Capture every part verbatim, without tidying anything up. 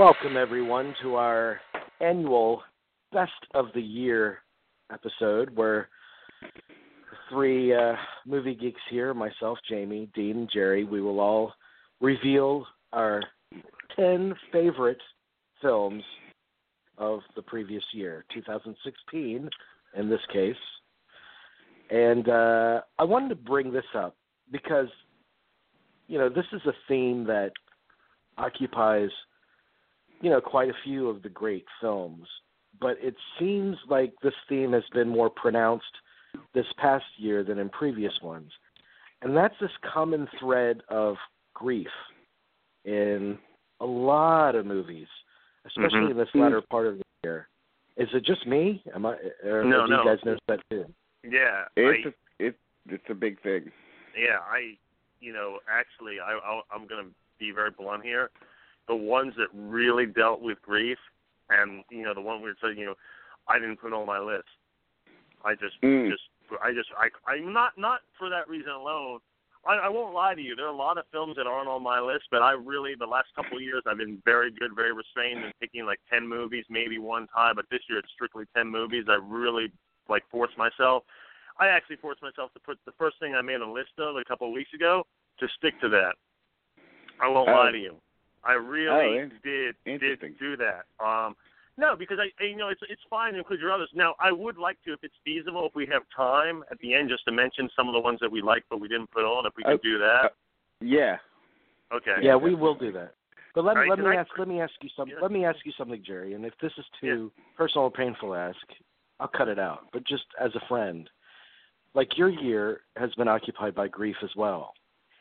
Welcome, everyone, to our annual Best of the Year episode, where three uh, movie geeks here, myself, Jamie, Dean, and Jerry, we will all reveal our ten favorite films of the previous year, two thousand sixteen in this case. And uh, I wanted to bring this up because, you know, this is a theme that occupies, you know, quite a few of the great films, but it seems like this theme has been more pronounced this past year than in previous ones. And that's this common thread of grief in a lot of movies, especially mm-hmm. in this latter part of the year. Is it just me? Am I, or no, do no. you guys notice that too? Yeah. It's, I, a, it, it's a big thing. Yeah, I, you know, actually, I, I'll, I'm going to be very blunt here. The ones that really dealt with grief, and you know, the one we were saying, you know, I didn't put on my list. I just, mm. just, I just, I, I'm not, not for that reason alone. I, I won't lie to you. There are a lot of films that aren't on my list, but I really, the last couple of years, I've been very good, very restrained in picking like ten movies, maybe one time. But this year, it's strictly ten movies. I really like forced myself. I actually forced myself to put the first thing I made a list of a couple of weeks ago to stick to that. I won't oh. lie to you. I really oh, did did do that. Um, no, because I, I you know it's it's fine to include your others. Now I would like to, if it's feasible, if we have time at the end, just to mention some of the ones that we liked but we didn't put on. If we could uh, do that. Uh, yeah. Okay. Yeah, we will do that. But let me right, let me I, ask let me ask you some yeah. let me ask you something, Jerry. And if this is too yeah. personal or painful to ask, I'll cut it out. But just as a friend, like your year has been occupied by grief as well,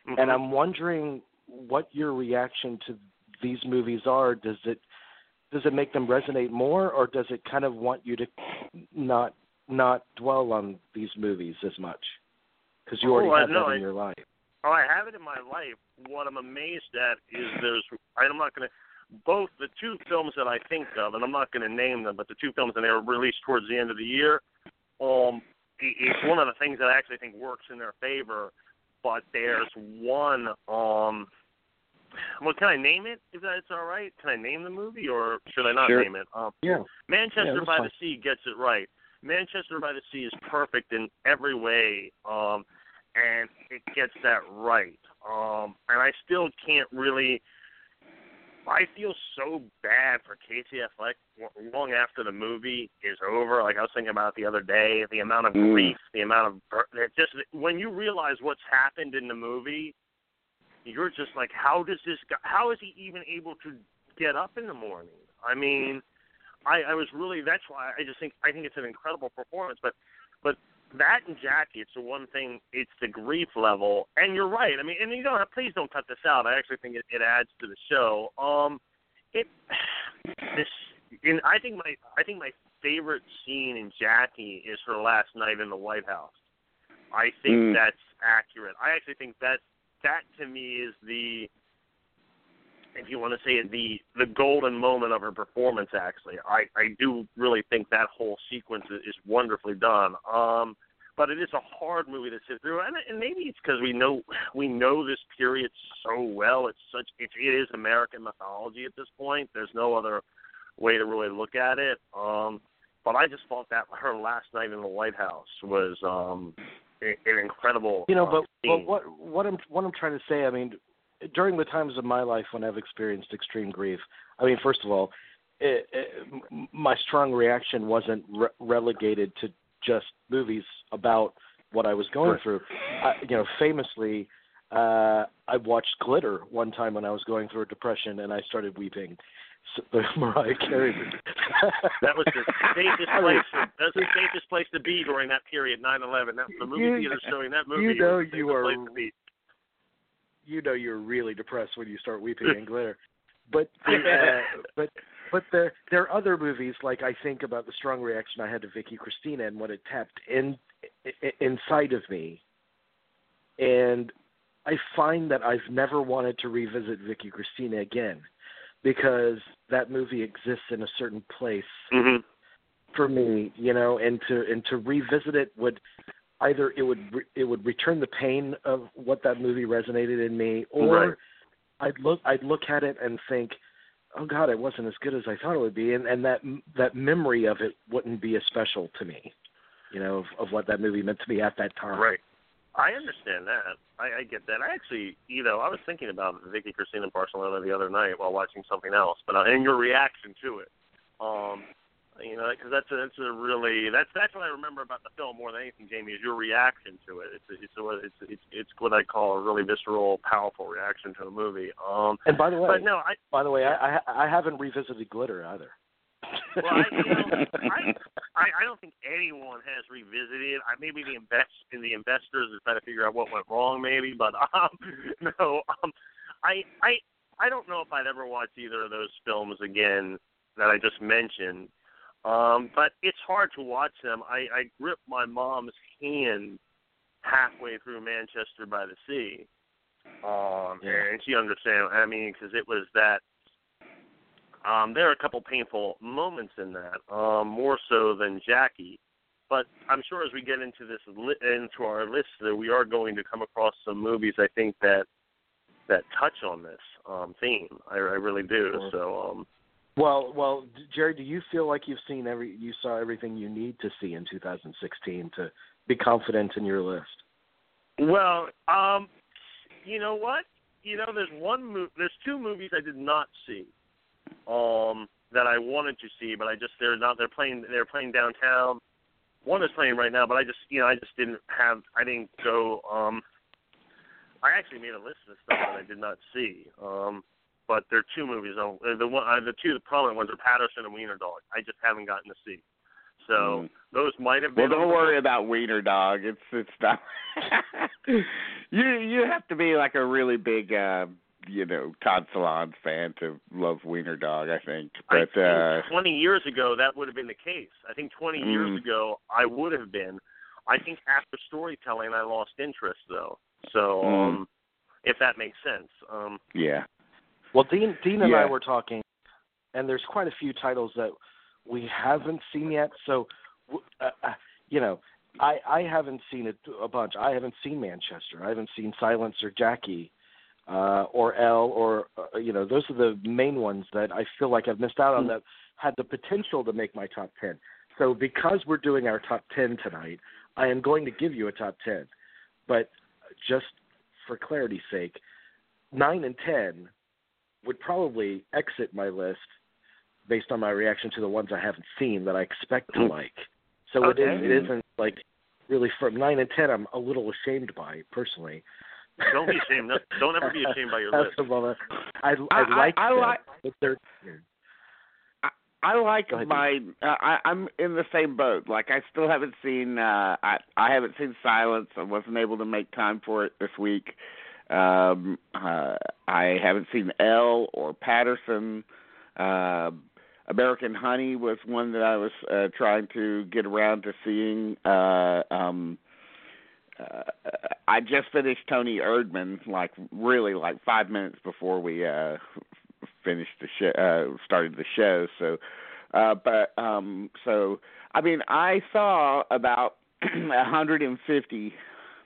mm-hmm. and I'm wondering what your reaction to these movies are. Does it does it make them resonate more, or does it kind of want you to not not dwell on these movies as much? Because you already oh, have no, that in I, your life. Oh, I have it in my life. What I'm amazed at is there's, I'm not going to, both the two films that I think of, and I'm not going to name them, but the two films that they were released towards the end of the year, um, it's one of the things that I actually think works in their favor, but there's one, um, well, can I name it? If that's all right, can I name the movie, or should I not sure. name it? Um, yeah. Manchester yeah, by fine. the Sea gets it right. Manchester by the Sea is perfect in every way, um, and it gets that right. Um, and I still can't really. I feel so bad for Casey Affleck long after the movie is over. Like I was thinking about it the other day, the amount of mm. grief, the amount of it just when you realize what's happened in the movie. You're just like, how does this guy, how is he even able to get up in the morning? I mean, I, I was really, that's why I just think, I think it's an incredible performance, but, but that and Jackie, it's the one thing, it's the grief level. And you're right. I mean, and you don't have, please don't cut this out. I actually think it, it adds to the show. Um, it, this, and I think my, I think my favorite scene in Jackie is her last night in the White House. I think mm. that's accurate. I actually think that's, that to me is the, if you want to say it, the, the golden moment of her performance, actually. I, I do really think that whole sequence is, is wonderfully done. Um, but it is a hard movie to sit through, and, and maybe it's because we know we know this period so well. It's such it, it is American mythology at this point. There's no other way to really look at it. Um, but I just thought that her last night in the White House was um, – an incredible, you know, but, but what what I'm what I'm trying to say, I mean, during the times of my life when I've experienced extreme grief, I mean, first of all, it, it, my strong reaction wasn't re- relegated to just movies about what I was going right. through. I, you know, famously, uh, I watched Glitter one time when I was going through a depression, and I started weeping. So, the Mariah Carey. That was the safest place. That was the safest place to be during that period, nine eleven. That the movie you, theater showing that movie. You know you are. You know you're really depressed when you start weeping in Glitter. But the, uh, but but there there are other movies, like I think about the strong reaction I had to Vicky Cristina and what it tapped in, in inside of me. And I find that I've never wanted to revisit Vicky Cristina again, because that movie exists in a certain place mm-hmm. for me, you know, and to and to revisit it would either it would re, it would return the pain of what that movie resonated in me, or right. I'd look I'd look at it and think, oh God, it wasn't as good as I thought it would be. And, and that, that memory of it wouldn't be as special to me, you know, of, of what that movie meant to me at that time. Right. I understand that. I, I get that. I actually, you know, I was thinking about Vicky Cristina Barcelona the other night while watching something else, but uh, and your reaction to it, um, you know, because that's a, that's a really that's that's what I remember about the film more than anything, Jamie, is your reaction to it. It's it's it's it's, it's what I call a really visceral, powerful reaction to a movie. Um, and by the way, but no, I, by the way, I I haven't revisited Glitter either. Well, I, you know, I I don't think anyone has revisited. I maybe the invest in the investors is trying to figure out what went wrong, maybe. But um, no, um, I I I don't know if I'd ever watch either of those films again that I just mentioned. Um, but it's hard to watch them. I, I gripped my mom's hand halfway through Manchester by the Sea, um, yeah. and she understands. I mean, because it was that. Um, there are a couple painful moments in that, um, more so than Jackie. But I'm sure as we get into this li- into our list, that we are going to come across some movies I think that that touch on this um, theme. I, I really do. Sure. So, um, well, well, Jerry, do you feel like you've seen every you saw everything you need to see in two thousand sixteen to be confident in your list? Well, um, you know what? You know, there's one mo- there's two movies I did not see. Um, that I wanted to see, but I just they're not they're playing they're playing downtown. One is playing right now, but I just you know I just didn't have I didn't go. Um, I actually made a list of stuff that I did not see. Um, but there are two movies. Uh, the one uh, the two the prominent ones are Patterson and Wiener Dog. I just haven't gotten to see. So mm. those might have been. Well, don't worry about Wiener Dog. It's it's not. you you have to be like a really big. Uh... you know, Todd Salon fan to love Wiener Dog, I think. But I think uh, twenty years ago, that would have been the case. I think twenty mm. years ago, I would have been. I think after storytelling, I lost interest, though. So, mm. um, if that makes sense. Um, yeah. Well, Dean, Dean and yeah. I were talking, and there's quite a few titles that we haven't seen yet. So, uh, uh, you know, I, I haven't seen a, a bunch. I haven't seen Manchester. I haven't seen Silence or Jackie. Uh, or Elle, or, uh, you know, those are the main ones that I feel like I've missed out on that had the potential to make my top ten. So because we're doing our top ten tonight, I am going to give you a top ten. But just for clarity's sake, nine and ten would probably exit my list based on my reaction to the ones I haven't seen that I expect to like. So okay. it, is, it isn't, like, really from nine and ten I'm a little ashamed by, personally. Don't be ashamed. Don't ever be ashamed by your list. I, I, I like. I, I like. I, I like my. Uh, I, I'm in the same boat. Like I still haven't seen. Uh, I I haven't seen Silence. I wasn't able to make time for it this week. Um, uh, I haven't seen Elle or Patterson. Uh, American Honey was one that I was uh, trying to get around to seeing. Uh, um, Uh, I just finished Tony Erdman, like really, like five minutes before we uh, finished the show, uh, started the show. So, uh, but um, so I mean, I saw about one hundred fifty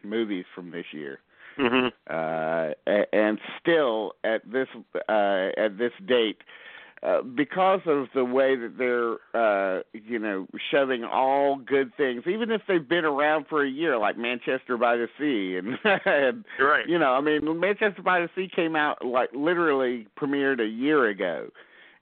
movies from this year, mm-hmm. uh, and still at this uh, at this date. Uh, because of the way that they're, uh, you know, shoving all good things, even if they've been around for a year, like Manchester by the Sea, and, and right. you know, I mean, Manchester by the Sea came out like literally premiered a year ago,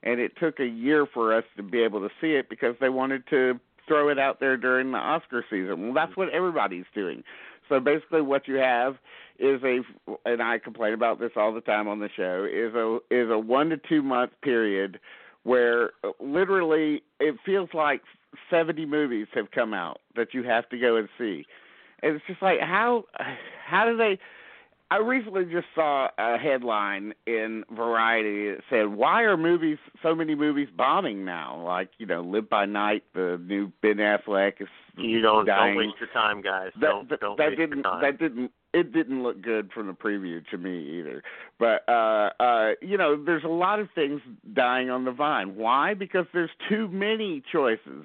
and it took a year for us to be able to see it because they wanted to throw it out there during the Oscar season. Well, that's what everybody's doing. So basically, what you have is a, and I complain about this all the time on the show, is a is a one to two month period where literally it feels like seventy movies have come out that you have to go and see, and it's just like how how do they? I recently just saw a headline in Variety that said, "Why are movies so many movies bombing now?" Like you know, Live by Night, the new Ben Affleck is you don't, dying. Don't waste your time, guys. That, don't, that, don't that waste didn't, your time. That didn't. It didn't look good from the preview to me either. But uh, uh, you know, there's a lot of things dying on the vine. Why? Because there's too many choices.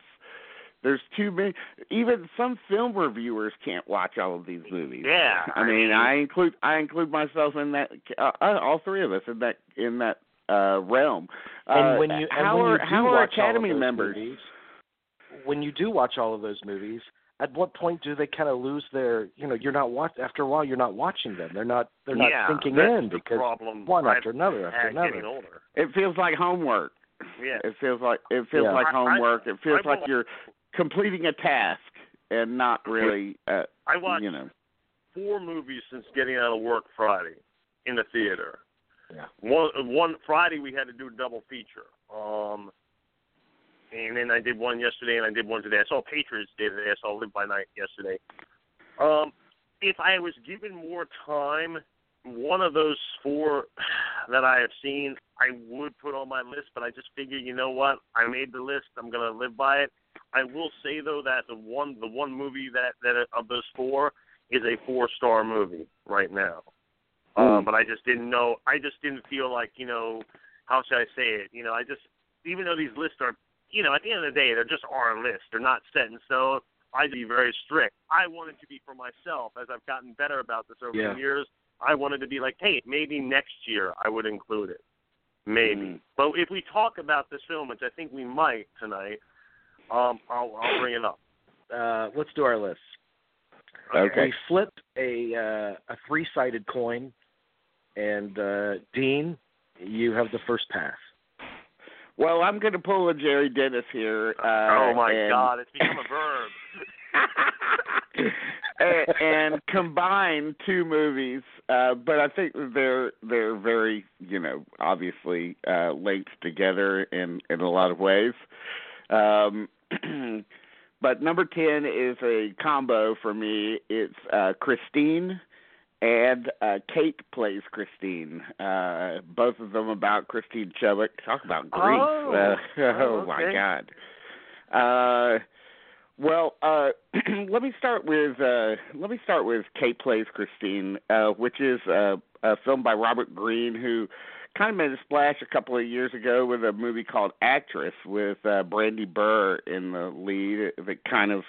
There's too many. Even some film reviewers can't watch all of these movies. Yeah, I mean, I include I include myself in that. Uh, all three of us in that in that uh, realm. And when you, uh, and how when are, you how are Academy members? Movies, when you do watch all of those movies, at what point do they kind of lose their? You know, you're not watch after a while. You're not watching them. They're not. They're not yeah, sinking in because problem, one right, after another after another. Older. It feels like homework. Yeah. It feels like it feels yeah. like I, homework. I, it feels I, like I, you're completing a task and not really. Uh, I watched you know. four movies since getting out of work Friday in the theater. Yeah. One one Friday we had to do a double feature. Um, and then I did one yesterday and I did one today. I saw Patriots Day today. I saw Live by Night yesterday. Um, if I was given more time, one of those four that I have seen, I would put on my list, but I just figure, you know what? I made the list. I'm going to live by it. I will say, though, that the one the one movie that, that of those four is a four-star movie right now. Um, but I just didn't know. I just didn't feel like, you know, how should I say it? You know, I just, even though these lists are, you know, at the end of the day, they're just our lists. They're not set in stone. I'd be very strict. I wanted to be for myself as I've gotten better about this over yeah. the years. I wanted to be like, hey, maybe next year I would include it. Maybe. Mm. But if we talk about this film, which I think we might tonight, um, I'll, I'll bring it up. Uh, let's do our lists. Okay. We flipped a uh, a three-sided coin, and uh, Dean, you have the first pass. Well, I'm going to pull a Jerry Dennis here. Uh, oh, my and... God. It's become a verb. and, and combine two movies, uh, but I think they're they're very, you know, obviously uh, linked together in, in a lot of ways. Um But number ten is a combo for me. It's uh, Christine and uh, Kate Plays Christine. Uh, both of them about Christine Chubbuck. Talk about grief. Oh, uh, oh okay. my God. Uh, well, uh, let me start with uh, let me start with Kate Plays Christine, uh, which is a, a film by Robert Greene, who kind of made a splash a couple of years ago with a movie called Actress with uh, Brandy Burr in the lead that kind of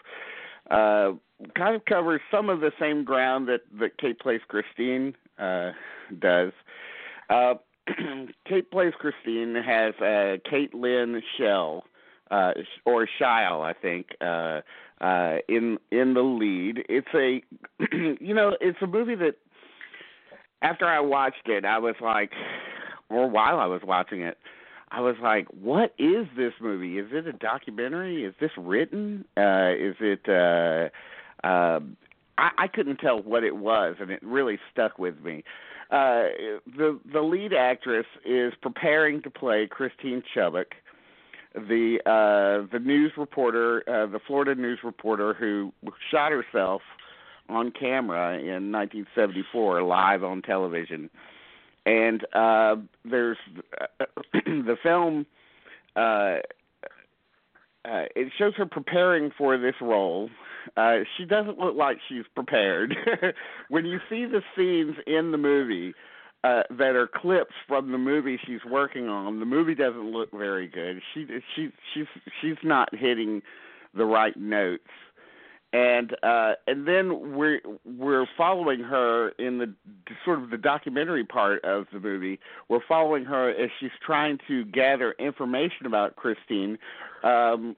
uh, kind of covers some of the same ground that, that Kate Plays Christine uh, does. Uh, Kate Plays Christine has uh, Caitlin Schell, uh, or Shile, I think, uh, uh, in in the lead. It's a you know it's a movie that after I watched it, I was like. Or while I was watching it, I was like, what is this movie? Is it a documentary? Is this written? Uh, is it uh, – uh, I, I couldn't tell what it was, and it really stuck with me. Uh, the, the lead actress is preparing to play Christine Chubbuck, the, uh, the news reporter, uh, the Florida news reporter who shot herself on camera in nineteen seventy-four live on television. And uh, there's uh, the film, uh, uh, it shows her preparing for this role. Uh, she doesn't look like she's prepared. When you see the scenes in the movie uh, that are clips from the movie she's working on, the movie doesn't look very good. She she she's she's not hitting the right notes. And uh, and then we're we're following her in the sort of the documentary part of the movie. We're following her as she's trying to gather information about Christine, um,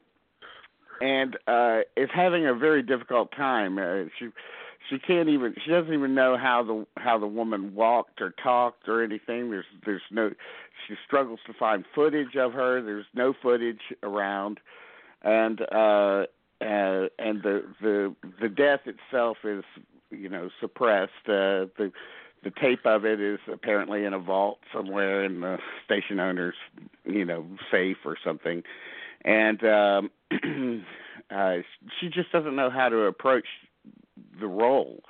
and uh, is having a very difficult time. Uh, she she can't even she doesn't even know how the how the woman walked or talked or anything. There's there's no she struggles to find footage of her. There's no footage around, and. Uh, Uh, and the, the the death itself is, you know, suppressed. Uh, the the tape of it is apparently in a vault somewhere in the station owner's, you know, safe or something. And um, uh, she just doesn't know how to approach the role.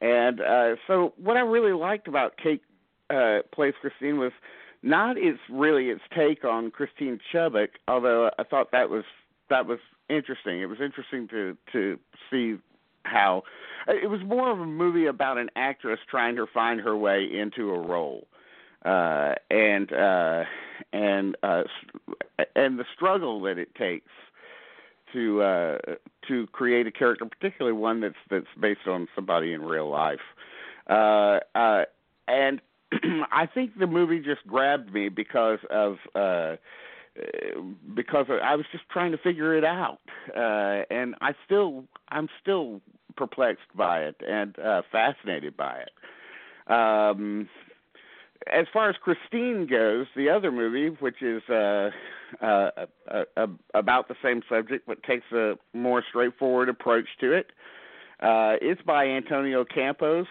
And uh, so what I really liked about Kate uh, Plays Christine was not its really its take on Christine Chubbuck, although I thought that was that was. Interesting. It was interesting to, to see how it was more of a movie about an actress trying to find her way into a role, uh, and uh, and uh, and the struggle that it takes to uh, to create a character, particularly one that's that's based on somebody in real life, uh, uh, and I think the movie just grabbed me because of uh, because I was just trying to figure it out, uh, and I still I'm still perplexed by it and uh, fascinated by it. Um, as far as Christine goes, the other movie, which is uh, uh, uh, uh, about the same subject but takes a more straightforward approach to it, uh, it's by Antonio Campos.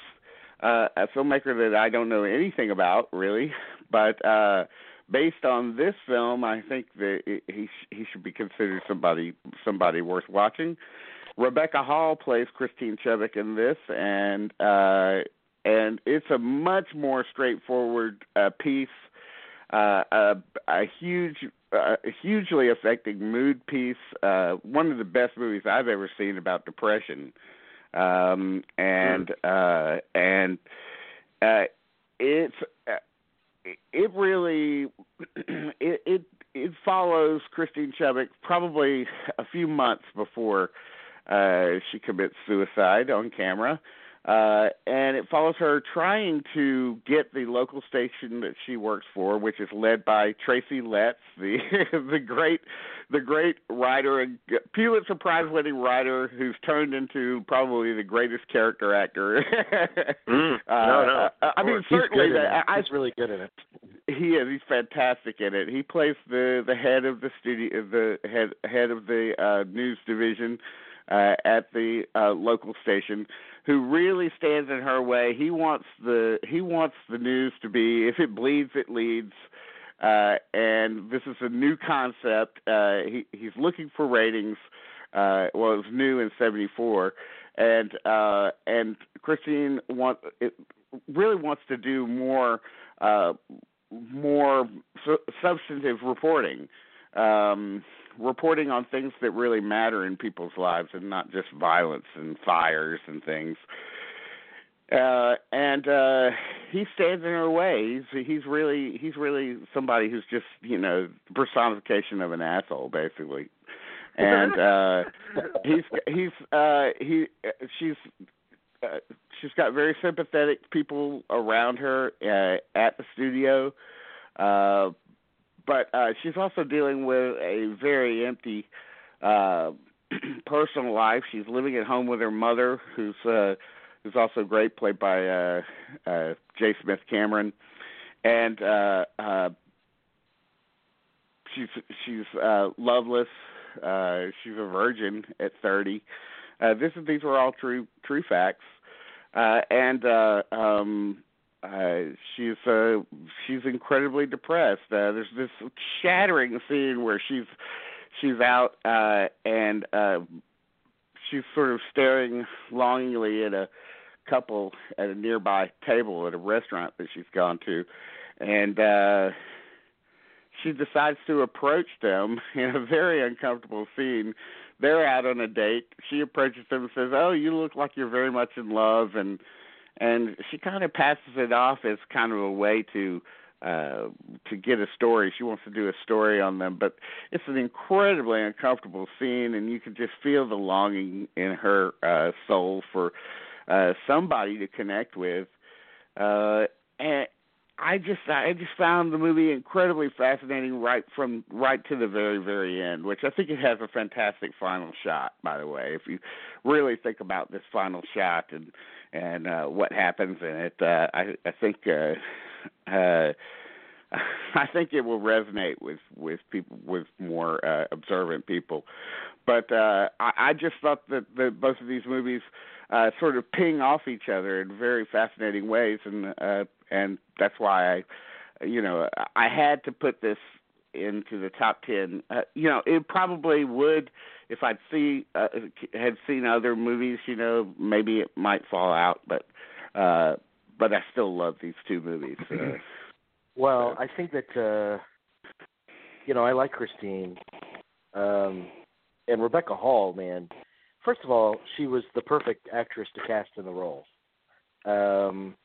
Uh, a filmmaker that I don't know anything about, really, but uh, based on this film, I think that it, he he should be considered somebody somebody worth watching. Rebecca Hall plays Christine Chubbuck in this, and uh, and it's a much more straightforward uh, piece, uh, a, a huge, uh, hugely affecting mood piece. Uh, one of the best movies I've ever seen about depression. Um, and, uh, and, uh, it's, uh, it really, it, it, it follows Christine Chubbuck probably a few months before, uh, she commits suicide on camera. Uh, and it follows her trying to get the local station that she works for, which is led by Tracy Letts, the the great the great writer and Pulitzer Prize winning writer who's turned into probably the greatest character actor. mm, uh, no, no. Uh, I mean, he's certainly that, I, he's really good in it. He is. He's fantastic in it. He plays the, the head of the studio, the head head of the uh, news division. Uh, at the uh, local station, who really stands in her way. He wants the he wants the news to be, if it bleeds, it leads. Uh, and this is a new concept. Uh, he he's looking for ratings. Uh, well, it was new in seventy-four, and uh, and Christine want it really wants to do more uh, more su- substantive reporting. Um, reporting on things that really matter in people's lives and not just violence and fires and things. Uh, and uh, he stands in her way. He's, he's really he's really somebody who's just, you know, personification of an asshole, basically. And uh, he's he's uh, he she's uh, she's got very sympathetic people around her uh, at the studio. Uh, But uh, she's also dealing with a very empty uh, personal life. She's living at home with her mother, who's uh, who's also great, played by uh, uh, J. Smith Cameron, and uh, uh, she's she's uh, loveless. Uh, she's a virgin at thirty. Uh, this is these were all true true facts, uh, and. Uh, um, Uh, she's uh, she's incredibly depressed. Uh, there's this shattering scene where she's she's out uh, and uh, she's sort of staring longingly at a couple at a nearby table at a restaurant that she's gone to, and uh, she decides to approach them in a very uncomfortable scene. They're out on a date. She approaches them and says, "Oh, you look like you're very much in love," and And she kind of passes it off as kind of a way to uh, to get a story. She wants to do a story on them, but it's an incredibly uncomfortable scene, and you can just feel the longing in her uh, soul for uh, somebody to connect with. Uh, and I just I just found the movie incredibly fascinating right from right to the very very end, which I think it has a fantastic final shot. By the way, if you really think about this final shot and. And uh, what happens in it? Uh, I, I think uh, uh, I think it will resonate with, with people with more uh, observant people. But uh, I, I just thought that the, both of these movies uh, sort of ping off each other in very fascinating ways, and uh, and that's why I, you know, I had to put this into the top ten. Uh, you know, it probably would. If I'd see uh, had seen other movies, you know, maybe it might fall out. But uh, but I still love these two movies. So. Well, I think that uh, you know I like Christine um, and Rebecca Hall. Man, first of all, she was the perfect actress to cast in the role. Um,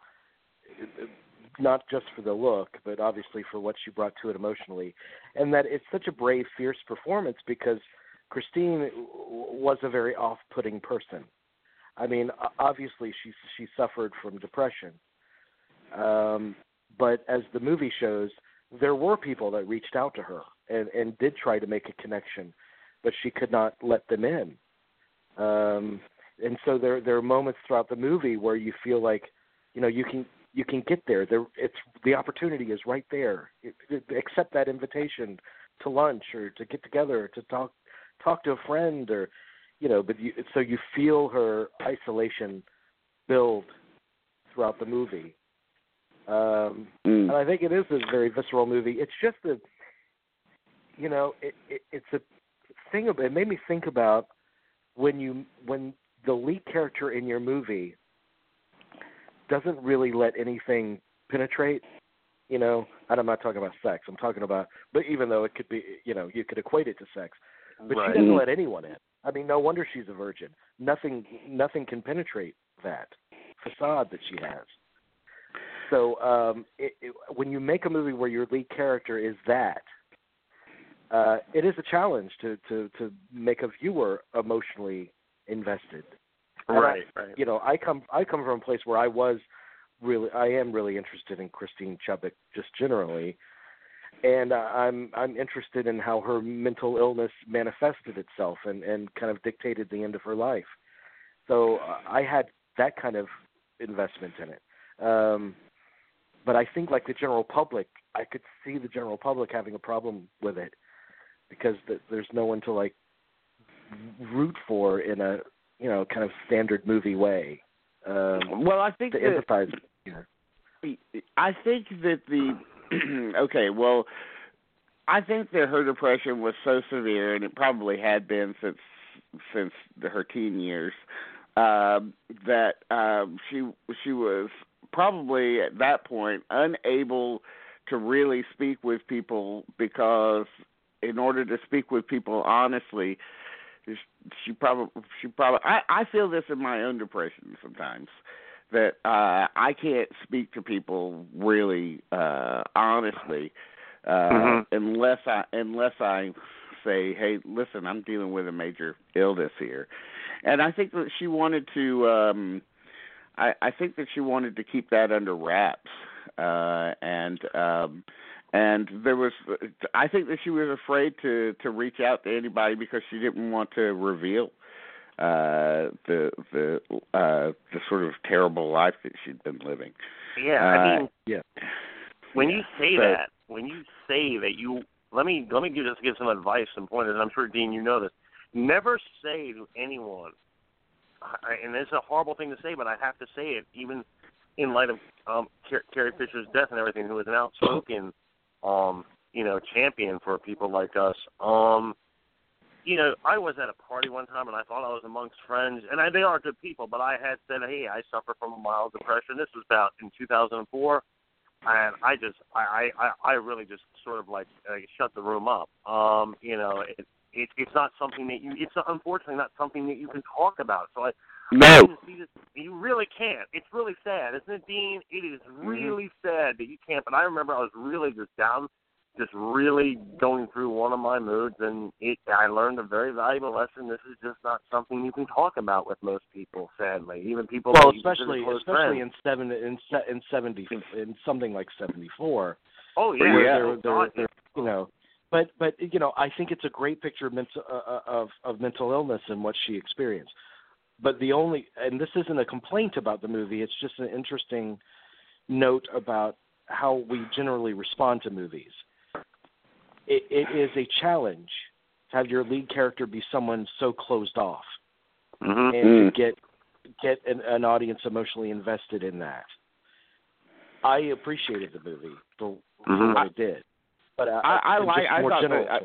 not just for the look, but obviously for what she brought to it emotionally, and that it's such a brave, fierce performance because. Christine was a very off-putting person. I mean, obviously she she suffered from depression, um, But as the movie shows, there were people that reached out to her and, and did try to make a connection, but she could not let them in. Um, and so there there are moments throughout the movie where you feel like, you know, you can you can get there. There, it's the opportunity is right there. It, it, accept that invitation to lunch or to get together, to talk talk to a friend, or you know. But you, so you feel her isolation build throughout the movie. Um, mm. And I think it is a very visceral movie. It's just a, you know, it, it, it's a thing. About, it made me think about when you when the lead character in your movie doesn't really let anything penetrate. You know, and I'm not talking about sex. I'm talking about, but even though it could be, you know, you could equate it to sex, but right. She doesn't let anyone in. I mean, no wonder she's a virgin. Nothing, nothing can penetrate that facade that she has. So um, it, it, when you make a movie where your lead character is that, uh, it is a challenge to, to, to make a viewer emotionally invested. And right, I, right. You know, I come I come from a place where I was really I am really interested in Christine Chubbuck just generally, and uh, I'm I'm interested in how her mental illness manifested itself and, and kind of dictated the end of her life. So uh, I had that kind of investment in it. Um, but I think, like the general public, I could see the general public having a problem with it because the, there's no one to like root for in a you know kind of standard movie way. Um, well, I think to that, empathize. You know. I think that the okay. Well, I think that her depression was so severe, and it probably had been since since the, her teen years, uh, that um, she she was. Probably at that point, unable to really speak with people because, in order to speak with people honestly, she probably she probably I, I feel this in my own depression sometimes that uh, I can't speak to people really uh, honestly uh, mm-hmm. unless I unless I say, hey, listen, I'm dealing with a major illness here, and I think that she wanted to. Um, I, I think that she wanted to keep that under wraps, uh, and um, and there was. I think that she was afraid to, to reach out to anybody because she didn't want to reveal uh, the the uh, the sort of terrible life that she'd been living. Yeah, I mean, uh, yeah. When you say so, that, when you say that, you let me let me give, just give some advice and pointers. And I'm sure, Dean, you know this. Never say to anyone. And it's a horrible thing to say, but I have to say it, even in light of um, Carrie Fisher's death and everything, who was an outspoken, um, you know, champion for people like us. Um, you know, I was at a party one time, and I thought I was amongst friends, and I, they are good people, but I had said, hey, I suffer from a mild depression. This was about in two thousand four, and I just, I, I, I really just sort of like uh, shut the room up. Um, you know, it, It, it's not something that you. It's unfortunately not something that you can talk about. So I. No. I didn't see this, you really can't. It's really sad, isn't it, Dean? It is really mm-hmm. sad that you can't. But I remember I was really just down, just really going through one of my moods, and it. I learned a very valuable lesson. This is just not something you can talk about with most people. Sadly, even people. Well, especially especially friends. in seven in in seventy in something like seventy-four. Oh yeah. Where yeah. They're, they're, they're, you know. But but you know, I think it's a great picture of mental, uh, of, of mental illness and what she experienced. But the only, and this isn't a complaint about the movie, it's just an interesting note about how we generally respond to movies. It, it is a challenge to have your lead character be someone so closed off, mm-hmm. and to get get an, an audience emotionally invested in that. I appreciated the movie for mm-hmm. what it did. But I, I, I like. I thought. That, I,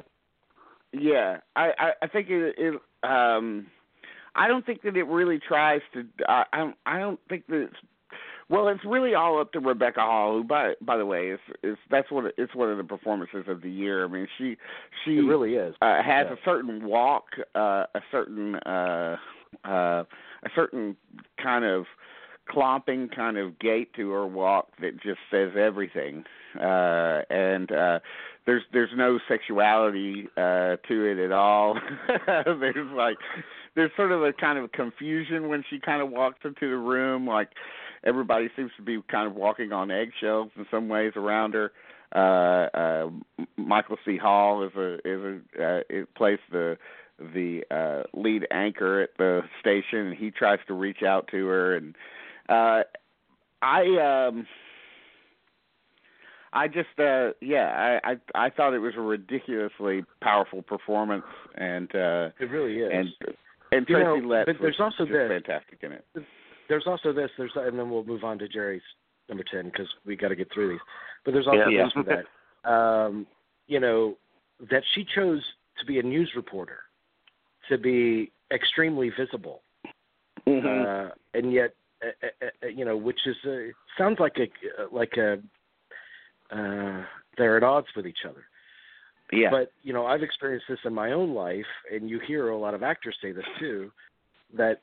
yeah, I, I, I think it. it um, I don't think that it really tries to. Uh, I don't. I don't think that. It's, well, it's really all up to Rebecca Hall, who, by by the way, is is that's what it's one of the performances of the year. I mean, she she it really is. Uh, has yeah. a certain walk, uh, a certain uh, uh, a certain kind of clomping kind of gait to her walk that just says everything. Uh, and uh, there's there's no sexuality uh, to it at all. There's like there's sort of a kind of confusion when she kind of walks into the room, like everybody seems to be kind of walking on eggshells in some ways around her. Uh, uh, Michael C. Hall is a is a uh, it plays the the uh, lead anchor at the station, and he tries to reach out to her, and uh, I um, I just uh, yeah I, I I thought it was a ridiculously powerful performance, and uh, it really is, and and you Tracy know, Letts but there's was also this, fantastic in it. There's also this. There's and then we'll move on to Jerry's number ten because we got to get through these. But there's also yeah, yeah. this that, um, you know, that she chose to be a news reporter, to be extremely visible, mm-hmm. uh, and yet, uh, uh, you know, which is uh, sounds like a like a uh, they're at odds with each other. Yeah. But you know, I've experienced this in my own life, and you hear a lot of actors say this too, that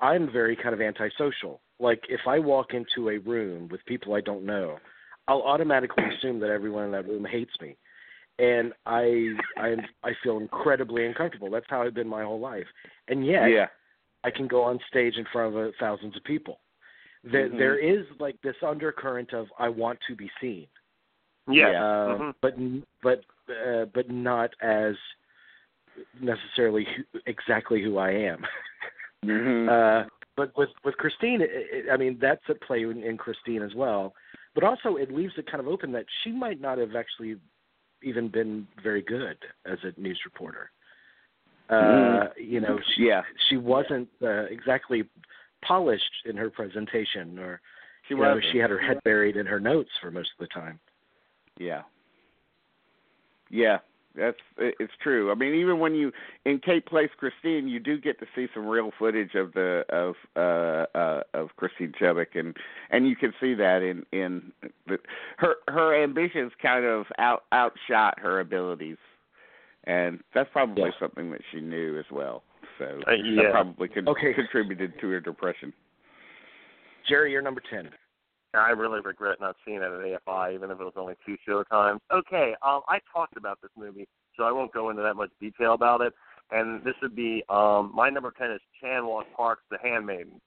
I'm very kind of antisocial. Like if I walk into a room with people I don't know, I'll automatically assume that everyone in that room hates me, and I I, I feel incredibly uncomfortable. That's how I've been my whole life, and yet yeah. I can go on stage in front of uh, thousands of people. There, mm-hmm. there is like this undercurrent of I want to be seen, yeah, uh, mm-hmm. but but uh, but not as necessarily who, exactly who I am. mm-hmm. uh, but with with Christine, it, it, I mean that's at play in, in Christine as well. But also it leaves it kind of open that she might not have actually even been very good as a news reporter. Uh, mm. You know, she, yeah. she wasn't uh, exactly polished in her presentation, or she, you know, she had her head buried in her notes for most of the time. Yeah. Yeah, that's it's true. I mean, even when you in Kate Plays Christine, you do get to see some real footage of the of uh, uh, of Christine Chubbuck, and, and you can see that in in the, her her ambitions kind of out outshot her abilities, and that's probably yeah. something that she knew as well. So uh, yeah. that probably con- okay. contributed to her depression. Jerry, you're number ten. I really regret not seeing it at A F I, even if it was only two showtimes. Okay, um, I talked about this movie, so I won't go into that much detail about it. And this would be, um, my number ten is Chan-wook Park's The Handmaiden,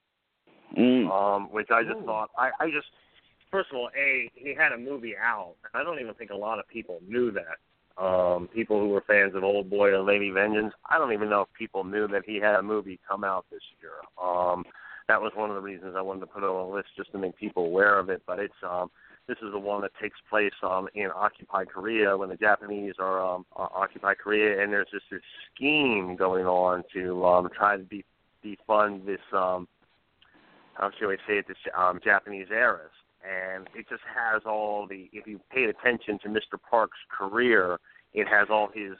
mm. um, which I just Ooh. thought, I, I just, first of all, A, he had a movie out, and I don't even think a lot of people knew that. Um, people who were fans of Old Boy and Lady Vengeance, I don't even know if people knew that he had a movie come out this year. Um That was one of the reasons I wanted to put it on the list, just to make people aware of it. But it's um, this is the one that takes place um, in occupied Korea, when the Japanese are um, uh, occupied Korea, and there's just this scheme going on to um, try to de- defund this um, how shall I say it, this um, Japanese heiress. And it just has all the, if you paid attention to Mister Park's career, it has all his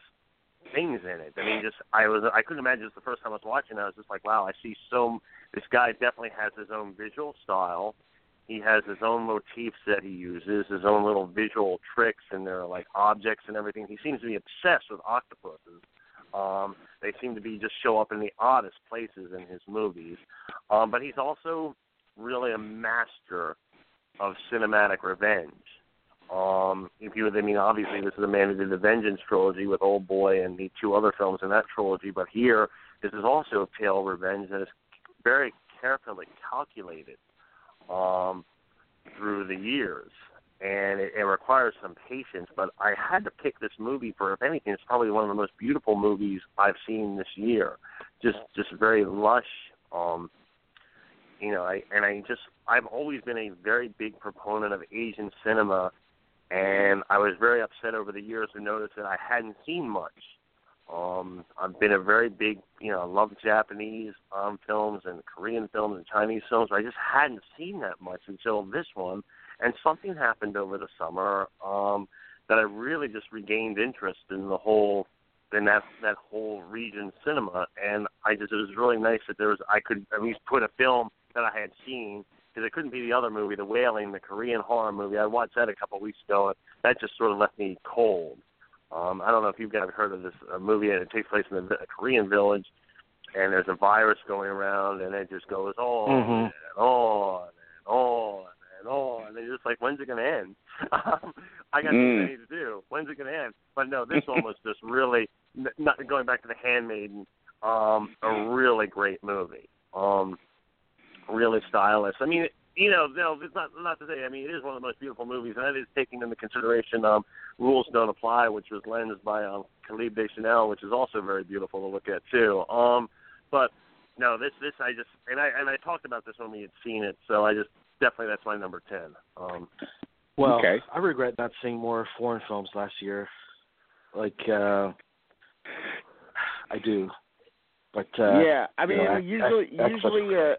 things in it. I mean, just I was I couldn't imagine. It's the first time I was watching it, I was just like, wow, I see so. This guy definitely has his own visual style. He has his own motifs that he uses, his own little visual tricks, and they're like objects and everything. He seems to be obsessed with octopuses. Um, they seem to be just show up in the oddest places in his movies. Um, but he's also really a master of cinematic revenge. Um, if you, I mean, obviously this is a man who did the Vengeance trilogy with Old Boy and the two other films in that trilogy, but here this is also a tale of revenge that is very carefully calculated um, through the years, and it, it requires some patience. But I had to pick this movie for, if anything, it's probably one of the most beautiful movies I've seen this year. Just, just very lush, um, you know. I, and I just, I've always been a very big proponent of Asian cinema, and I was very upset over the years to notice that I hadn't seen much. Um, I've been a very big, you know, I love Japanese um, films and Korean films and Chinese films, but I just hadn't seen that much until this one. And something happened over the summer um, that I really just regained interest in the whole, in that that whole region cinema. And I just, it was really nice that there was, I could at least put a film that I had seen, because it couldn't be the other movie, The Wailing, the Korean horror movie. I watched that a couple of weeks ago, and that just sort of left me cold. Um, I don't know if you've guys heard of this uh, movie, and it takes place in a, a Korean village, and there's a virus going around, and it just goes on mm-hmm. and on and on and on. And you're just like, when's it going to end? um, I got mm. nothing to do. When's it going to end? But no, this one was just really, not going back to The Handmaiden, um, a really great movie, um, really stylish. I mean, it, you know, no, it's not not to say. I mean, it is one of the most beautiful movies, and that is taking into consideration um, Rules Don't Apply, which was lensed by um, Khalid Deschanel, which is also very beautiful to look at too. Um, but no, this this I just and I and I talked about this when we had seen it, so I just definitely that's my number ten. Um, well, okay. I regret not seeing more foreign films last year. Like uh, I do, but uh, yeah, I mean, you know, usually I, usually. Uh,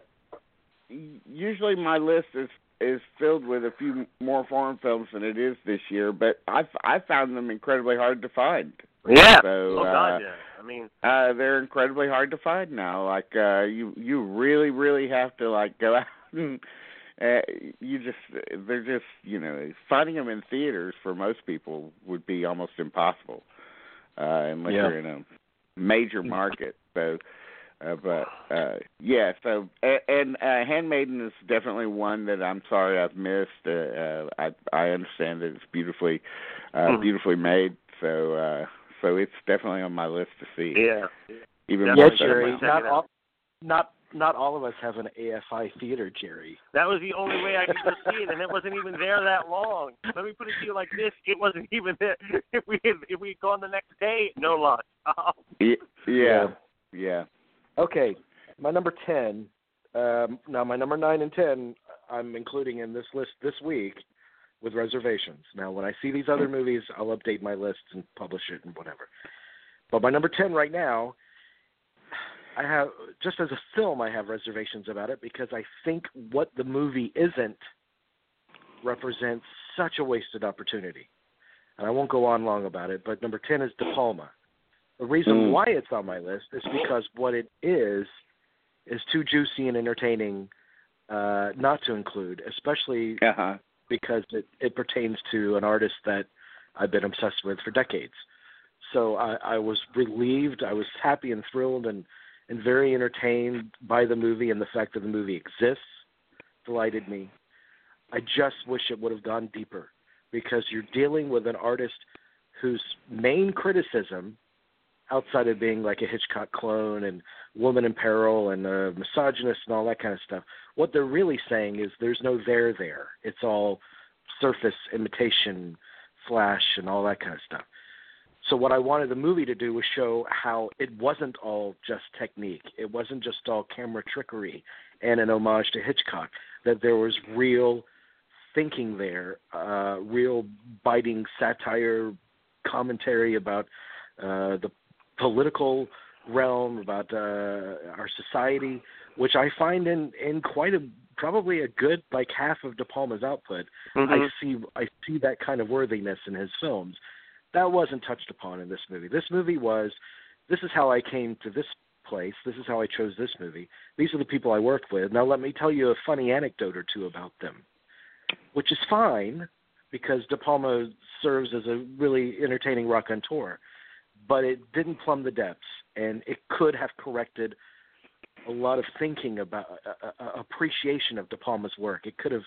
Usually my list is, is filled with a few more foreign films than it is this year, but I, I found them incredibly hard to find. Yeah. So, oh, God, uh, yeah. I mean... Uh, they're incredibly hard to find now. Like, uh, you, you really, really have to, like, go out and... Uh, you just... They're just, you know, finding them in theaters for most people would be almost impossible uh, unless yeah. you're in a major market. So... Uh, but, uh, yeah, so, and, and uh, Handmaiden is definitely one that I'm sorry I've missed. Uh, uh, I I understand that it's beautifully uh, beautifully made, so uh, so it's definitely on my list to see. Yeah. Even yeah, more Jerry, so not, all, not, not all of us have an A F I theater, Jerry. That was the only way I could see it, and it wasn't even there that long. Let me put it to you like this, it wasn't even there. If we had, if we had gone the next day, no luck. Oh. Yeah, yeah, yeah. Okay, my number ten, um, now my number nine and ten, I'm including in this list this week with reservations. Now, when I see these other movies, I'll update my list and publish it and whatever. But my number ten right now, I have just as a film, I have reservations about it because I think what the movie isn't represents such a wasted opportunity. And I won't go on long about it, but number ten is De Palma. The reason why it's on my list is because what it is is too juicy and entertaining uh, not to include, especially uh-huh. because it, it pertains to an artist that I've been obsessed with for decades. So I, I was relieved, I was happy and thrilled and, and very entertained by the movie, and the fact that the movie exists delighted me. I just wish it would have gone deeper because you're dealing with an artist whose main criticism outside of being like a Hitchcock clone and woman in peril and a misogynist and all that kind of stuff, what they're really saying is there's no there there. It's all surface imitation, flash, and all that kind of stuff. So what I wanted the movie to do was show how it wasn't all just technique. It wasn't just all camera trickery and an homage to Hitchcock, that there was real thinking there, uh, real biting satire commentary about uh, the political realm, about uh, our society, which I find in, in quite a probably a good like half of De Palma's output. Mm-hmm. I see I see that kind of worthiness in his films. That wasn't touched upon in this movie. This movie was, this is how I came to this place. This is how I chose this movie. These are the people I worked with. Now let me tell you a funny anecdote or two about them, which is fine because De Palma serves as a really entertaining raconteur. But it didn't plumb the depths, and it could have corrected a lot of thinking about uh, uh, appreciation of De Palma's work. It could have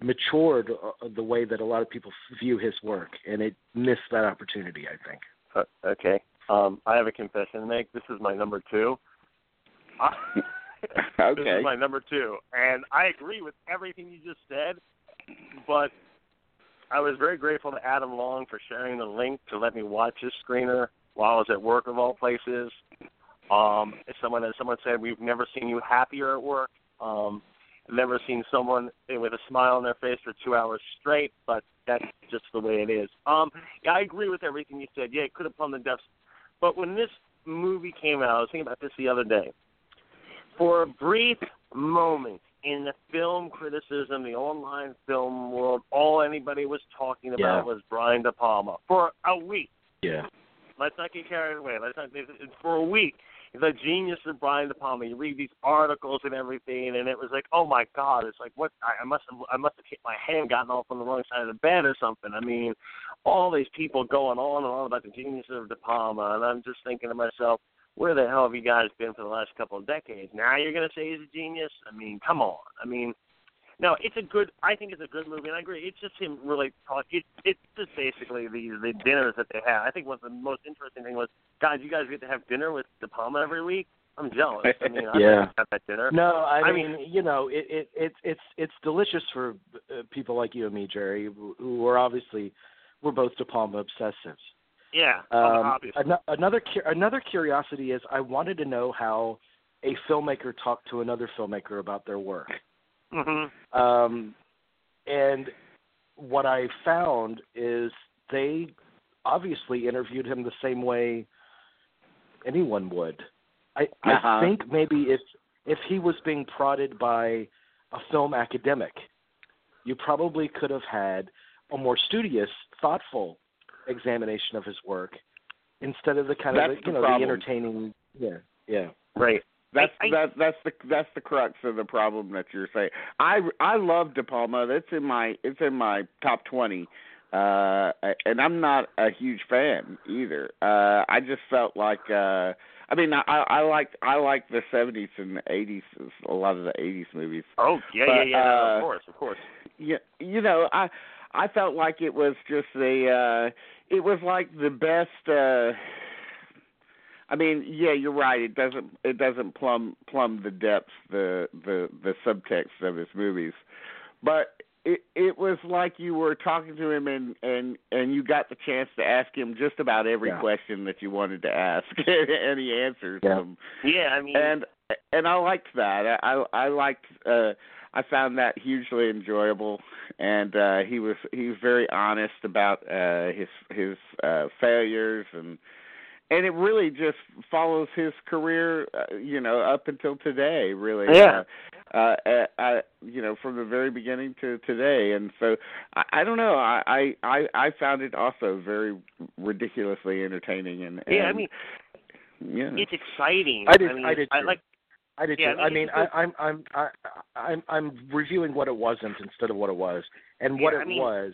matured uh, the way that a lot of people view his work, and it missed that opportunity, I think. Uh, okay. Um, I have a confession to make. This is my number two. I, okay. This is my number two, and I agree with everything you just said, but I was very grateful to Adam Long for sharing the link to let me watch his screener while I was at work, of all places. Um, someone, as someone said, we've never seen you happier at work. Um, never seen someone with a smile on their face for two hours straight, but that's just the way it is. Um, yeah, I agree with everything you said. Yeah, it could have plumbed the depths. But when this movie came out, I was thinking about this the other day. For a brief moment in the film criticism, the online film world, all anybody was talking about yeah. was Brian De Palma for a week. Yeah. Let's not get carried away. Let's not. For a week, the genius of Brian De Palma. You read these articles and everything, and it was like, oh my God! It's like, what? I must have, I must have hit my hand, gotten off on the wrong side of the bed or something. I mean, all these people going on and on about the genius of De Palma, and I'm just thinking to myself, where the hell have you guys been for the last couple of decades? Now you're going to say he's a genius? I mean, come on. I mean, no, it's a good, I think it's a good movie, and I agree. It's just him really talking. It, it's just basically the, the dinners that they have. I think what the most interesting thing was, guys, you guys get to have dinner with De Palma every week? I'm jealous. I mean, I yeah. have that dinner. No, I, I mean, mean, you know, it, it it's it's it's delicious for uh, people like you and me, Jerry, who, who are obviously we're both De Palma obsessives. Yeah, um, obviously. An- another another curiosity is I wanted to know how a filmmaker talked to another filmmaker about their work. Mm-hmm. Um, and what I found is they obviously interviewed him the same way anyone would. I, uh-huh. I think maybe if if he was being prodded by a film academic, you probably could have had a more studious, thoughtful examination of his work instead of the kind that's of the, you know problem. the entertaining. Yeah, yeah, right. That's I, I, that's that's the that's the crux of the problem that you're saying. I, I love De Palma. That's in my it's in my top twenty. Uh, and I'm not a huge fan either. Uh, I just felt like, uh, I mean, I, I liked, I liked the seventies and the eighties, a lot of the eighties movies. Oh yeah, but, yeah, yeah, uh, no, of course, of course. Yeah, you know, I, I felt like it was just the, uh, it was like the best. Uh, I mean, yeah, you're right. It doesn't, it doesn't plumb, plumb the depths, the, the, the subtext of his movies, but. It, it was like you were talking to him and, and, and you got the chance to ask him just about every yeah. question that you wanted to ask, and he answers yeah. them. Yeah, I mean, and and I liked that. I I liked. Uh, I found that hugely enjoyable, and uh, he was he was very honest about uh, his his uh, failures, and and it really just follows his career, uh, you know, up until today, really. Yeah. Uh, Uh, I, I, you know, from the very beginning to today, and so I, I don't know. I, I, I found it also very ridiculously entertaining, and, and yeah, I mean, yeah, it's exciting. I did, I, mean, I did, I like, I did. Yeah, too. I mean, I, I'm, I'm, I, I'm, I'm reviewing what it wasn't instead of what it was, and what yeah, it I mean, was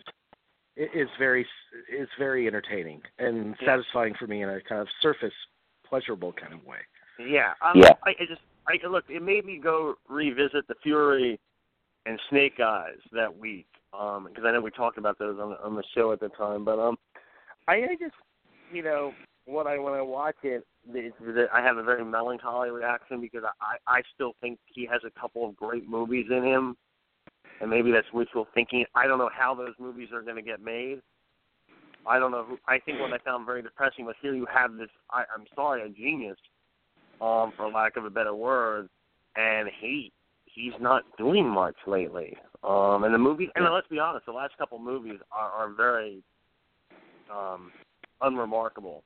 is very, is very entertaining and yeah. satisfying for me in a kind of surface pleasurable kind of way. Yeah, um, yeah. I, I just. I, look, it made me go revisit The Fury and Snake Eyes that week, because um, I know we talked about those on, on the show at the time. But um, I, I just, you know, when I when I watch it, it, it, I have a very melancholy reaction because I, I still think he has a couple of great movies in him, and maybe that's wishful thinking. I don't know how those movies are going to get made. I don't know. Who, I think what I found very depressing was here you have this, I, I'm sorry, a genius. Um, for lack of a better word, and he he's not doing much lately. Um, and the movies, and let's be honest, the last couple movies are, are very um, unremarkable,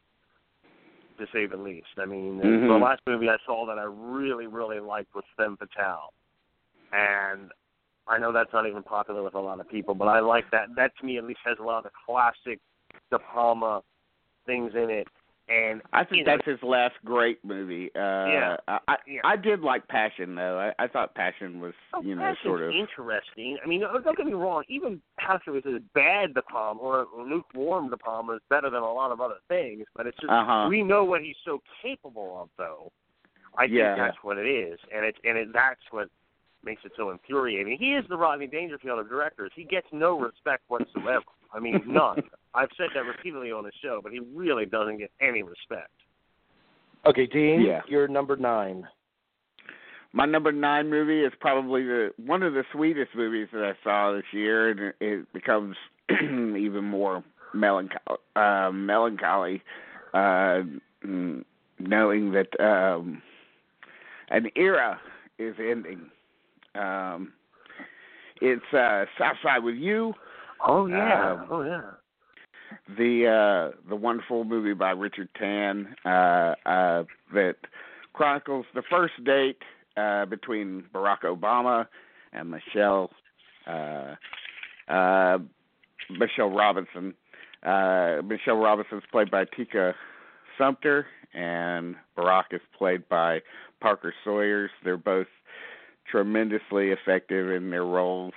to say the least. I mean, mm-hmm. the last movie I saw that I really, really liked was Femme Fatale, and I know that's not even popular with a lot of people, but I like that. That to me at least has a lot of classic De Palma things in it. And I think that's his last great movie. Uh, yeah. I, yeah, I did like Passion though. I, I thought Passion was, oh, you know, Passion's sort of interesting. I mean, don't get me wrong. Even Passion was as bad De Palma or lukewarm De Palma is better than a lot of other things. But it's just uh-huh. we know what he's so capable of, though. I yeah. think that's what it is, and it's and it, that's what makes it so infuriating. He is the Rodney Dangerfield of directors. He gets no respect whatsoever. I mean, none. I've said that repeatedly on the show, but he really doesn't get any respect. Okay, Dean, yeah. you're number nine. My number nine movie is probably the one of the sweetest movies that I saw this year, and it becomes even more melancholy, uh, melancholy uh, knowing that um, an era is ending. Um, it's uh, Southside with You. Oh yeah! Um, oh yeah! The uh, the wonderful movie by Richard Tan uh, uh, that chronicles the first date uh, between Barack Obama and Michelle uh, uh, Michelle Robinson. Uh, Michelle Robinson is played by Tika Sumpter, and Barack is played by Parker Sawyers. They're both tremendously effective in their roles.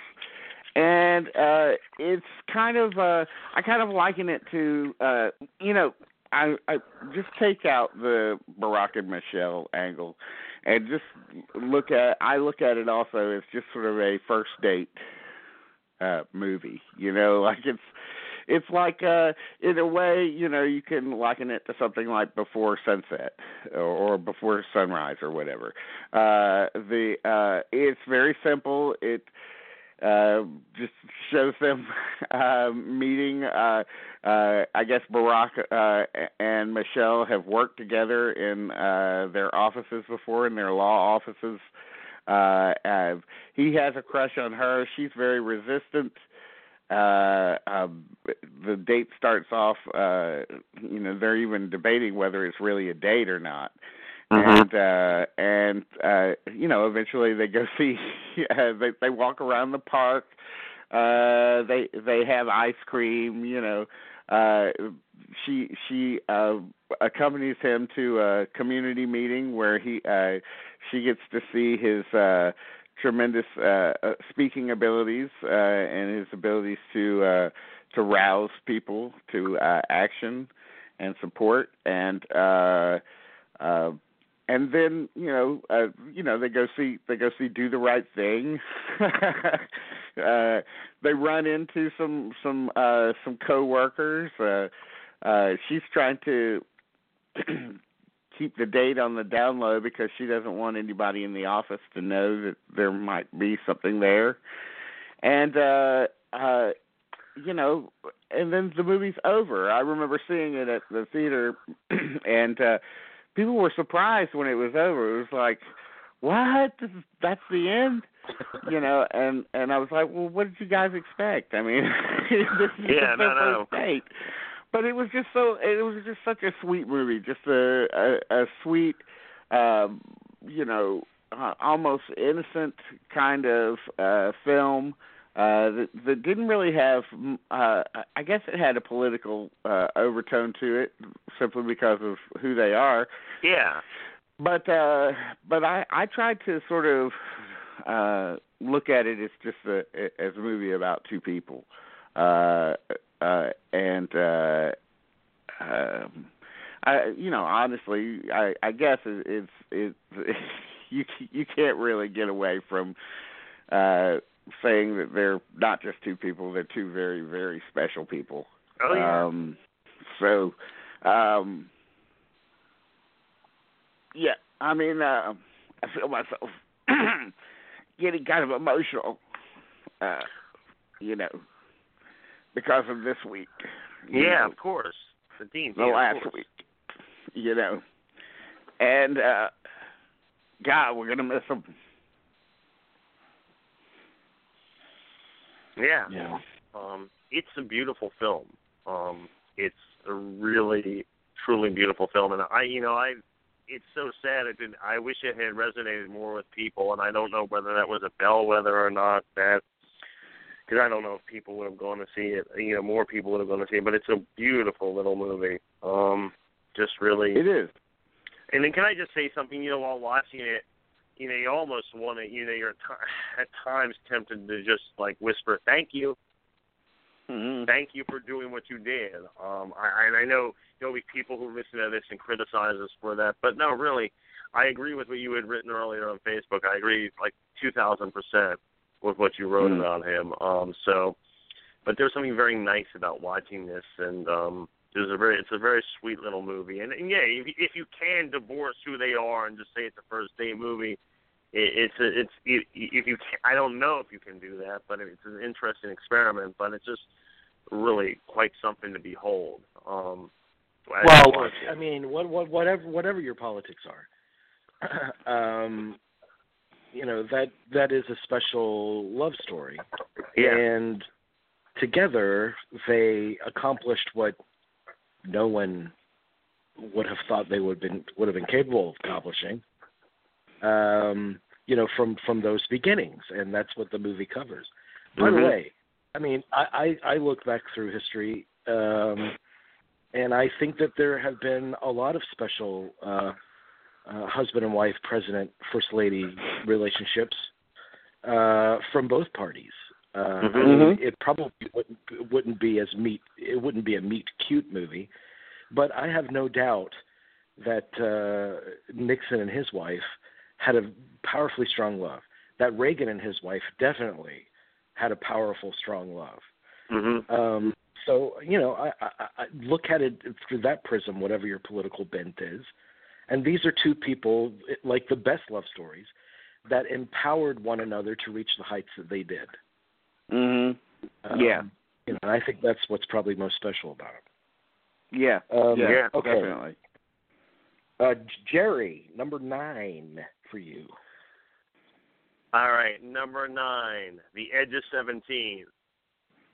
And uh, it's kind of, uh, I kind of liken it to, uh, you know, I, I just take out the Barack and Michelle angle and just look at, I look at it also as just sort of a first date uh, movie, you know, like it's, it's like uh, in a way, you know, you can liken it to something like Before Sunset or, or Before Sunrise or whatever. Uh, the uh, it's very simple. It uh, just shows them uh, meeting. Uh, uh, I guess Barack uh, and Michelle have worked together in uh, their offices before, in their law offices. Uh, and he has a crush on her. She's very resistant. Uh, um, the date starts off, uh, you know, they're even debating whether it's really a date or not. Uh-huh. And, uh, and uh, you know, eventually they go see, uh, they, they walk around the park. Uh, they, they have ice cream, you know, uh, she, she, uh, accompanies him to a community meeting where he, uh, she gets to see his, uh, tremendous uh, speaking abilities uh, and his abilities to uh, to rouse people to uh, action and support, and uh, uh, and then you know uh, you know they go see they go see Do the Right Thing. uh, they run into some some uh, some coworkers. Uh, uh, she's trying to keep the date on the down low because she doesn't want anybody in the office to know that there might be something there. And, uh, uh, you know, and then the movie's over. I remember seeing it at the theater, and uh, people were surprised when it was over. It was like, what? This is, that's the end? You know, and, and I was like, well, what did you guys expect? I mean, this is yeah, the first date. But it was just so. It was just such a sweet movie, just a a, a sweet, um, you know, uh, almost innocent kind of uh, film uh, that, that didn't really have. Uh, I guess it had a political uh, overtone to it, simply because of who they are. Yeah. But uh, but I, I tried to sort of uh, look at it as just a as a movie about two people. Uh, Uh, and, uh, um, I, you know, honestly, I, I guess it, it's, it's, it's, you, you can't really get away from, uh, saying that they're not just two people, they're two very, very special people. Oh, yeah. Um, so, um, yeah, I mean, uh, I feel myself getting kind of emotional, uh, you know. Because of this week. Yeah, know, of course. The, dean, the yeah, last course. week. You know. And, uh, God, we're going to miss them. Yeah. yeah. Um, it's a beautiful film. Um, it's a really, truly beautiful film. And, I, you know, I it's so sad. It didn't, I wish it had resonated more with people. And I don't know whether that was a bellwether or not. That. Because I don't know if people would have gone to see it. You know, more people would have gone to see it. But it's a beautiful little movie. Um, just really. It is. And then can I just say something? You know, while watching it, you know, you almost want to, you know, you're at times tempted to just, like, whisper, thank you. Mm-hmm. Thank you for doing what you did. Um, I, and I know there'll be people who listen to this and criticize us for that. But, no, really, I agree with what you had written earlier on Facebook. I agree, like, two thousand percent. With what you wrote mm. about him. Um, so, but there's something very nice about watching this, and um, there's a very, it's a very sweet little movie. And, and yeah, if, if you can divorce who they are and just say it's a first date movie, it, it's a, it's it, if you can, I don't know if you can do that, but it's an interesting experiment. But it's just really quite something to behold. Um, well, I, I mean, what, what, whatever whatever your politics are. um, You know, that that is a special love story. Yeah. And together they accomplished what no one would have thought they would have been, would have been capable of accomplishing, um, you know, from, from those beginnings. And that's what the movie covers. Mm-hmm. By the way, I mean, I, I, I look back through history, um, and I think that there have been a lot of special uh Uh, husband and wife, president, first lady relationships uh, from both parties. Uh, mm-hmm. I mean, it probably wouldn't, wouldn't be as meet. It wouldn't be a meet cute movie, but I have no doubt that uh, Nixon and his wife had a powerfully strong love. That Reagan and his wife definitely had a powerful, strong love. Mm-hmm. Um, So, you know, I, I, I look at it through that prism, whatever your political bent is. And these are two people, like the best love stories, that empowered one another to reach the heights that they did. Mm-hmm. Um, yeah. You know, and I think that's what's probably most special about it. Yeah. Um, yeah, okay. Definitely. Uh, Jerry, number nine for you. All right, number nine, The Edge of seventeen.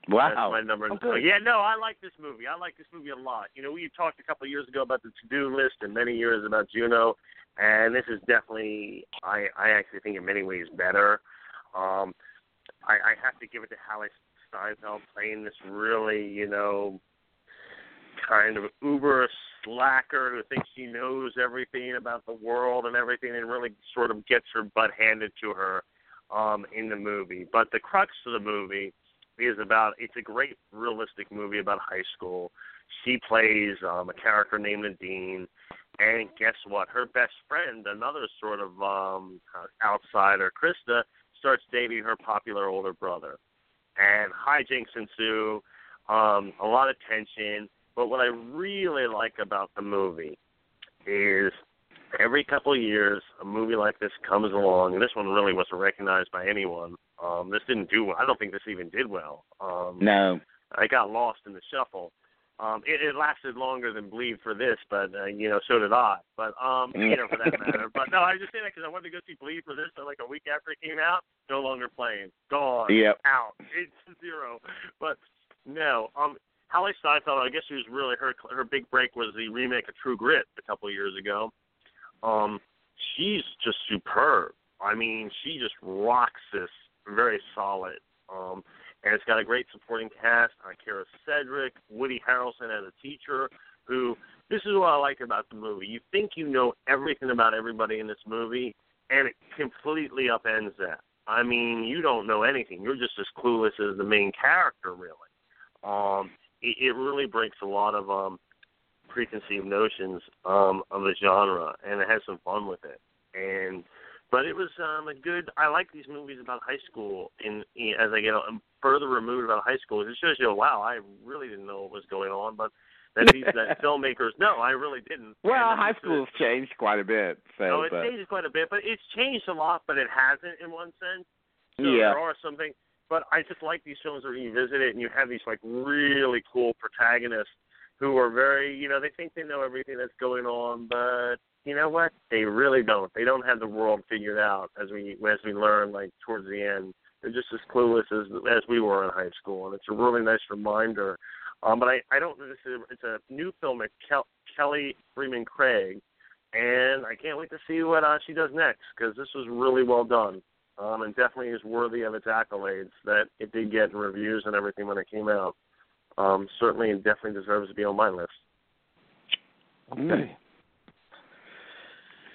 Wow. That's my number. Okay. Yeah, no, I like this movie. I like this movie a lot. You know, we talked a couple of years ago about the to-do list and many years about Juno, and this is definitely, I, I actually think in many ways better. Um, I, I have to give it to Hallie Steinfeld playing this really, you know, kind of uber slacker who thinks she knows everything about the world and everything, and really sort of gets her butt handed to her um, in the movie. But the crux of the movie is about, it's a great realistic movie about high school. She plays um, a character named Nadine, and guess what? Her best friend, another sort of um, outsider, Krista, starts dating her popular older brother. And hijinks ensue, um, a lot of tension. But what I really like about the movie is every couple of years, a movie like this comes along, and this one really wasn't recognized by anyone. Um, this didn't do well. I don't think this even did well. Um, no. I got lost in the shuffle. Um, it, it lasted longer than Bleed for this, but, uh, you know, so did I. But, um, you know, for that matter. But, no, I just say that because I wanted to go see Bleed for this, so like a week after it came out, no longer playing. Gone. Yep. Out. It's zero. But, no, um... Hallie Steinfeld, I guess she was really, her her big break was the remake of True Grit a couple of years ago. Um, she's just superb. I mean, she just rocks this, very solid. Um, and it's got a great supporting cast. Kara Cedric, Woody Harrelson as a teacher, who, this is what I like about the movie. You think you know everything about everybody in this movie, and it completely upends that. I mean, you don't know anything. You're just as clueless as the main character, really. Um It really breaks a lot of um, preconceived notions um, of the genre, and it has some fun with it. And but it was um, a good. I like these movies about high school, and as I get further removed about high school, it shows you, wow, I really didn't know what was going on, but that these that filmmakers, no, I really didn't. Well, high school's changed quite a bit. So no, it changes quite a bit, but it's changed a lot, but it hasn't in one sense. So yeah, there are some things. But I just like these films where you visit it and you have these, like, really cool protagonists who are very, you know, they think they know everything that's going on, but you know what? They really don't. They don't have the world figured out, as we as we learn, like, towards the end. They're just as clueless as as we were in high school, and it's a really nice reminder. Um, but I, I don't know. This is, it's a new film at Kel, Kelly Freeman Craig, and I can't wait to see what uh, she does next because this was really well done. Um, and definitely is worthy of its accolades that it did get in reviews and everything when it came out. Um, certainly and definitely deserves to be on my list. Okay.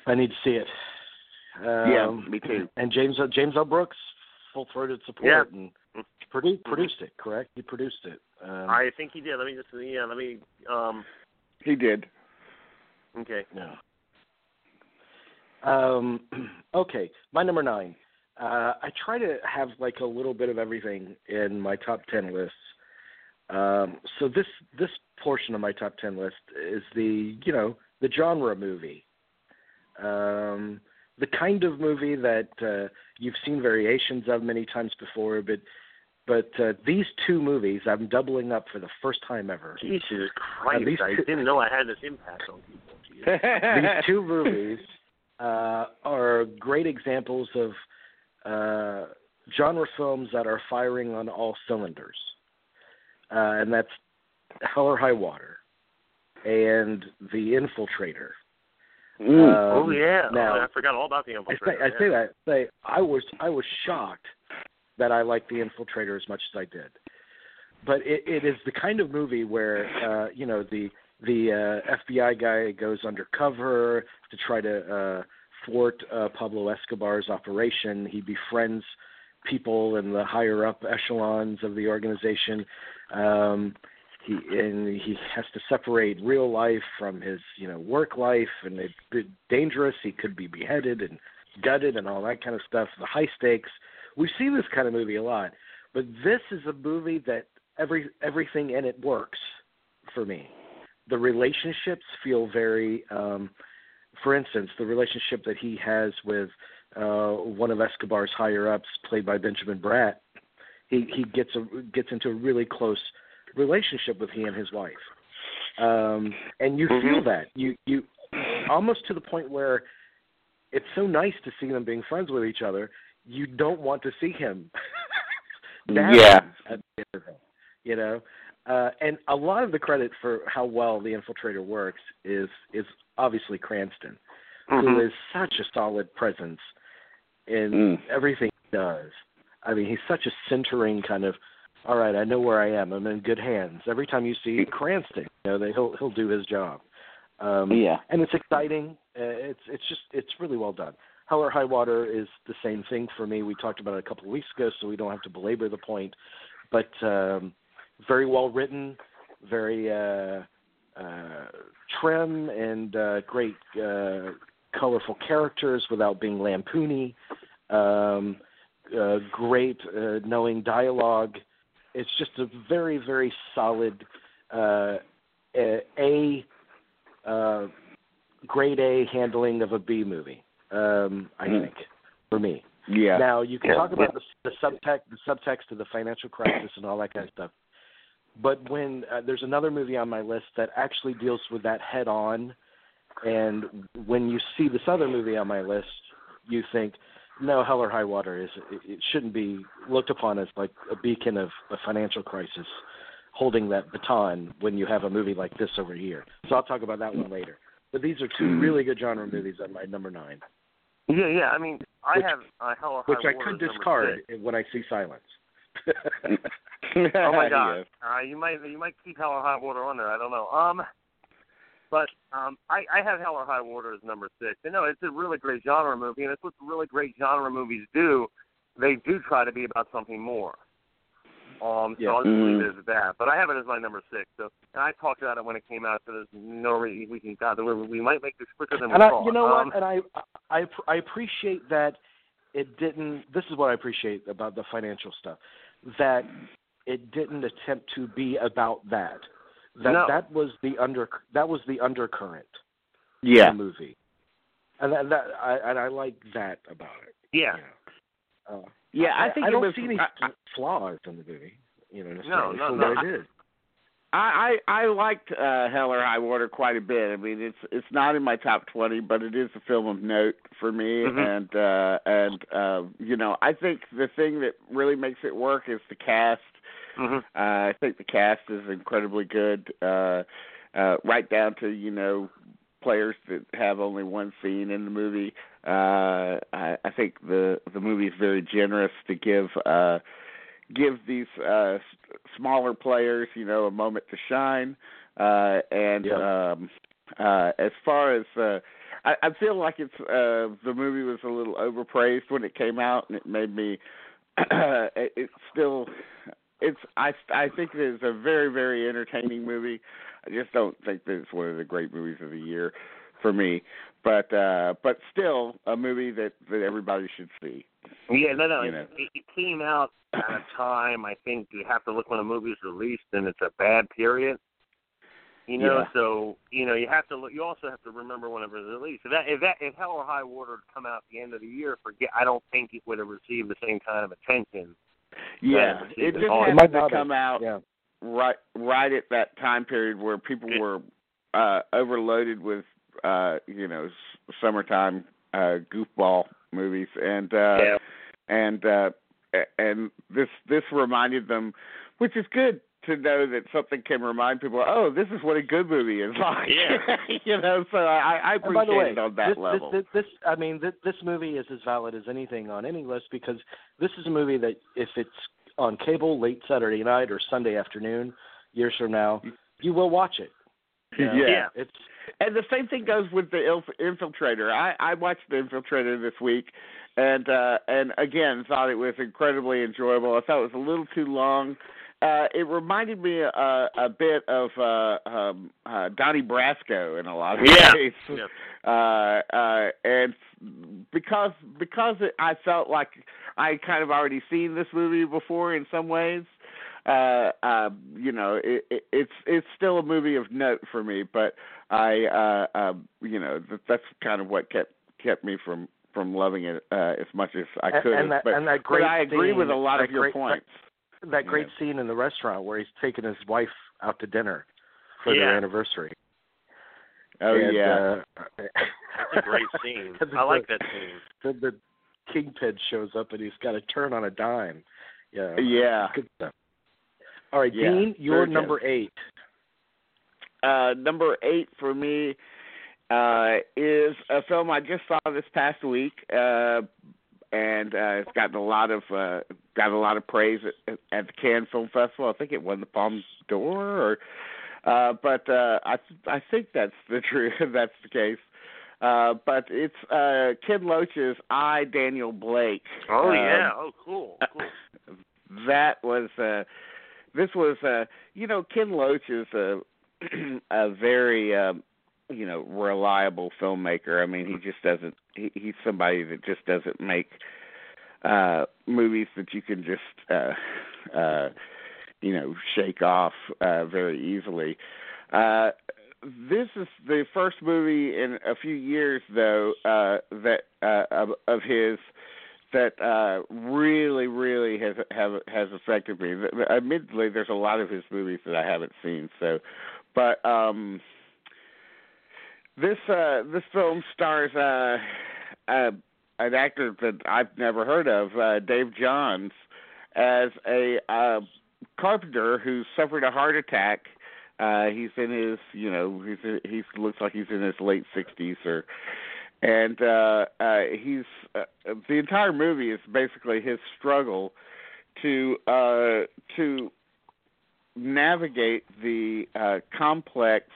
I need to see it. Um, yeah, me too. And James L. James L. Brooks, full-throated support, yeah. and produ- produced it, correct? He produced it. Um, I think he did. Let me just, yeah, let me. Um... He did. Okay. No. Um, okay, my number nine. Uh, I try to have like a little bit of everything in my top ten lists. Um, so this this portion of my top ten list is the you know the genre movie, um, the kind of movie that uh, you've seen variations of many times before. But but uh, these two movies, I'm doubling up for the first time ever. Jesus Christ! Uh, I two, didn't know I had this impact on people. These two movies uh, are great examples of Uh, genre films that are firing on all cylinders, uh, and that's Hell or High Water and The Infiltrator. Ooh, um, oh yeah, now, oh, I forgot all about The Infiltrator. I say, I say yeah. that. Say, I was I was shocked that I liked The Infiltrator as much as I did, but it, it is the kind of movie where uh, you know the the uh, F B I guy goes undercover to try to. Uh, thwart uh, Pablo Escobar's operation. He befriends people in the higher up echelons of the organization. Um, he and he has to separate real life from his, you know, work life, and it's dangerous. He could be beheaded and gutted and all that kind of stuff. The high stakes. We see this kind of movie a lot, but this is a movie that every everything in it works for me. The relationships feel very, um, for instance, the relationship that he has with uh, one of Escobar's higher-ups, played by Benjamin Bratt, he, he gets a, gets into a really close relationship with he and his wife. Um, and you mm-hmm. feel that. You, you almost to the point where it's so nice to see them being friends with each other, you don't want to see him. yeah. At the end of it, you know? Uh, and a lot of the credit for how well The Infiltrator works is is obviously Cranston, mm-hmm. who is such a solid presence in mm. everything he does. I mean, he's such a centering kind of, all right, I know where I am. I'm in good hands. Every time you see Cranston, you know, they, he'll he'll do his job. Um, yeah. And it's exciting. Uh, it's it's just it's really well done. Hell or High Water is the same thing for me. We talked about it a couple of weeks ago, so we don't have to belabor the point. But um, very well written, very uh, uh, trim, and uh, great uh, colorful characters without being lampoony. Um, uh, great uh, knowing dialogue. It's just a very, very solid uh, A, uh, grade A handling of a B movie. Um, I mm. think, for me. Yeah. Now, you can yeah. talk about the, the subtext the subtext of the financial crisis and all that kind of stuff, but when uh, there's another movie on my list that actually deals with that head on, and when you see this other movie on my list, you think, no, Hell or High Water is it, it shouldn't be looked upon as like a beacon of a financial crisis holding that baton when you have a movie like this over here. So I'll talk about that one later. But these are two really good genre movies at my number nine. Yeah, yeah. I mean, I which, have uh, Hell or High Water. Which I could discard when I see Silence. oh my God! Uh, you might you might keep Hell or High Water on there. I don't know. Um, but um, I, I have Hell or High Water as number six. And no, it's a really great genre movie, and it's what really great genre movies do. They do try to be about something more. Um, so yeah. I'll just leave it as that. But I have it as my number six. So, and I talked about it when it came out, so there's no reason we can. God, we might make this quicker than we thought. You know um, what? And I, I, I appreciate that it didn't. This is what I appreciate about the financial stuff, that it didn't attempt to be about that. That no. that was the under that was the undercurrent. Yeah. Of the movie, and that, that I and I like that about it. Yeah. You know? uh, Yeah, I, I think I don't was, see any I, flaws in the movie. You know, no, no, no. What I, did. I, I I liked uh, Hell or High Water quite a bit. I mean, it's it's not in my top twenty, but it is a film of note for me. Mm-hmm. And uh, and uh, you know, I think the thing that really makes it work is the cast. Mm-hmm. Uh, I think the cast is incredibly good, uh, uh, right down to you know players that have only one scene in the movie. Uh, I, I think the, the movie is very generous to give uh, give these uh, smaller players, you know, a moment to shine. Uh, and yep. um, uh, as far as uh, I, I feel like it's uh, the movie was a little overpraised when it came out, and it made me. it, it's still, it's I I think it is a very very entertaining movie. I just don't think that it's one of the great movies of the year for me. But uh, but still, a movie that, that everybody should see. Yeah, no, no. It, it came out at a time, I think, you have to look when a movie is released, and it's a bad period. You know, yeah. so, you know, you have to look. You also have to remember when it was released. If, that, if, that, if Hell or High Water had come out at the end of the year, forget. I don't think it would have received the same kind of attention. Yeah, it just had to come out yeah. right, right at that time period where people it, were uh, overloaded with, Uh, you know, summertime uh, goofball movies, and uh, yeah. and uh, and this this reminded them, which is good to know that something can remind people. Oh, this is what a good movie is like. Yeah. you know, so I, I appreciate way, it on that this, level. This, this, I mean, this, this movie is as valid as anything on any list because this is a movie that if it's on cable late Saturday night or Sunday afternoon years from now, you will watch it. You know? Yeah, it's. And the same thing goes with The Infiltrator. I, I watched The Infiltrator this week, and uh, and again thought it was incredibly enjoyable. I thought it was a little too long. Uh, it reminded me a, a bit of uh, um, uh, Donnie Brasco in a lot of yeah. ways. Yeah. Uh, uh, and because because it, I felt like I kind of already seen this movie before in some ways. uh, uh, you know, it, it, it's it's still a movie of note for me, but I, uh, uh, you know, that, that's kind of what kept kept me from, from loving it uh, as much as I could. And, and that, but, and that great but I agree scene, with a lot of your great, points. That, that great yeah. scene in the restaurant where he's taking his wife out to dinner for yeah. their anniversary. Oh, and, yeah. Uh, that's a great scene. I like that scene. The, the kingpin shows up and he's got to turn on a dime. Yeah. Yeah. Good stuff. All right, yeah. Dean, you're number eight. Uh, number eight for me uh, is a film I just saw this past week, uh, and uh, it's gotten a lot of uh, got a lot of praise at, at the Cannes Film Festival. I think it won the Palme d'Or or. Uh, but uh, I th- I think that's the truth. That's the case. Uh, but it's uh, Ken Loach's I, Daniel Blake. Oh um, yeah. Oh cool. cool. That was. Uh, this was. Uh, you know, Ken Loach is a a very um, you know reliable filmmaker. I mean, he just doesn't. He, he's somebody that just doesn't make uh, movies that you can just. Uh, uh, you know, shake off uh, very easily. Uh, this is the first movie in a few years, though, uh, that uh, of, of his that uh, really, really has have, has affected me. Admittedly, there's a lot of his movies that I haven't seen. So, but um, this uh, this film stars uh, uh, an actor that I've never heard of, uh, Dave Johns, as a uh, carpenter who suffered a heart attack. Uh, he's in his, you know, he's he looks like he's in his late sixties, or and uh, uh, he's uh, the entire movie is basically his struggle to uh, to navigate the uh, complex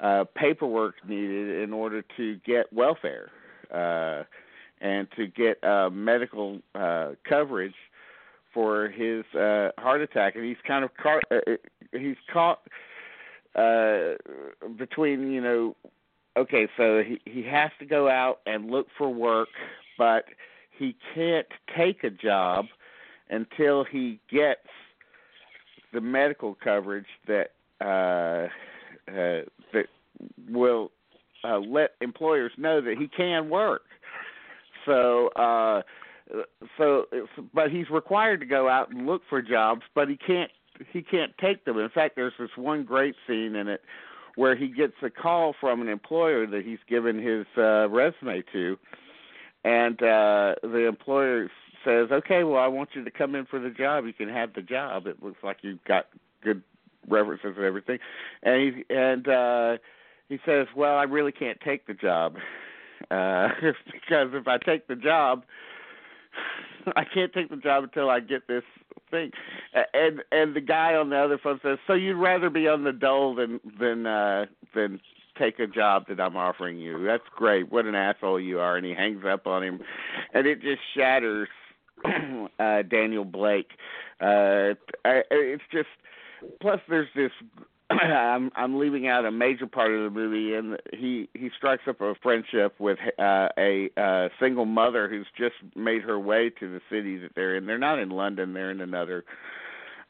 uh, paperwork needed in order to get welfare uh, and to get uh, medical uh, coverage for his uh, heart attack, and he's kind of caught, uh, he's caught uh, between, you know, okay, so he, he has to go out and look for work, but he can't take a job until he gets the medical coverage that uh, uh, that will uh, let employers know that he can work. So. Uh, So, but he's required to go out and look for jobs, but he can't. He can't take them. In fact, there's this one great scene in it where he gets a call from an employer that he's given his uh, resume to, and uh, the employer says, "Okay, well, I want you to come in for the job. You can have the job. It looks like you've got good references and everything." And he and uh, he says, "Well, I really can't take the job uh, because if I take the job." I can't take the job until I get this thing. And and the guy on the other phone says, so you'd rather be on the dole than than, uh, than take a job that I'm offering you. That's great. What an asshole you are. And he hangs up on him. And it just shatters uh, Daniel Blake. Uh, it's just – plus there's this – I'm, I'm leaving out a major part of the movie, and he, he strikes up a friendship with uh, a uh, single mother who's just made her way to the city that they're in. They're not in London. They're in another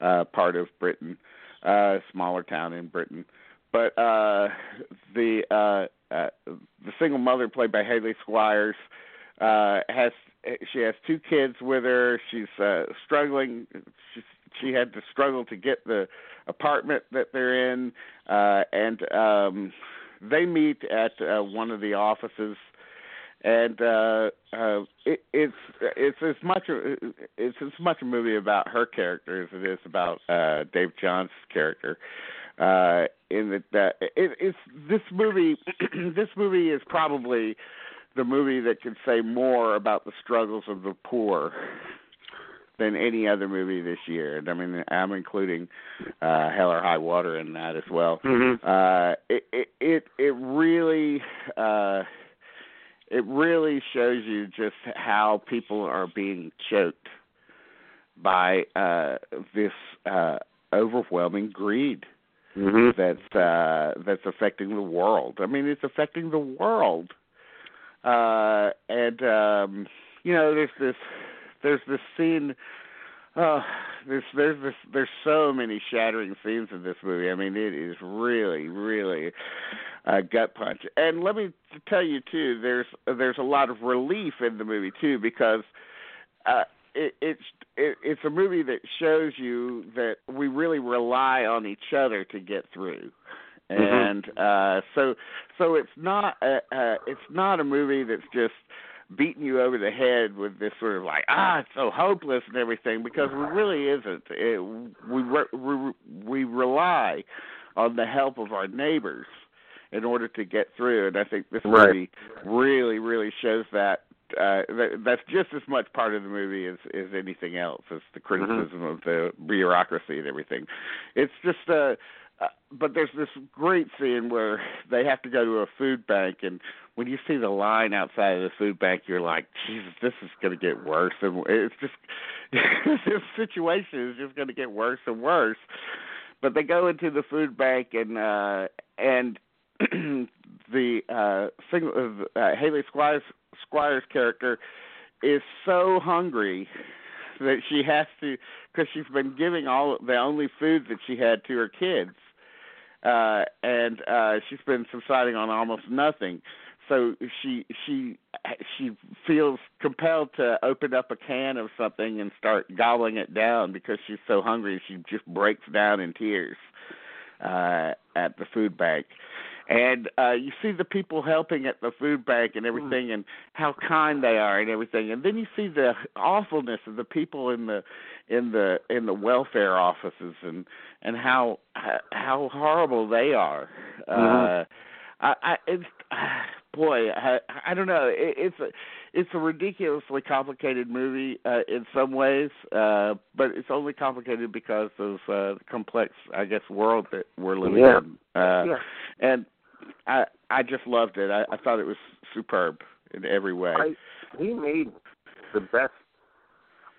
uh, part of Britain, uh, smaller town in Britain. But uh, the uh, uh, the single mother, played by Haley Squires, uh, has she has two kids with her. She's uh, struggling. She's She had to struggle to get the apartment that they're in, uh, and um, they meet at uh, one of the offices. And uh, uh, it, it's it's as much it's as much a movie about her character as it is about uh, Dave Johns' character. Uh, in that, uh, it, it's this movie. This movie is probably the movie that can say more about the struggles of the poor than any other movie this year. And I mean, I'm including uh, Hell or High Water in that as well. Mm-hmm. Uh, it, it it it really uh, it really shows you just how people are being choked by uh, this uh, overwhelming greed mm-hmm. that's uh, that's affecting the world. I mean, it's affecting the world. Uh, and um, you know, there's this. There's this scene Oh, there's there's this, there's so many shattering scenes in this movie. I mean, it is really, really a gut punch. And let me tell you too, there's there's a lot of relief in the movie too, because uh, it, it's it, it's a movie that shows you that we really rely on each other to get through. And uh, so so it's not a, uh, it's not a movie that's just beating you over the head with this sort of like, ah, it's so hopeless and everything, because it really isn't. It, we, re, we, we rely on the help of our neighbors in order to get through, and I think this right. movie really, really shows that. Uh, that, that's just as much part of the movie as, as anything else, as the criticism mm-hmm. of the bureaucracy and everything. It's just a... Uh, but there's this great scene where they have to go to a food bank, and when you see the line outside of the food bank, you're like, Jesus, this is going to get worse. And it's just, this situation is just going to get worse and worse. But they go into the food bank, and uh, and the uh, single, uh, Haley Squires, Squires' character is so hungry that she has to, because she's been giving all the only food that she had to her kids. Uh, and uh, she's been subsisting on almost nothing, so she she she feels compelled to open up a can of something and start gobbling it down because she's so hungry. She just breaks down in tears uh, at the food bank, and uh, you see the people helping at the food bank and everything, and how kind they are and everything. And then you see the awfulness of the people in the in the in the welfare offices and. And how how horrible they are! Mm-hmm. Uh, I, I, it's boy, I, I don't know. It, it's a it's a ridiculously complicated movie uh, in some ways, uh, but it's only complicated because of uh, the complex, I guess, world that we're living yeah. in. Uh, yeah. And I I just loved it. I, I thought it was superb in every way. I, he made the best.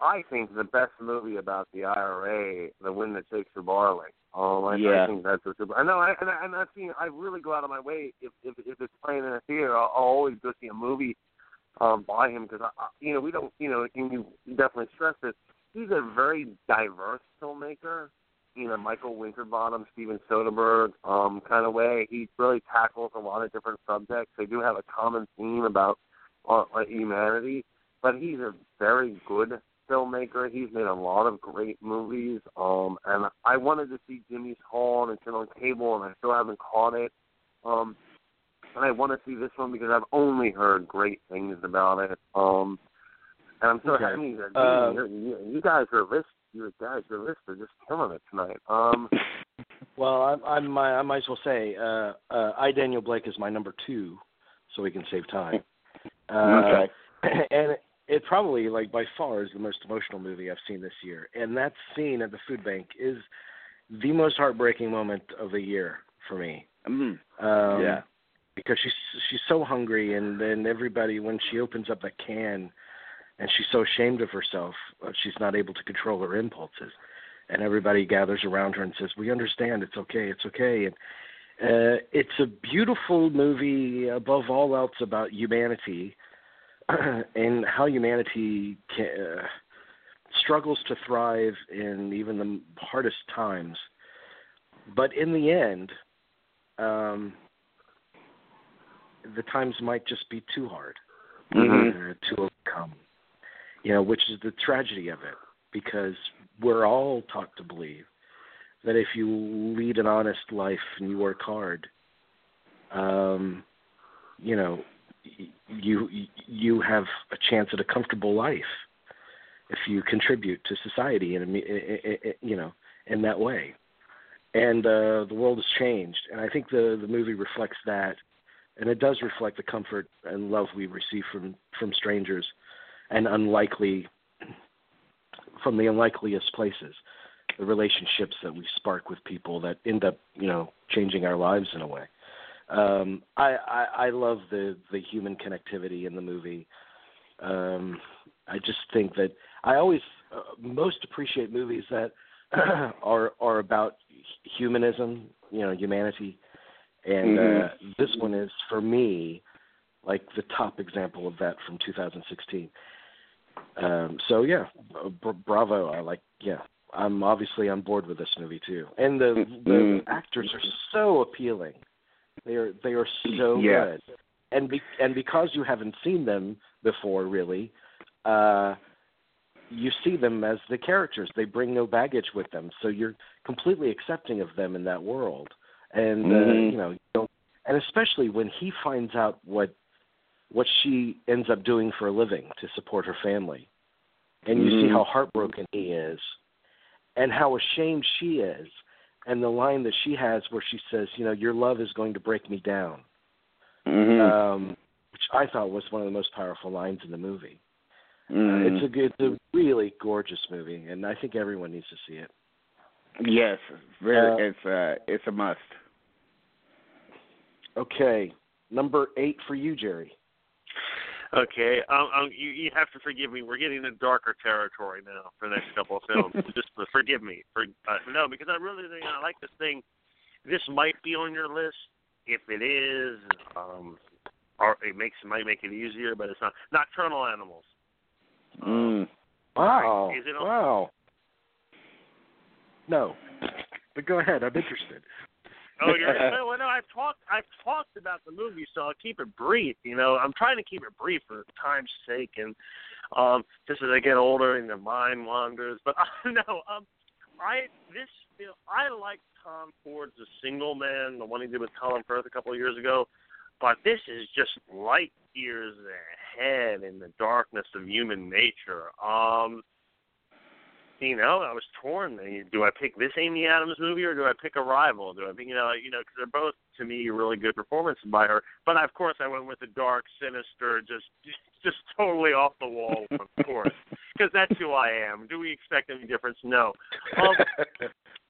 I think the best movie about the I R A, The Wind That Shakes the Barley. Oh, I, yeah. I think that's a super. I know, I, and, I, and I've seen. I really go out of my way if if, if it's playing in a theater, I'll, I'll always go see a movie um, by him because I, you know, we don't, you know, and you definitely stress this. He's a very diverse filmmaker. You know, Michael Winterbottom, Steven Soderbergh, um, kind of way. He really tackles a lot of different subjects. They do have a common theme about uh, humanity, but he's a very good filmmaker. He's made a lot of great movies, um, and I wanted to see Jimmy's Hall and it's on cable, and I still haven't caught it. Um, and I want to see this one because I've only heard great things about it. Um, and I'm so okay. happy that uh, you, you guys are list, you guys your list are just killing it tonight. Um, well, I, I, might, I might as well say, uh, uh, I Daniel Blake is my number two, so we can save time. Uh, okay, and. It probably, like, by far is the most emotional movie I've seen this year. And that scene at the food bank is the most heartbreaking moment of the year for me. Mm. Um, yeah. Because she's she's so hungry, and then everybody, when she opens up that can, and she's so ashamed of herself, she's not able to control her impulses. And everybody gathers around her and says, we understand, it's okay, it's okay. And uh, it's a beautiful movie, above all else, about humanity, and how humanity can, uh, struggles to thrive in even the hardest times. But in the end, um, the times might just be too hard mm-hmm. to overcome, you know, which is the tragedy of it, because we're all taught to believe that if you lead an honest life and you work hard, um, you know, You you have a chance at a comfortable life if you contribute to society in a, you know in that way, and uh, the world has changed, and I think the the movie reflects that, and it does reflect the comfort and love we receive from, from strangers, and unlikely from the unlikeliest places, the relationships that we spark with people that end up you know changing our lives in a way. Um, I, I, I love the, the human connectivity in the movie. Um, I just think that I always uh, most appreciate movies that are are about humanism, you know, humanity. And mm-hmm. uh, this one is, for me, like the top example of that from two thousand sixteen. Um, so yeah, b- bravo. I like, yeah, I'm obviously on board with this movie too. And the, the actors are so appealing. They are, they are so yeah. good. And be, and because you haven't seen them before, really, uh, you see them as the characters. They bring no baggage with them, so you're completely accepting of them in that world. And mm-hmm. uh, you know, you don't, and especially when he finds out what what she ends up doing for a living to support her family, and mm-hmm. you see how heartbroken he is, and how ashamed she is, and the line that she has where she says, "You know, your love is going to break me down." Mm-hmm. Um, which I thought was one of the most powerful lines in the movie. Mm-hmm. Uh, it's, a, it's a really gorgeous movie, and I think everyone needs to see it. Yes, really, uh, it's, uh, it's a must. Okay, number eight for you, Jerry. Okay, um, um, you, you have to forgive me. We're getting into darker territory now for the next couple of films. Just forgive me. For, uh, no, because I really think I like this thing. This might be on your list. If it is, um, or it makes it might make it easier, but it's not. Nocturnal Animals. Mm. Wow! Is it on? Wow! No, but go ahead. I'm interested. Oh, you're no, well, no. I've talked. I've talked about the movie, so I'll keep it brief. You know, I'm trying to keep it brief for time's sake, and um, just as I get older and the mind wanders. But uh, no, um, I this you know, I like Tom Ford's The Single Man, the one he did with Colin Firth a couple of years ago. But this is just light years ahead in the darkness of human nature. Um, you know, I was torn. Do I pick this Amy Adams movie or do I pick Arrival? Do I pick, you know, you know, because they're both, to me, really good performances by her. But, of course, I went with the dark, sinister, just just totally off the wall, of course, because that's who I am. Do we expect any difference? No. Um,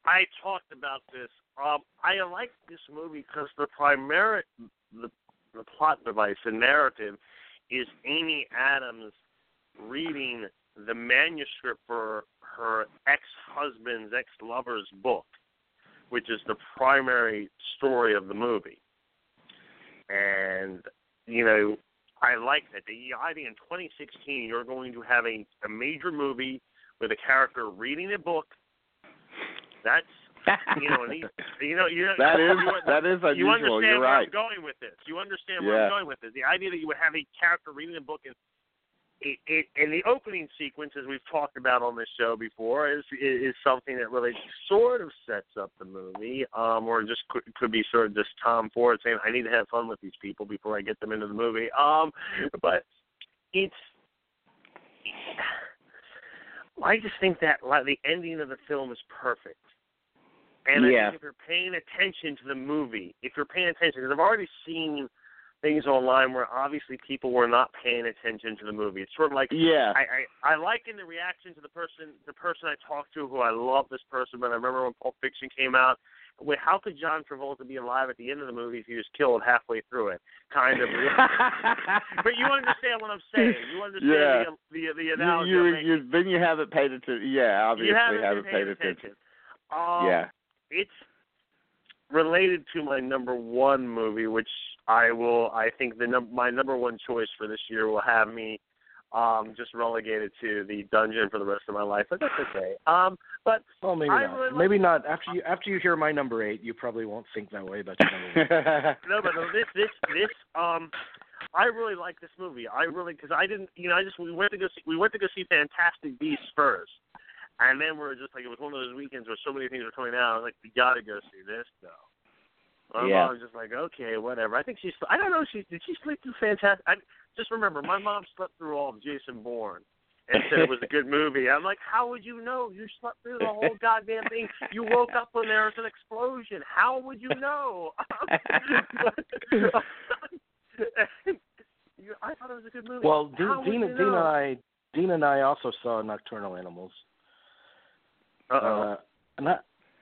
I talked about this. Um, I like this movie because the primary, the, the plot device, the narrative, is Amy Adams reading the manuscript for her ex-husband's, ex-lover's book, which is the primary story of the movie. And, you know, I like that. The idea in twenty sixteen, you're going to have a, a major movie with a character reading a book. That's, you know, he, you know, you know that is you, that is unusual. You understand You're where right. I'm going with this. You understand where yeah. I'm going with this. The idea that you would have a character reading a book, and it, it, and the opening sequence, as we've talked about on this show before, is is something that really sort of sets up the movie, um, or just could, could be sort of just Tom Ford saying, "I need to have fun with these people before I get them into the movie." Um, but it's. I just think that like, the ending of the film is perfect. And yeah. I think if you're paying attention to the movie, if you're paying attention, because I've already seen things online where obviously people were not paying attention to the movie. It's sort of like yeah. I, I, I liken the reaction to the person the person I talked to who I love this person, but I remember when Pulp Fiction came out, wait, how could John Travolta be alive at the end of the movie if he was killed halfway through it? Kind of. But you understand what I'm saying. You understand yeah. the, the, the analogy. You, you, you, then you haven't paid attention. Yeah, obviously you haven't, haven't paid attention. attention. Um, yeah. It's related to my number one movie, which I will, I think the num- my number one choice for this year will have me um, just relegated to the dungeon for the rest of my life, but that's okay. Um, but well, maybe I not. Really maybe like, not. After you after you hear my number eight, you probably won't think that way about your number one. No, but no, this, this, this, um, I really like this movie. I really, because I didn't, you know, I just, we went to go see, we went to go see Fantastic Beasts first. And then we were just like, it was one of those weekends where so many things were coming out. I was like, we got to go see this, though. My yeah. mom was just like, okay, whatever. I think she's, I don't know, she did she sleep through Fantastic? I just remember, my mom slept through all of Jason Bourne and said it was a good movie. I'm like, how would you know? You slept through the whole goddamn thing. You woke up when there was an explosion. How would you know? I thought it was a good movie. Well, Dean, Dean, Dean, and I, Dean and I also saw Nocturnal Animals. Uh-oh. Uh, and I,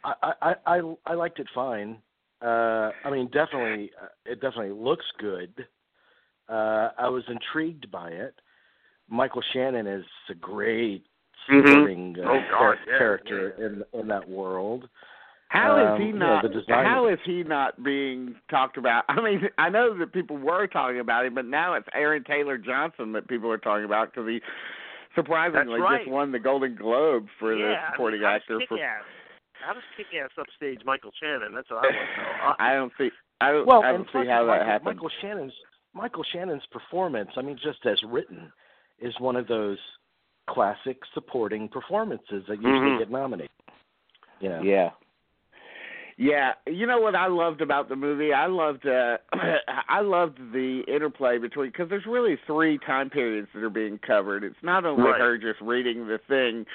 I, I, I liked it fine. Uh, I mean, definitely, it definitely looks good. Uh, I was intrigued by it. Michael Shannon is a great supporting mm-hmm. uh, oh, God, yeah, character yeah, yeah. in in that world. How um, is he not? You know, how is he not being talked about? I mean, I know that people were talking about him, but now it's Aaron Taylor Johnson that people are talking about because he surprisingly right. just won the Golden Globe for yeah, the supporting I mean, actor. I was for kick-ass. I was kick-ass upstage Michael Shannon. That's what I want to know. I don't see. I don't, well, I don't see how that Michael, happened. Michael Shannon's Michael Shannon's performance, I mean, just as written, is one of those classic supporting performances that usually mm-hmm. get nominated. You know? Yeah. Yeah, you know what I loved about the movie? I loved uh, I loved the interplay between, because there's really three time periods that are being covered. It's not only right. her just reading the thing,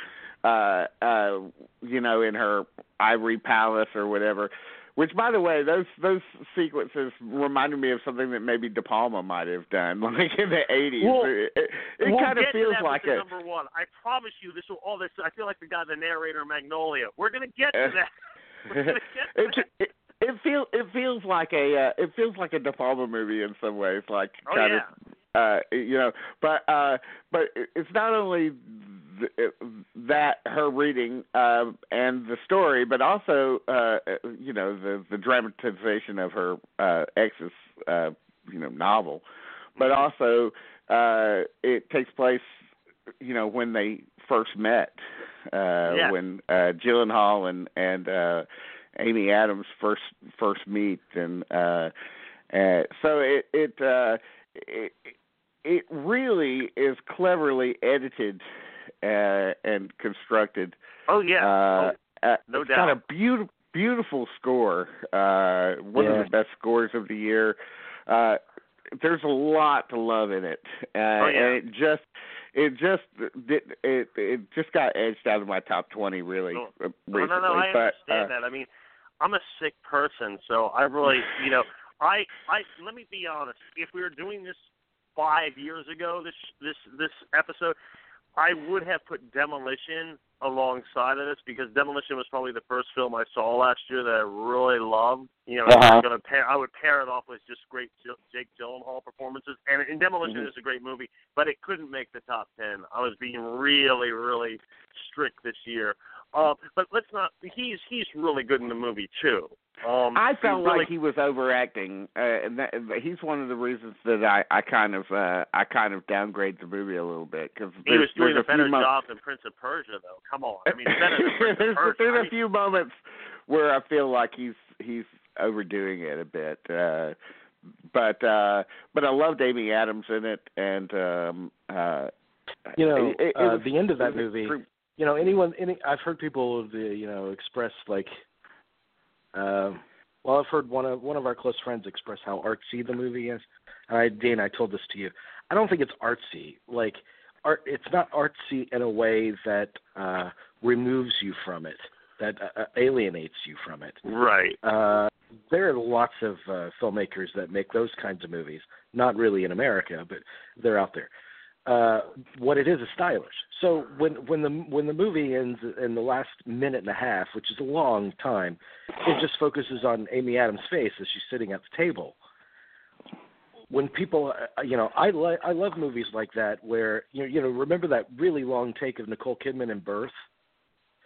uh, uh, you know, in her ivory palace or whatever. Which, by the way, those those sequences reminded me of something that maybe De Palma might have done, like in the eighties. Well, it it, it we'll kind of feels like a number one. I promise you, this will all this. I feel like the guy, the narrator, of Magnolia. We're gonna get to that. it, it, it feels it feels like a uh, it feels like a De Palma movie in some ways, like oh, kind yeah. of uh, you know. But uh, but it's not only th- that her reading uh, and the story, but also uh, you know the the dramatization of her uh, ex's uh, you know novel, but also uh, it takes place you know when they first met. Uh, yeah. When uh, Gyllenhaal and and uh, Amy Adams first first meet, and uh, uh, so it it, uh, it it really is cleverly edited uh, and constructed. Oh yeah, uh, oh, no uh, it's doubt. Got a beautiful beautiful score. Uh, one yeah. of the best scores of the year. Uh, there's a lot to love in it, uh, oh, yeah. and it just. It just it, it it just got edged out of my top twenty really no, recently. No, no, no, I but, understand uh, that. I mean, I'm a sick person, so I really, you know, I I let me be honest. If we were doing this five years ago, this this this episode, I would have put Demolition alongside of this because Demolition was probably the first film I saw last year that I really loved. You know, uh-huh. I, was gonna pair, I would pair it off with just great Jake Gyllenhaal performances. And, and Demolition mm-hmm. is a great movie, but it couldn't make the top ten. I was being really, really strict this year. Uh, but let's not – he's he's really good in the movie too. Um, I felt really, like he was overacting. Uh, and that, he's one of the reasons that I, I kind of uh, I kind of downgrade the movie a little bit. Cause he was doing a, a better job than Prince of Persia, though. Come on. I mean, better than Prince of Persia. There's I mean, a few moments where I feel like he's he's overdoing it a bit. Uh, but uh, but I loved Amy Adams in it. And, um, uh, you know, it, it, uh, it was, the end of that movie – You know, anyone, any, I've heard people, you know, express like, uh, well, I've heard one of one of our close friends express how artsy the movie is. And I, Dane, I told this to you. I don't think it's artsy. Like, art, it's not artsy in a way that uh, removes you from it, that uh, alienates you from it. Right. Uh, there are lots of uh, filmmakers that make those kinds of movies. Not really in America, but they're out there. Uh, what it is is stylish. So when when the when the movie ends in the last minute and a half, which is a long time, it just focuses on Amy Adams' face as she's sitting at the table. When people, you know, I li- I love movies like that where you know, you know remember that really long take of Nicole Kidman in Birth.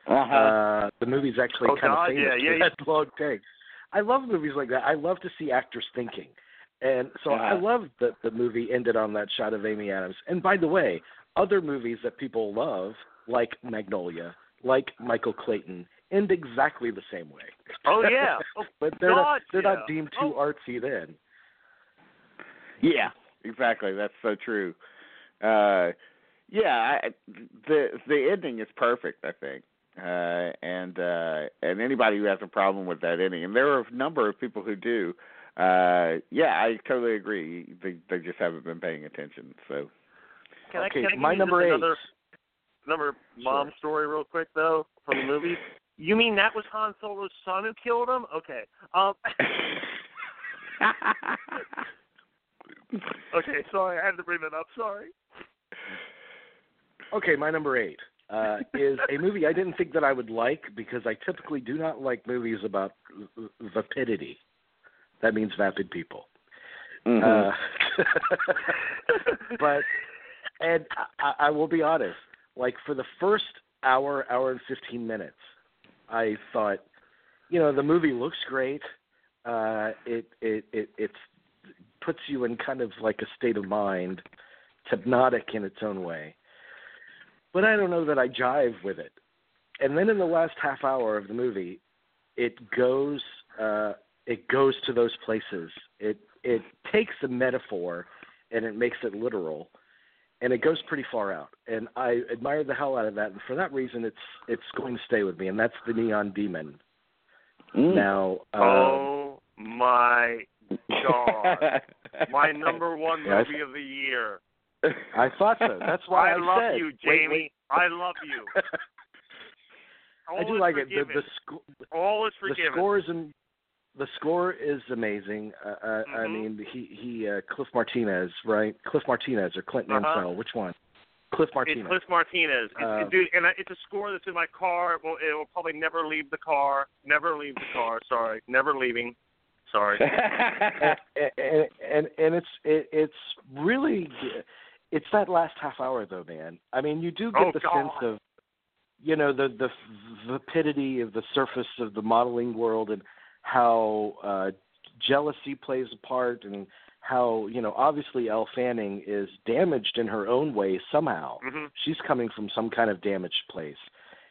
Uh-huh. Uh, the movie's actually oh, kind God, of famous yeah, yeah, for that long take. I love movies like that. I love to see actors thinking. And so yeah. I love that the movie ended on that shot of Amy Adams. And by the way, other movies that people love, like Magnolia, like Michael Clayton, end exactly the same way. Oh, yeah. Oh, but they're, God, not, they're yeah. not deemed too oh. artsy then. Yeah, exactly. That's so true. Uh, yeah, I, the the ending is perfect, I think. Uh, and uh, and anybody who has a problem with that ending, and there are a number of people who do, Uh, yeah, I totally agree. They, they just haven't been paying attention. So, can I, okay, can I my number eight. Another, another mom sure. story, real quick though, from the movie. You mean that was Han Solo's son who killed him? Okay. Um, okay, sorry, I had to bring that up. Sorry. Okay, my number eight uh, is a movie I didn't think that I would like because I typically do not like movies about vapidity. That means vapid people. Mm-hmm. Uh, but, and I, I will be honest, like for the first hour, hour and fifteen minutes, I thought, you know, the movie looks great. Uh, it, it, it it's, puts you in kind of like a state of mind, it's hypnotic in its own way. but I don't know that I jive with it. And then in the last half hour of the movie, it goes uh, it goes to those places. It it takes a metaphor and it makes it literal, and it goes pretty far out. And I admire the hell out of that. And for that reason, it's it's going to stay with me. And that's The Neon Demon. Mm. Now, uh, oh my God, my number one movie of the year. I thought so. That's why I, I love said. you, Jamie. Wait, wait. I love you. All I do like forgiven. it. The, the sc- All is forgiven. The score is, am- the score is amazing. Uh, mm-hmm. I mean, he he uh, Cliff Martinez, right? Cliff Martinez or Clinton uh-huh. Mansell? Which one? Cliff Martinez. It's Cliff Martinez. It's, uh, dude, and it's a score that's in my car. It will, it will probably never leave the car. Never leave the car. Sorry, never leaving. Sorry. and, and, and and it's it, it's really it's that last half hour though, man. I mean, you do get oh, the God. sense of, you know, the the vapidity of the surface of the modeling world and how uh, jealousy plays a part and how, you know, obviously Elle Fanning is damaged in her own way somehow. Mm-hmm. She's coming from some kind of damaged place.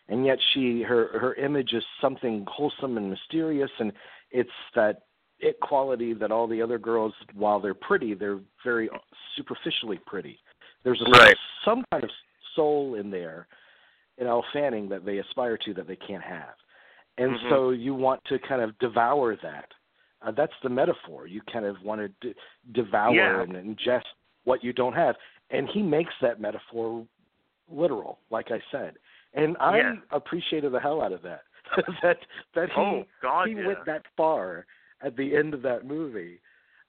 And yet she her, her image is something wholesome and mysterious, and it's that it quality that all the other girls, while they're pretty, they're very superficially pretty. There's a, right. some kind of soul in there in Elle Fanning that they aspire to that they can't have. And mm-hmm. so you want to kind of devour that. Uh, that's the metaphor. You kind of want to d- devour yeah. and ingest what you don't have. And he makes that metaphor literal, like I said. And I yeah. appreciated the hell out of that, that, that he, oh, God, he yeah. went that far at the end of that movie.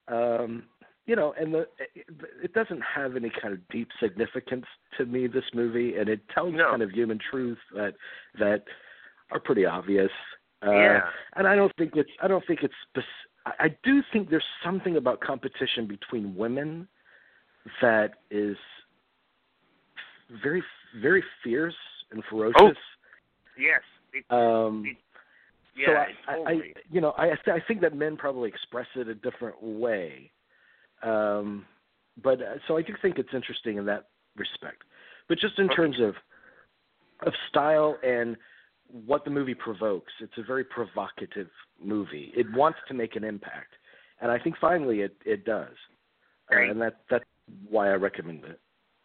Um, you know, and the, it, it doesn't have any kind of deep significance to me, this movie, and it tells no. kind of human truth that that are pretty obvious. Uh, yeah. And I don't think it's, I don't think it's, bes- I do think there's something about competition between women that is very, very fierce and ferocious. Oh. Yes. It, um, it, yeah. So I, totally. I, you know, I, I think that men probably express it a different way. Um, but uh, so I do think it's interesting in that respect, but just in okay. terms of, of style and what the movie provokes. It's a very provocative movie. It wants to make an impact. And I think finally it, it does. Right. Uh, and that that's why I recommend it.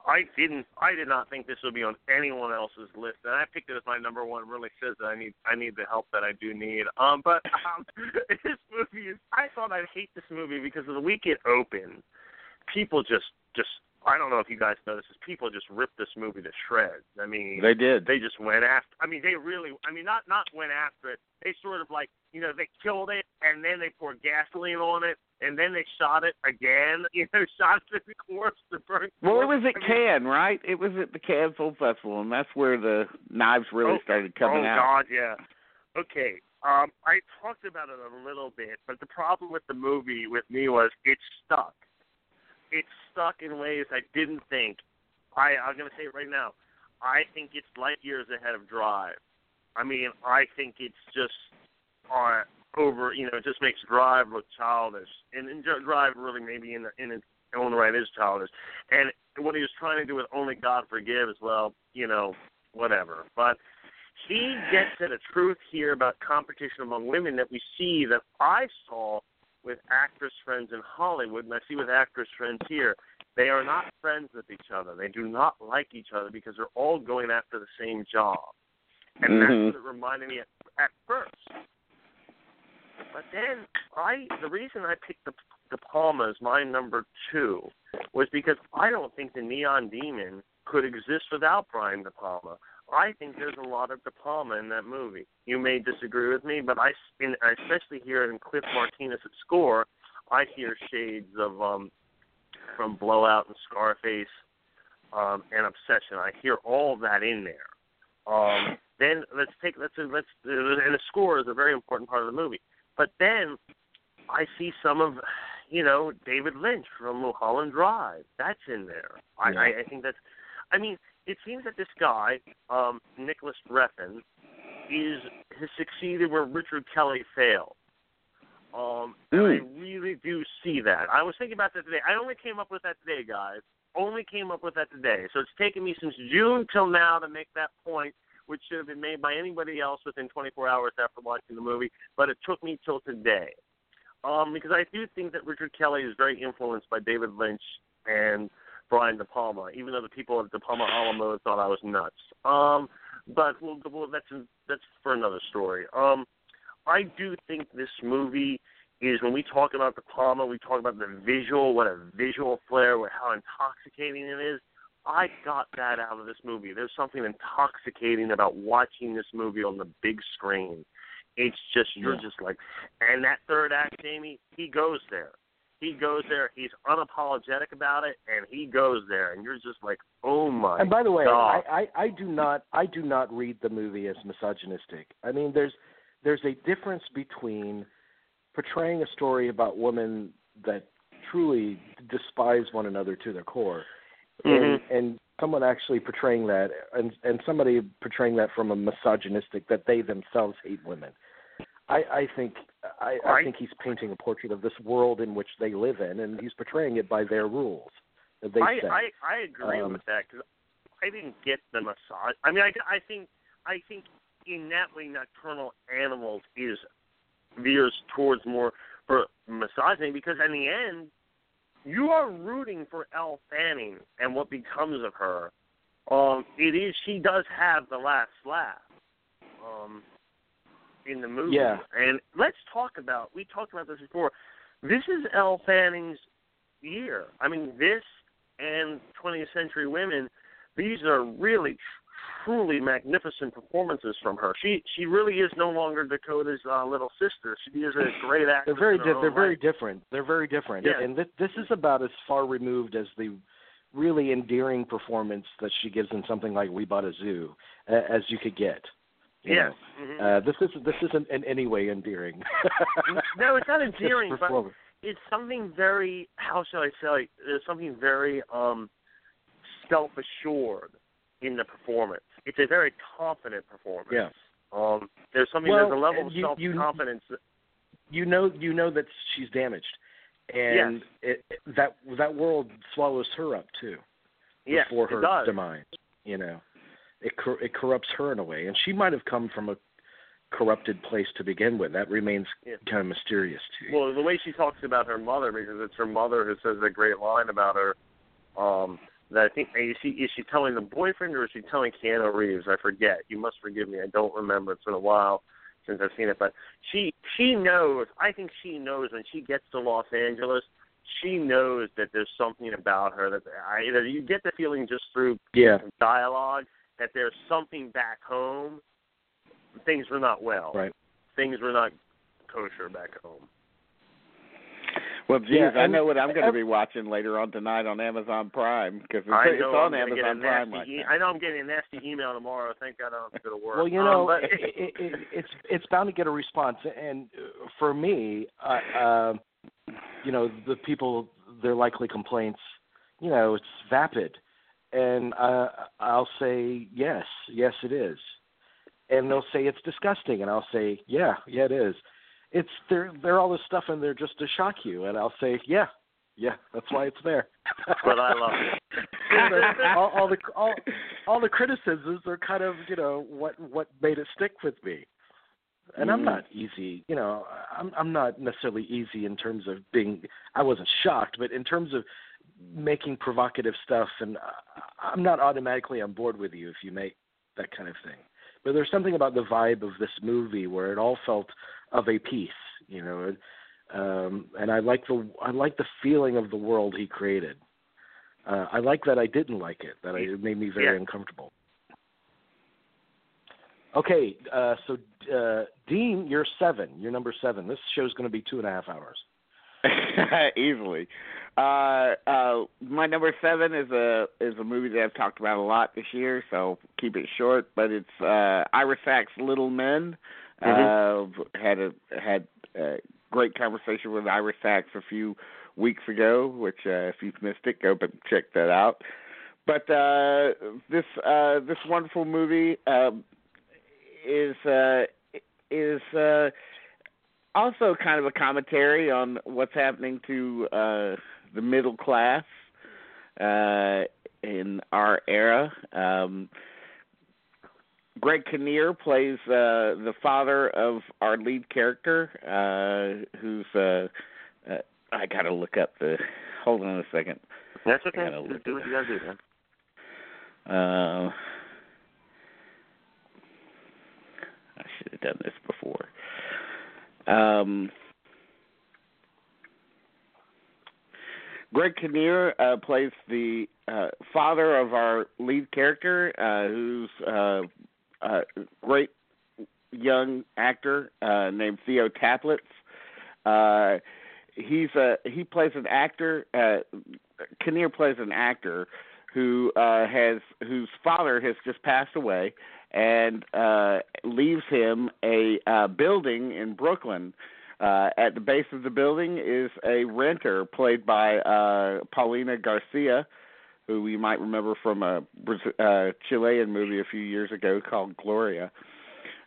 I didn't I did not think this would be on anyone else's list, and I picked it as my number one. It really says that I need I need the help that I do need. Um but um, this movie is I thought I'd hate this movie because of the week it opened, people just just I don't know if you guys noticed this. People just ripped this movie to shreds. I mean, they did. They just went after. I mean, they really. I mean, not not went after it. They sort of like, you know, they killed it and then they poured gasoline on it and then they shot it again. You know, shot it to the corpse to burn. Well, it was at Cannes, right? It was at the Cannes Film Festival, and that's where the knives really okay. started coming oh, out. Oh God, yeah. Okay. Um, I talked about it a little bit, but the problem with the movie with me was it stuck. It's stuck in ways I didn't think. I, I'm going to say it right now. I think it's light years ahead of Drive. I mean, I think it's just uh, over, you know, it just makes Drive look childish. And, and Drive really maybe in, the, in its own right is childish. And what he was trying to do with Only God Forgives, well, you know, whatever. But he gets at a truth here about competition among women that we see that I saw with actress friends in Hollywood, and I see with actress friends here, they are not friends with each other. They do not like each other because they're all going after the same job. And mm-hmm. that's what it reminded me at, at first. But then I, the reason I picked the, the Palma as my number two was because I don't think the Neon Demon could exist without Brian De Palma. I think there's a lot of De Palma in that movie. You may disagree with me, but I, in, especially here in Cliff Martinez's score, I hear shades of um, from Blowout and Scarface um, and Obsession. I hear all that in there. Um, then let's take let's let's and the score is a very important part of the movie. But then I see some of, you know, David Lynch from Mulholland Drive. That's in there. I, yeah. I, I think that's. I mean. It seems that this guy, um, Nicholas Refn, is has succeeded where Richard Kelly failed. Um, and I really do see that. I was thinking about that today. I only came up with that today, guys. only came up with that today. So it's taken me since June till now to make that point, which should have been made by anybody else within twenty-four hours after watching the movie, but it took me till today. Um, because I do think that Richard Kelly is very influenced by David Lynch and Brian De Palma, even though the people at De Palma Alamo thought I was nuts. Um, but we'll, we'll, that's that's for another story. Um, I do think this movie is, when we talk about De Palma, we talk about the visual, what a visual flair, how intoxicating it is. I got that out of this movie. There's something intoxicating about watching this movie on the big screen. It's just, you're yeah. just like, and that third act, Amy, he goes there. He goes there. He's unapologetic about it, and he goes there. And you're just like, oh, my God. And by the way, I, I, I do not I do not read the movie as misogynistic. I mean, there's there's a difference between portraying a story about women that truly despise one another to their core, mm-hmm. and, and someone actually portraying that, and, and somebody portraying that from a misogynistic, that they themselves hate women. I, I think I, right. I think he's painting a portrait of this world in which they live in, and he's portraying it by their rules. That they I, set. I I agree um, with that, because I didn't get the massage. I mean, I, I think I think in that way, Nocturnal Animals is veers towards more for misogyny, because in the end, you are rooting for Elle Fanning and what becomes of her. Um, it is she does have the last laugh. Um. In the movie, yeah. And let's talk about, we talked about this before, this is Elle Fanning's year. I mean, this and twentieth Century Women, these are really, truly magnificent performances from her. She she really is no longer Dakota's uh, little sister. She is a great actress. They're very, di- they're very different. They're very different. Yeah. And th- this is about as far removed as the really endearing performance that she gives in something like We Bought a Zoo, uh, as you could get. You yes. Mm-hmm. Uh, this isn't this isn't in any way endearing. No, it's not endearing, but it's something very, how shall I say, there's something very um, self-assured in the performance. It's a very confident performance. Yeah. Um, there's something, well, there's a level of you, self-confidence. You, you know, you know that she's damaged, and yes. it, that that world swallows her up too. Yes, before her it does. demise. You know. It, cor- it corrupts her in a way, and she might have come from a corrupted place to begin with. That remains yeah. kind of mysterious to you. Well, the way she talks about her mother, because it's her mother who says that great line about her. Um, that I think is she is she telling the boyfriend, or is she telling Keanu Reeves? I forget. You must forgive me. I don't remember. It's been a while since I've seen it, but she she knows. I think she knows when she gets to Los Angeles. She knows that there's something about her that I, that you get the feeling just through yeah. dialogue. That there's something back home, things were not well. Right. Things were not kosher back home. Well, geez, yeah, I know what I'm going to be watching later on tonight on Amazon Prime, because it's, it's on Amazon Prime. Right e- I know I'm getting a nasty email tomorrow. Thank God I don't have to go to work. Well, you know, um, but it, it, it, it's it's bound to get a response. And for me, uh, uh, you know, the people, their likely complaints, you know, it's vapid. And uh, I'll say, yes, yes, it is. And they'll say, it's disgusting. And I'll say, yeah, yeah, it is. It's they're, they're all this stuff in there just to shock you. And I'll say, yeah, yeah, that's why it's there. But I love it. all, all, the, all, all the criticisms are kind of, you know, what, what made it stick with me. And mm. I'm not easy, you know, I'm, I'm not necessarily easy in terms of being, I wasn't shocked, but in terms of making provocative stuff, and I'm not automatically on board with you if you make that kind of thing. But there's something about the vibe of this movie where it all felt of a piece, you know. Um, and I like the I like the feeling of the world he created. Uh, I like that I didn't like it. That I, it made me very yeah. uncomfortable. Okay, uh, so uh, Dean, you're seven. You're number seven. This show's going to be two and a half hours. Easily. Uh, uh, my number seven is a is a movie that I've talked about a lot this year, so keep it short. But it's uh, Ira Sachs' Little Men. Mm-hmm. Uh, had a had a great conversation with Ira Sachs a few weeks ago, which uh, if you've missed it, go and check that out. But uh, this uh, this wonderful movie um, is uh, is. Uh, Also, kind of a commentary on what's happening to uh, the middle class uh, in our era. Um, Greg Kinnear plays uh, the father of our lead character, uh, who's uh, uh, I gotta look up the. Hold on a second. That's okay. Just do what you gotta do, man. Uh, I should have done this before. Um, Greg Kinnear uh, plays the uh, father of our lead character, uh, who's uh, a great young actor uh, named Theo Taplitz. Uh, he's a he plays an actor. Uh, Kinnear plays an actor who uh, has whose father has just passed away, and uh, leaves him a uh, building in Brooklyn. Uh, at the base of the building is a renter played by uh, Paulina Garcia, who you might remember from a uh, Chilean movie a few years ago called Gloria.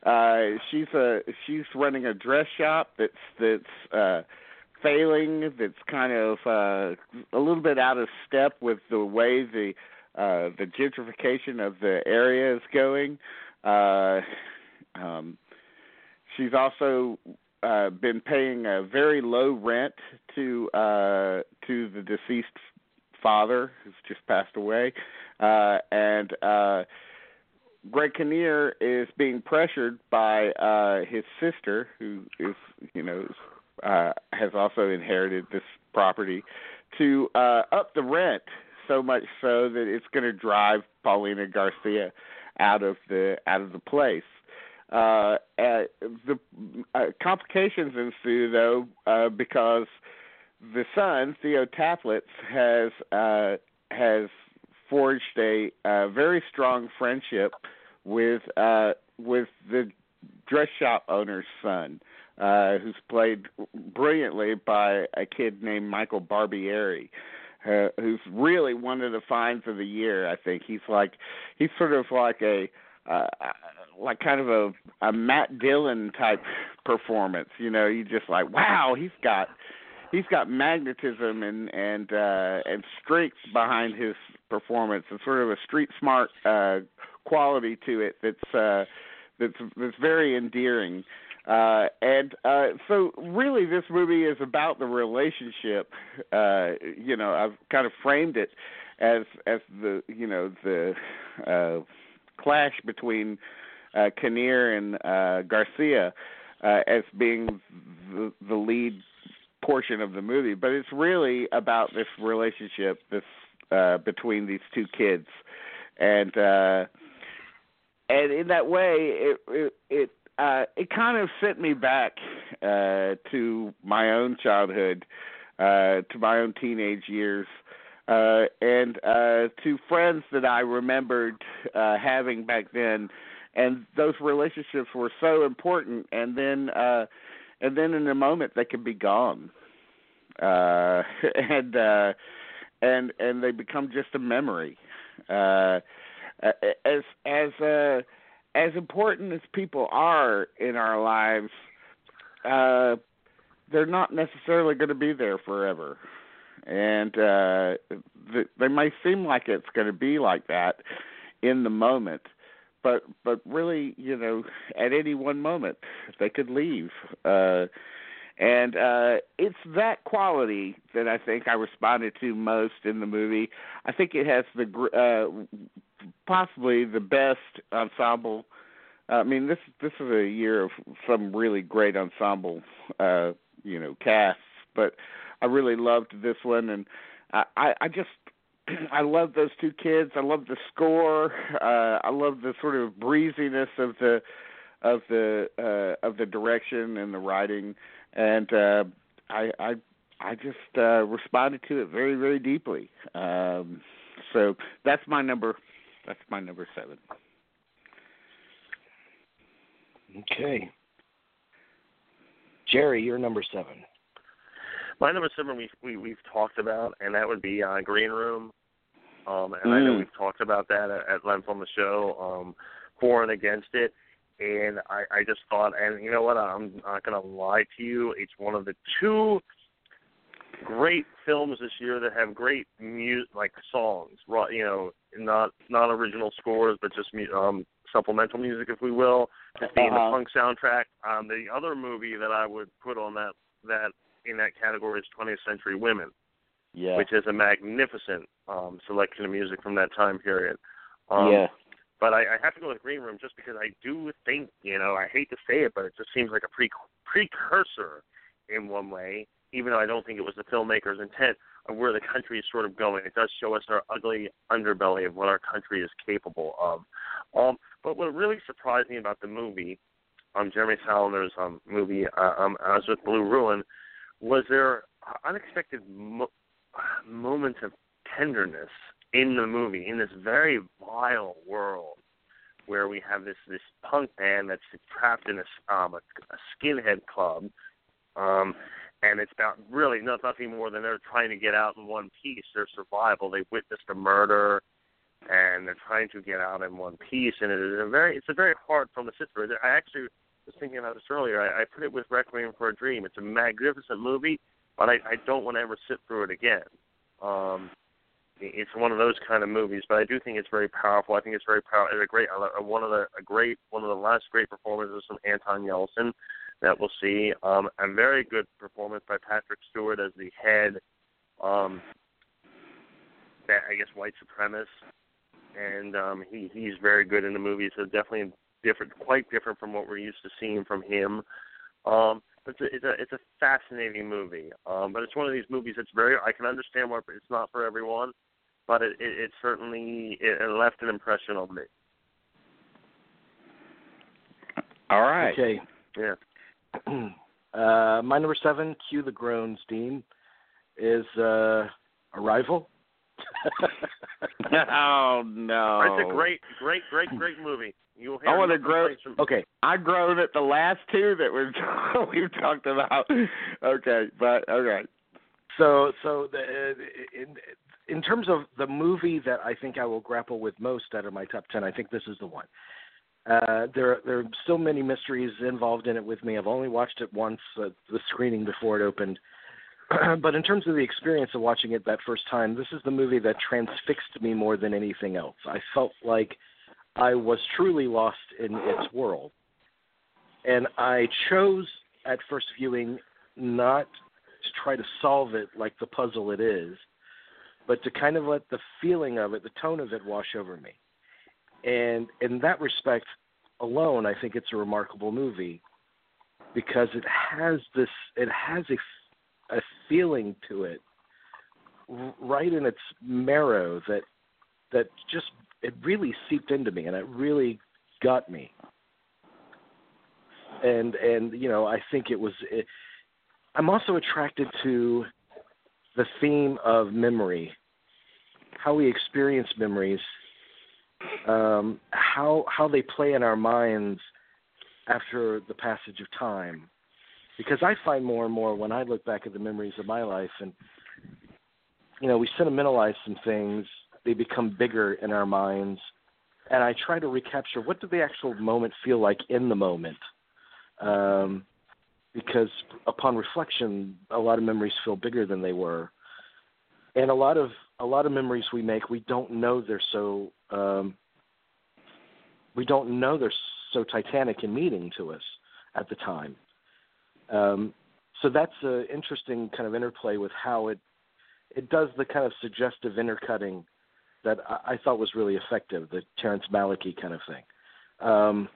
Uh, she's a she's running a dress shop that's that's uh, failing, that's kind of uh, a little bit out of step with the way the uh, the gentrification of the area is going. Uh, um, she's also Uh, been paying a very low rent to uh, to the deceased father who's just passed away, uh, and uh, Greg Kinnear is being pressured by uh, his sister, who is you know uh, has also inherited this property, to uh, up the rent so much so that it's going to drive Paulina Garcia out of the out of the place. Uh, uh, the uh, complications ensue, though, uh, because the son, Theo Taplitz, has uh, has forged a uh, very strong friendship with uh, with the dress shop owner's son, uh, who's played brilliantly by a kid named Michael Barbieri, uh, who's really one of the finds of the year. I think he's like he's sort of like a Uh, like kind of a, a Matt Dillon type performance, you know. You just like, wow, he's got he's got magnetism and and uh, and strength behind his performance, and sort of a street smart uh, quality to it that's uh, that's that's very endearing. Uh, and uh, so, really, this movie is about the relationship. Uh, you know, I've kind of framed it as as the you know the uh, clash between uh, Kinnear and uh, Garcia uh, as being the, the lead portion of the movie, but it's really about this relationship this uh, between these two kids, and uh, and in that way, it it it, uh, it kind of sent me back uh, to my own childhood, uh, to my own teenage years. Uh, and uh, to friends that I remembered uh, having back then, and those relationships were so important. And then, uh, and then in a moment, they could be gone, uh, and uh, and and they become just a memory. Uh, as as uh, as important as people are in our lives, uh, they're not necessarily going to be there forever. And uh, th- they may seem like it's going to be like that in the moment, but but really, you know, at any one moment they could leave. Uh, and uh, it's that quality that I think I responded to most in the movie. I think it has the uh, possibly the best ensemble. I mean, this this is a year of some really great ensemble, uh, you know, casts, but I really loved this one, and I, I just I love those two kids. I love the score. Uh, I love the sort of breeziness of the of the uh, of the direction and the writing, and uh, I, I I just uh, responded to it very very deeply. Um, so that's my number. That's my number seven. Okay, Jerry, you're number seven. My number seven we, we, we've talked about, and that would be uh, Green Room. Um, and mm. I know we've talked about that at, at length on the show, um, for and against it. And I, I just thought, and you know what, I'm not going to lie to you, it's one of the two great films this year that have great music, like songs, you know, not not original scores, but just um, supplemental music, if we will, just being uh-huh. the punk soundtrack. Um, the other movie that I would put on that that in that category is twentieth century women, yeah. which is a magnificent um, selection of music from that time period. Um, yeah. But I, I have to go with Green Room just because I do think, you know, I hate to say it, but it just seems like a pre- precursor in one way, even though I don't think it was the filmmaker's intent of where the country is sort of going. It does show us our ugly underbelly of what our country is capable of. Um, but what really surprised me about the movie, um, Jeremy Salander's um, movie, uh, um, I was with Blue Ruin, was there unexpected mo- moments of tenderness in the movie, in this very vile world where we have this, this punk band that's trapped in a, um, a, a skinhead club, um, and it's about really not, nothing more than they're trying to get out in one piece, their survival. They witnessed a murder, and they're trying to get out in one piece, and it is a very, it's a very hard film to sit through. I actually was thinking about this earlier. I, I put it with Requiem for a Dream. It's a magnificent movie, but I, I don't want to ever sit through it again. Um... It's one of those kind of movies, but I do think it's very powerful. I think it's very powerful. It's a great, a, one of the a great, one of the last great performances from Anton Yelchin that we'll see. Um, a very good performance by Patrick Stewart as the head, um, that, I guess, white supremacist, and um, he he's very good in the movie. So definitely different, quite different from what we're used to seeing from him. Um, It's a, it's a it's a fascinating movie, um, but it's one of these movies that's very. I can understand why it's not for everyone, but it it, it certainly it, it left an impression on me. All right. Okay. Yeah. Uh, my number seven, cue the groans, Dean, is uh, Arrival. Oh no! It's a great, great, great, great movie. You I want to groan. Okay, I groaned at the last two that we've we've talked about. Okay, but okay. So, so the, in in terms of the movie that I think I will grapple with most out of my top ten, I think this is the one. Uh, there, there are so many mysteries involved in it with me. I've only watched it once, uh, the screening before it opened. But in terms of the experience of watching it that first time, this is the movie that transfixed me more than anything else. I felt like I was truly lost in its world. And I chose at first viewing not to try to solve it like the puzzle it is, but to kind of let the feeling of it, the tone of it, wash over me. And in that respect alone, I think it's a remarkable movie because it has this, it has a a feeling to it right in its marrow that that just, it really seeped into me and it really got me. And, and you know, I think it was, it, I'm also attracted to the theme of memory, how we experience memories, um, how how they play in our minds after the passage of time. Because I find more and more when I look back at the memories of my life and, you know, we sentimentalize some things, they become bigger in our minds. And I try to recapture, what did the actual moment feel like in the moment? Um, because upon reflection, a lot of memories feel bigger than they were. And a lot of, a lot of memories we make, we don't know they're so, um, we don't know they're so titanic in meaning to us at the time. Um, so that's an interesting kind of interplay with how it it does the kind of suggestive intercutting that I, I thought was really effective, the Terrence Malick kind of thing. Um,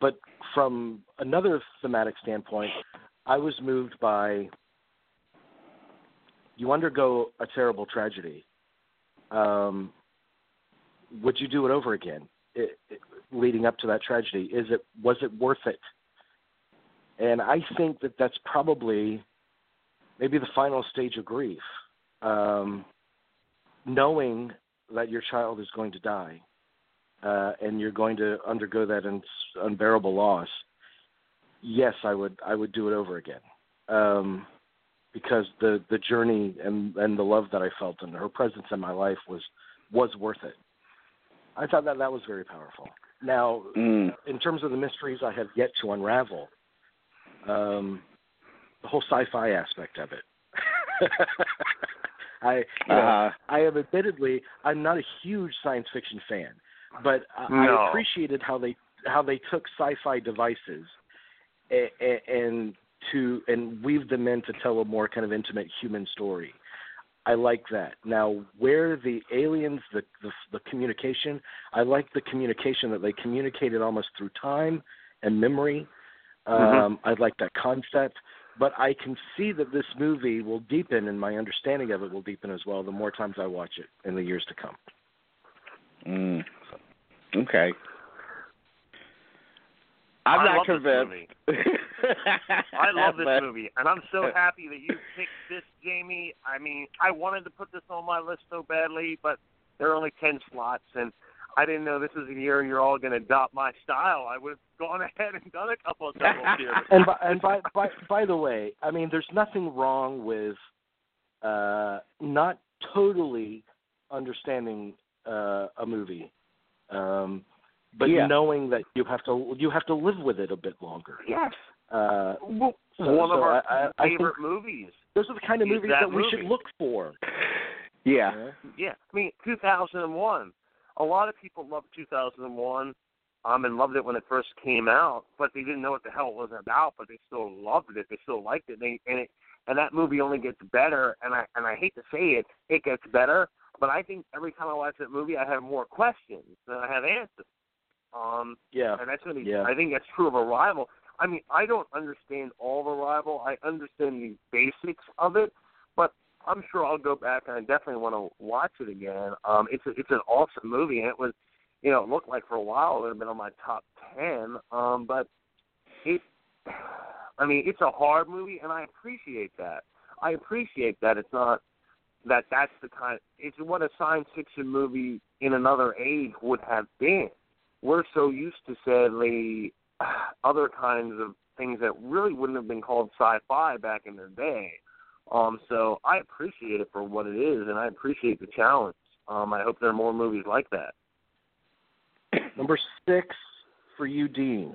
but from another thematic standpoint, I was moved by you undergo a terrible tragedy. Um, would you do it over again? It, it, leading up to that tragedy, is it was it worth it? And I think that that's probably maybe the final stage of grief, um, knowing that your child is going to die uh, and you're going to undergo that un- unbearable loss. Yes, I would I would do it over again um, because the, the journey and, and the love that I felt and her presence in my life was, was worth it. I thought that that was very powerful. Now, mm. in terms of the mysteries I have yet to unravel, Um, the whole sci-fi aspect of it I, you know, uh, I am admittedly, I'm not a huge science fiction fan, but I, no. I appreciated how they how they took sci-fi devices and, and to and weaved them in to tell a more kind of intimate human story. I like that. Now, where the aliens, the, the the communication, I like the communication that they communicated almost through time and memory. Um, mm-hmm. I like that concept. But I can see that this movie will deepen, and my understanding of it will deepen as well, the more times I watch it in the years to come. Mm. Okay. I'm I not convinced. I love this movie, and I'm so happy that you picked this, Jamie. I mean, I wanted to put this on my list so badly, but there are only ten slots, and I didn't know this was a year you're all going to adopt my style. I would have gone ahead and done a couple of doubles here. and by, and by, by, by the way, I mean, there's nothing wrong with uh, not totally understanding uh, a movie, um, but yeah. knowing that you have to you have to live with it a bit longer. Yes. Uh, well, so, one so of our I, I, favorite I movies. Those are the kind of movies that, that movie. we should look for. Yeah. Yeah. I mean, two thousand one. A lot of people loved two thousand one um, and loved it when it first came out, but they didn't know what the hell it was about, but they still loved it. They still liked it. They, and, it and that movie only gets better, and I and I hate to say it, it gets better, but I think every time I watch that movie, I have more questions than I have answers. Um, yeah. And that's really, yeah. I think that's true of Arrival. I mean, I don't understand all of Arrival. I understand the basics of it, but I'm sure I'll go back, and I definitely want to watch it again. Um, it's a, it's an awesome movie, and it was, you know, it looked like for a while it would have been on my top ten. Um, but it, I mean, it's a hard movie, and I appreciate that. I appreciate that it's not that that's the kind. It's what a science fiction movie in another age would have been. We're so used to sadly other kinds of things that really wouldn't have been called sci-fi back in the day. Um, so I appreciate it for what it is, and I appreciate the challenge. Um, I hope there are more movies like that. Number six for you, Dean.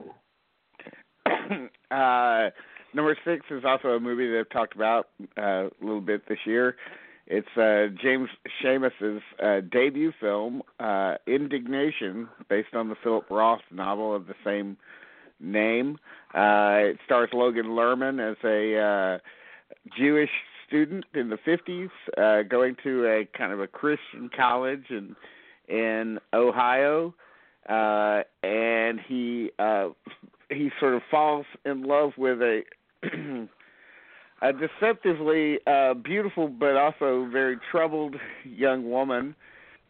uh, number six is also a movie that I've talked about uh, a little bit this year. It's uh, James Seamus's uh, debut film, uh, Indignation, based on the Philip Roth novel of the same name. Uh, it stars Logan Lerman as a... Uh, Jewish student in the fifties, uh, going to a kind of a Christian college in in Ohio, uh, and he uh, he sort of falls in love with a a deceptively uh, beautiful but also very troubled young woman,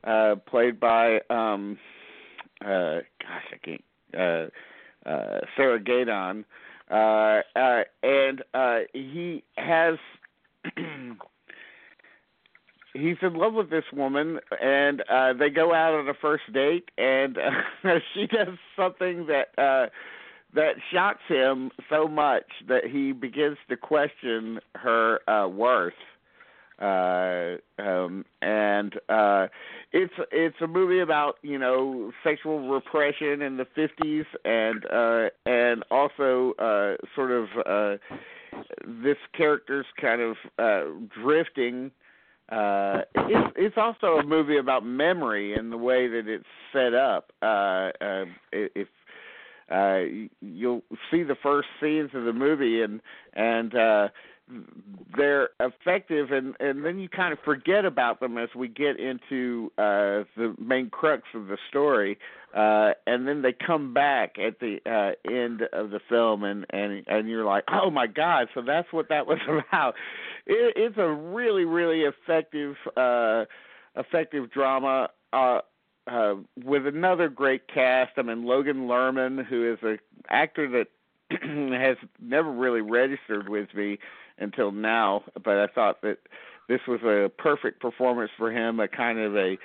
uh, played by um, uh, gosh I can't uh, uh, Sarah Gadon. Uh, uh, and uh, he has he's in love with this woman, and uh, they go out on a first date, and uh, she does something that uh, that shocks him so much that he begins to question her uh, worth. Uh, um, and uh, it's it's a movie about, you know, sexual repression in the fifties, and uh, and also uh, sort of uh, this character's kind of uh, drifting. Uh, it's it's also a movie about memory and the way that it's set up. Uh, uh, if uh, you'll see the first scenes of the movie, and and. Uh, they're effective, and, and then you kind of forget about them as we get into uh, the main crux of the story, uh, and then they come back at the uh, end of the film, and, and, and you're like, oh, my God, so that's what that was about. It, it's a really, really effective, uh, effective drama uh, uh, with another great cast. I mean, Logan Lerman, who is an actor that has never really registered with me until now, but I thought that this was a perfect performance for him, a kind of a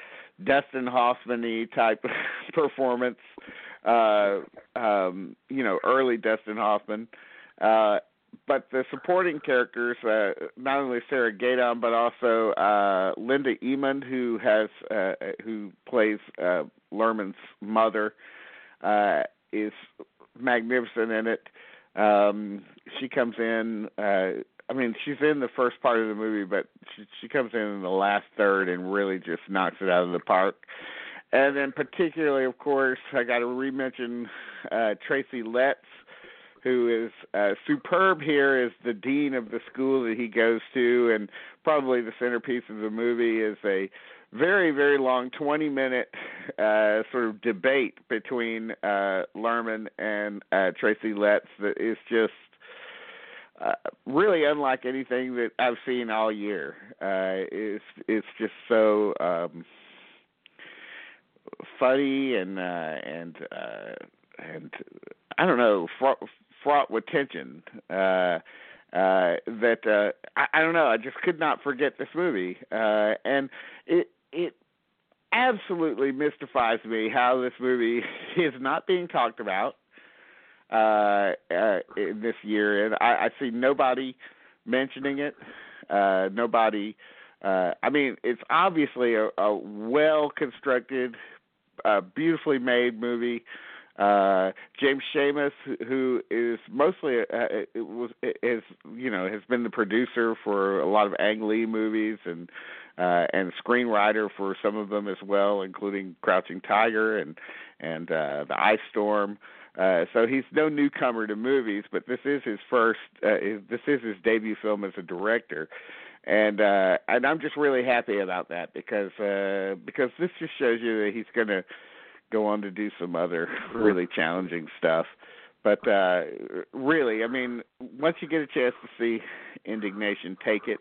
Dustin Hoffman-y type performance, uh, um, you know, early Dustin Hoffman. Uh, but the supporting characters, uh, not only Sarah Gadon, but also uh, Linda Eamon, who has uh, who plays uh, Lerman's mother, uh, is magnificent in it. Um, she comes in uh, I mean, she's in the first part of the movie, but she, she comes in in the last third and really just knocks it out of the park. And then particularly, of course, I got to re-mention uh, Tracy Letts, who is uh, superb here as the dean of the school that he goes to, and probably the centerpiece of the movie is a very, very long twenty-minute uh, sort of debate between uh, Lerman and uh, Tracy Letts that is just uh, really unlike anything that I've seen all year. Uh, it's, it's just so um, funny and uh, and uh, and I don't know, fraught, fraught with tension. Uh, uh, that uh, I, I don't know. I just could not forget this movie, uh, and it it absolutely mystifies me how this movie is not being talked about uh, uh, in this year, and I, I see nobody mentioning it. Uh, nobody. Uh, I mean, it's obviously a, a well-constructed, uh, beautifully made movie. Uh, James Sheamus, who is mostly uh, it was is you know has been the producer for a lot of Ang Lee movies and uh, and screenwriter for some of them as well, including Crouching Tiger and and uh, The Ice Storm. Uh, so he's no newcomer to movies, but this is his first. Uh, his, this is his debut film as a director, and uh, and I'm just really happy about that because uh, because this just shows you that he's going to go on to do some other really challenging stuff. But uh, really, I mean, once you get a chance to see Indignation, take it.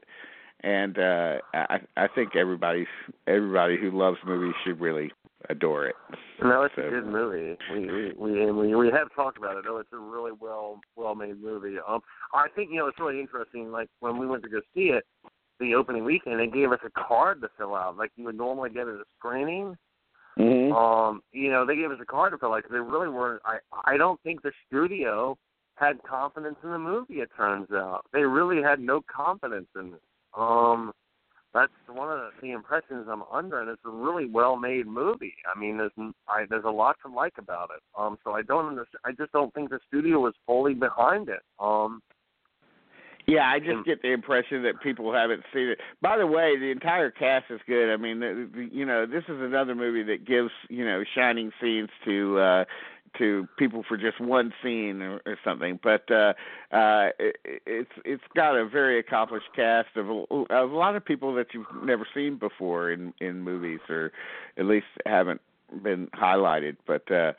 And uh, I, I think everybody everybody who loves movies should really adore it. No, it's so. A good movie. We we, we we have talked about it. No, it's a really well, well-made movie. Um, I think, you know, it's really interesting. Like, when we went to go see it the opening weekend, they gave us a card to fill out. Like, you would normally get at a screening. Mm-hmm. Um, you know, they gave us a card to feel like they really weren't. I, I don't think the studio had confidence in the movie, it turns out. They really had no confidence in it. Um, that's one of the, the impressions I'm under, and it's a really well-made movie. I mean, there's I, there's a lot to like about it. Um, so I don't understand. I just don't think the studio was fully behind it. Um, Yeah, I just get the impression that people haven't seen it. By the way, the entire cast is good. I mean, the, the, you know, this is another movie that gives, you know, shining scenes to uh, to people for just one scene or, or something. But uh, uh, it, it's it's got a very accomplished cast of a, of a lot of people that you've never seen before in, in movies, or at least haven't been highlighted. But, uh,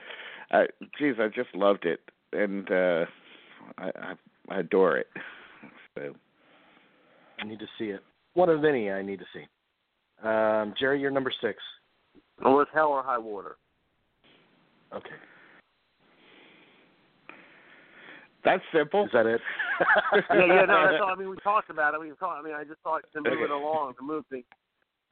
I, geez, I just loved it, and uh, I, I adore it. So. I need to see it. One of many I need to see. Um, Jerry, you're number six. Well, it's Hell or High Water. Okay. That's simple. Is that it? yeah, yeah, no, that's all. I mean, we talked about it. We talked. I mean, I just thought to move okay. it along, to move the,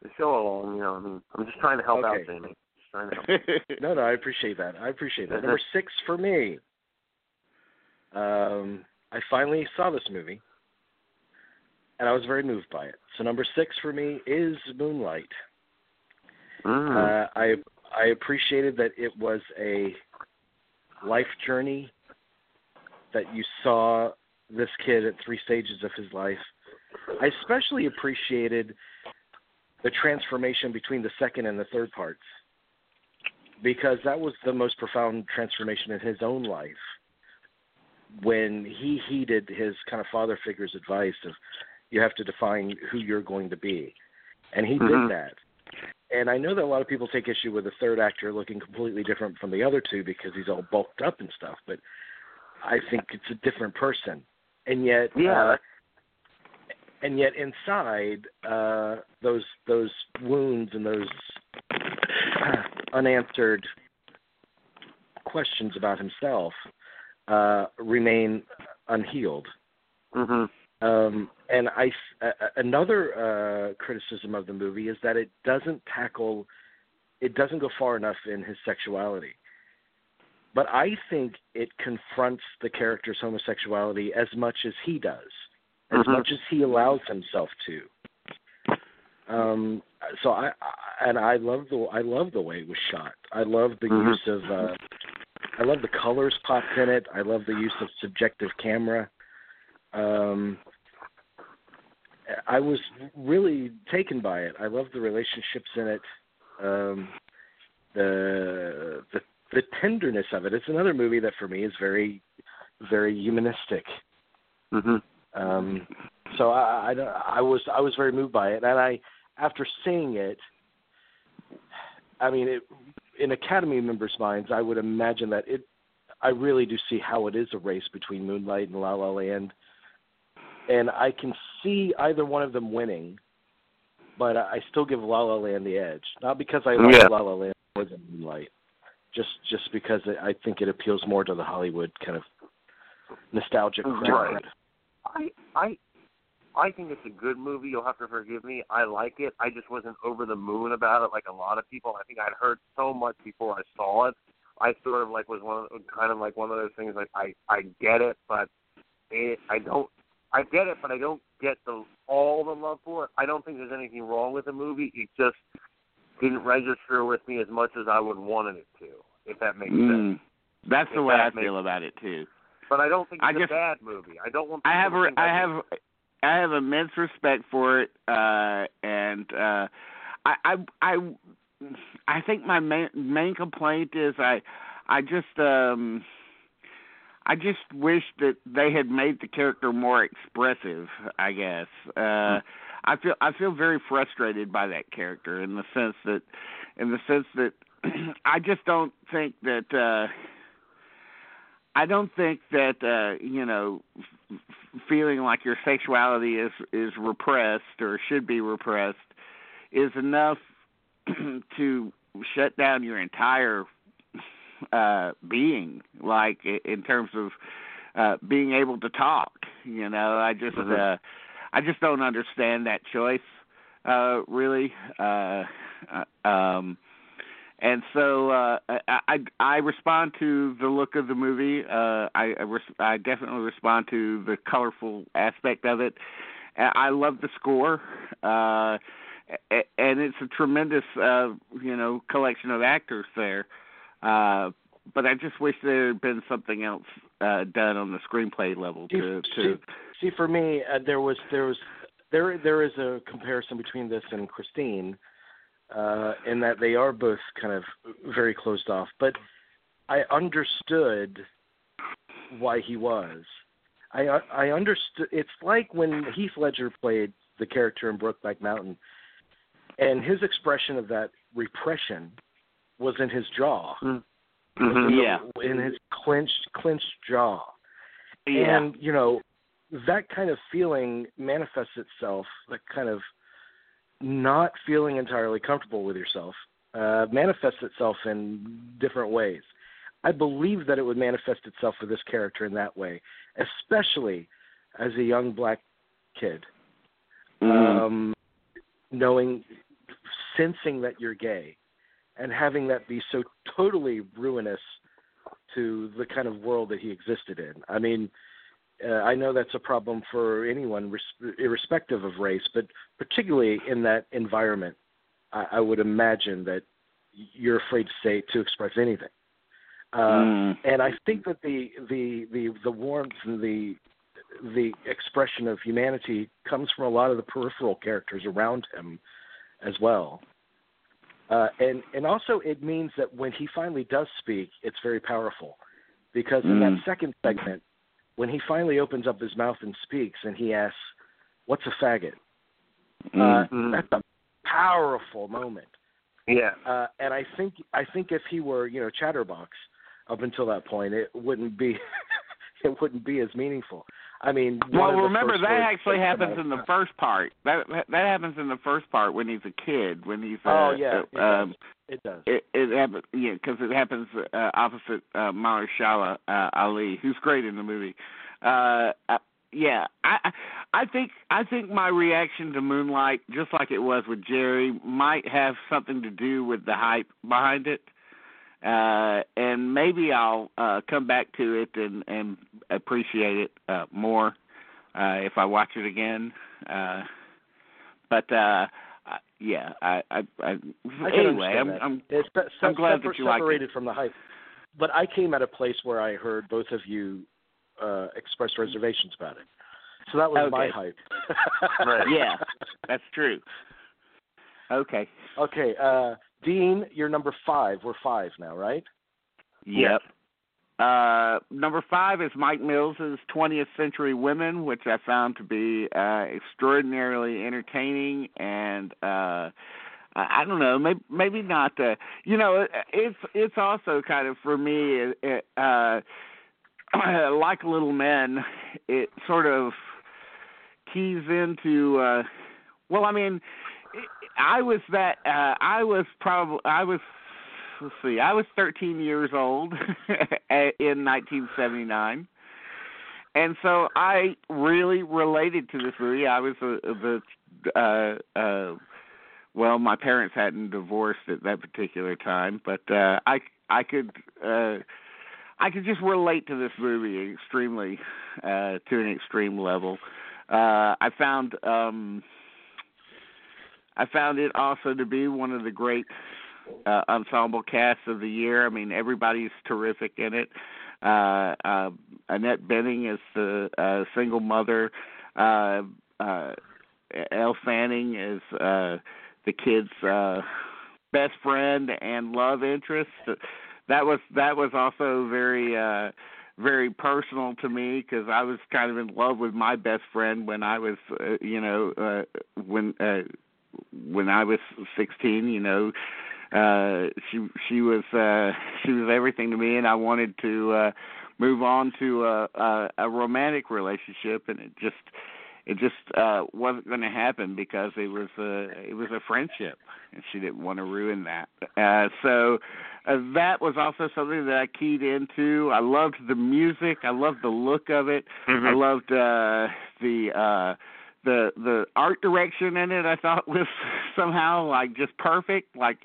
the show along. You know, I mean, I'm just trying to help okay. out, Jamie. Just trying to help. no, no, I appreciate that. I appreciate that. Number six for me. Um, I finally saw this movie. And I was very moved by it. So number six for me is Moonlight. Mm. Uh, I I appreciated that it was a life journey, that you saw this kid at three stages of his life. I especially appreciated the transformation between the second and the third parts, because that was the most profound transformation in his own life, when he heeded his kind of father figure's advice of, you have to define who you're going to be. And he mm-hmm. did that. And I know that a lot of people take issue with the third actor looking completely different from the other two because he's all bulked up and stuff, but I think it's a different person. And yet, yeah. uh, and yet inside, uh, those, those wounds and those unanswered questions about himself uh, remain unhealed. Mm-hmm. Um, and I, uh, another uh, criticism of the movie is that it doesn't tackle, it doesn't go far enough in his sexuality. But I think it confronts the character's homosexuality as much as he does, as mm-hmm. much as he allows himself to. Um, so I, I and I love the I love the way it was shot. I love the mm-hmm. use of, uh, I love the colors popped in it. I love the use of subjective camera. Um, I was really taken by it. I love the relationships in it, um, the, the the tenderness of it. It's another movie that for me is very, very humanistic. Mm-hmm. Um, so I, I, I was I was very moved by it, and I after seeing it, I mean, it, in Academy members' minds, I would imagine that it. I really do see how it is a race between Moonlight and La La Land. And I can see either one of them winning, but I still give La La Land the edge. Not because I like yeah. La La Land more than Moonlight, just just because I think it appeals more to the Hollywood kind of nostalgic crowd. Right. I I I think it's a good movie. You'll have to forgive me. I like it. I just wasn't over the moon about it like a lot of people. I think I'd heard so much before I saw it. I sort of like was one of, kind of like one of those things like I I get it, but it, I don't. I get it, but I don't get the all the love for it. I don't think there's anything wrong with the movie. It just didn't register with me as much as I would have wanted it to, if that makes mm, sense. That's if the way that I feel sense. About it, too. But I don't think it's I just, a bad movie. I don't want. I have. Re- I have. I have immense respect for it, uh, and uh, I, I. I. I think my main, main complaint is I. I just. Um, I just wish that they had made the character more expressive, I guess. Uh, I feel I feel very frustrated by that character in the sense that, in the sense that, I just don't think that. Uh, I don't think that uh, you know, f- feeling like your sexuality is, is repressed or should be repressed is enough to shut down your entire. Uh, being like in terms of uh, being able to talk, you know, I just mm-hmm. uh, I just don't understand that choice uh, really, uh, um, and so uh, I, I I respond to the look of the movie. Uh, I I, res- I definitely respond to the colorful aspect of it. I love the score. Uh, and it's a tremendous uh, you know collection of actors there. Uh, but I just wish there had been something else uh, done on the screenplay level. To, see, to... see, for me, uh, there was there was there there is a comparison between this and Christine, uh, in that they are both kind of very closed off. But I understood why he was. I I understood. It's like when Heath Ledger played the character in Brokeback Mountain, and his expression of that repression. Was in his jaw, mm-hmm. in, the, yeah. in his clenched, clenched jaw, yeah. and you know that kind of feeling manifests itself. That kind of not feeling entirely comfortable with yourself uh, manifests itself in different ways. I believe that it would manifest itself with this character in that way, especially as a young black kid, mm. um, knowing, sensing that you're gay. And having that be so totally ruinous to the kind of world that he existed in. I mean, uh, I know that's a problem for anyone, res- irrespective of race, but particularly in that environment, I, I would imagine that you're afraid to say to express anything. Uh, mm. And I think that the the the the warmth and the the expression of humanity comes from a lot of the peripheral characters around him, as well. Uh, and, and also it means that when he finally does speak, it's very powerful because in mm. that second segment, when he finally opens up his mouth and speaks and he asks, what's a faggot? Mm-hmm. Uh, that's a powerful moment. Yeah. Uh, and I think, I think if he were, you know, chatterbox up until that point, it wouldn't be, it wouldn't be as meaningful. I mean, well, remember that actually happens in the first part. That that happens in the first part when he's a kid, when he's. Oh uh, yeah, it, um, does. it does. It, it happens, yeah, because it happens uh, opposite uh, Mahershala uh, Ali, who's great in the movie. Uh, uh, yeah, I I think I think my reaction to Moonlight, just like it was with Jerry, might have something to do with the hype behind it. Uh, and maybe I'll uh, come back to it and, and appreciate it uh, more uh, if I watch it again. Uh, but uh, yeah, I, I, I, I anyway, I'm, I'm, it's, it's, I'm glad separ- that you like it. Separated from the hype. But I came at a place where I heard both of you uh, express reservations about it. So that was okay. my hype. Right. Yeah, that's true. Okay. Okay, uh, Dean, you're number five. We're five now, right? Yep. Uh, number five is Mike Mills's twentieth Century Women, which I found to be uh, extraordinarily entertaining and uh, I don't know, maybe, maybe not. Uh, you know, it's it's also kind of, for me, it, uh, like Little Men, it sort of keys into, uh, well, I mean, I was that, uh, I was probably, I was, let's see, I was thirteen years old in nineteen seventy-nine. And so I really related to this movie. I was the, the uh, uh, well, my parents hadn't divorced at that particular time, but uh, I I could uh, I could just relate to this movie extremely uh, to an extreme level. Uh, I found um, I found it also to be one of the great uh, ensemble casts of the year. I mean, everybody's terrific in it. Uh, uh, Annette Benning is the uh, single mother. Uh, uh, Elle Fanning is Uh, the kid's uh, best friend and love interest. That was that was also very uh, very personal to me because I was kind of in love with my best friend when I was uh, you know uh, when uh, when I was sixteen. You know, uh, she she was uh, she was everything to me, and I wanted to uh, move on to a, a, a romantic relationship, and it just. It just uh, wasn't going to happen because it was a it was a friendship, and she didn't want to ruin that. Uh, so uh, that was also something that I keyed into. I loved the music. I loved the look of it. Mm-hmm. I loved uh, the uh, the the art direction in it. I thought was somehow like just perfect. Like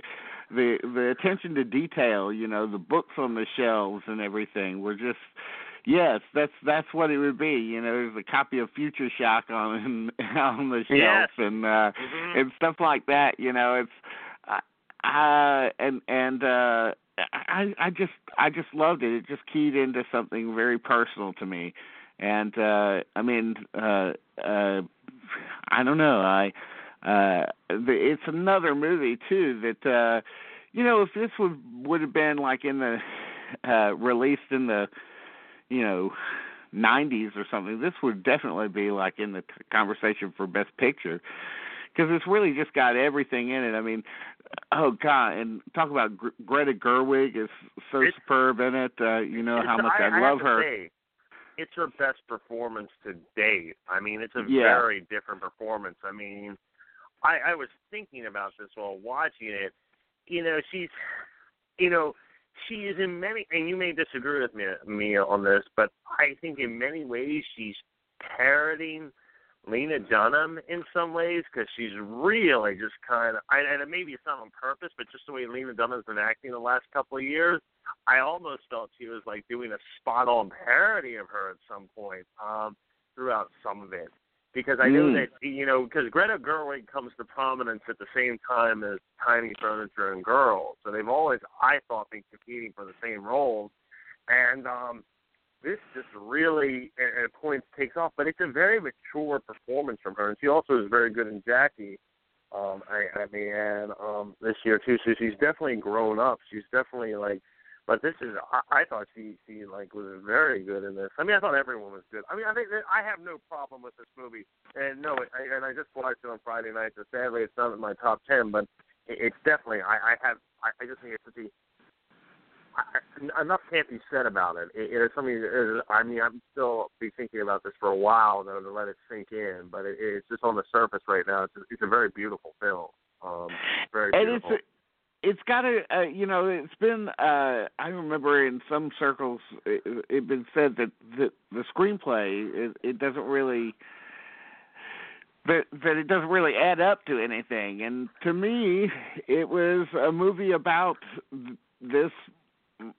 the the attention to detail. You know, the books on the shelves and everything were just. Yes, that's that's what it would be. You know, there's a copy of Future Shock on on the shelf yeah. and uh, mm-hmm. and stuff like that. You know, it's uh, uh, and and uh, I I just I just loved it. It just keyed into something very personal to me, and uh, I mean uh, uh, I don't know. I uh, it's another movie too that uh, you know if this would would have been like in the uh, released in the you know, nineties or something, this would definitely be like in the t- conversation for Best Picture because it's really just got everything in it. I mean, oh, God, and talk about Gre- Greta Gerwig is so it's, superb in it. Uh, you know how much I, I love I her. Say, it's her best performance to date. I mean, it's a yeah. very different performance. I mean, I, I was thinking about this while watching it. You know, she's, you know, she is in many, and you may disagree with me, Mia, on this, but I think in many ways she's parodying Lena Dunham in some ways because she's really just kind of, and maybe it's not on purpose, but just the way Lena Dunham's been acting the last couple of years, I almost felt she was like doing a spot-on parody of her at some point um, throughout some of it. Because I know mm. that, you know, because Greta Gerwig comes to prominence at the same time as Tiny Furniture and Girls. So they've always, I thought, been competing for the same roles. And um, this just really, at points, takes off. But it's a very mature performance from her. And she also is very good in Jackie, um, I, I mean, and um, this year, too. So she's definitely grown up. She's definitely, like, but this is, I, I thought she, she like was very good in this. I mean, I thought everyone was good. I mean, I think that I have no problem with this movie. And no, I, and I just watched it on Friday night, so sadly it's not in my top ten, but it, it's definitely, I, I have, I, I just think it's such a, I, enough can't be said about it. It, it is something, it is, I mean, I'm still be thinking about this for a while, though, to let it sink in, but it, it's just on the surface right now. It's a, it's a very beautiful film. Um, very beautiful. And it's a- It's got a, uh, you know, it's been, uh, I remember in some circles it, it been said that the, the screenplay, it, it doesn't really, that, that it doesn't really add up to anything. And to me, it was a movie about this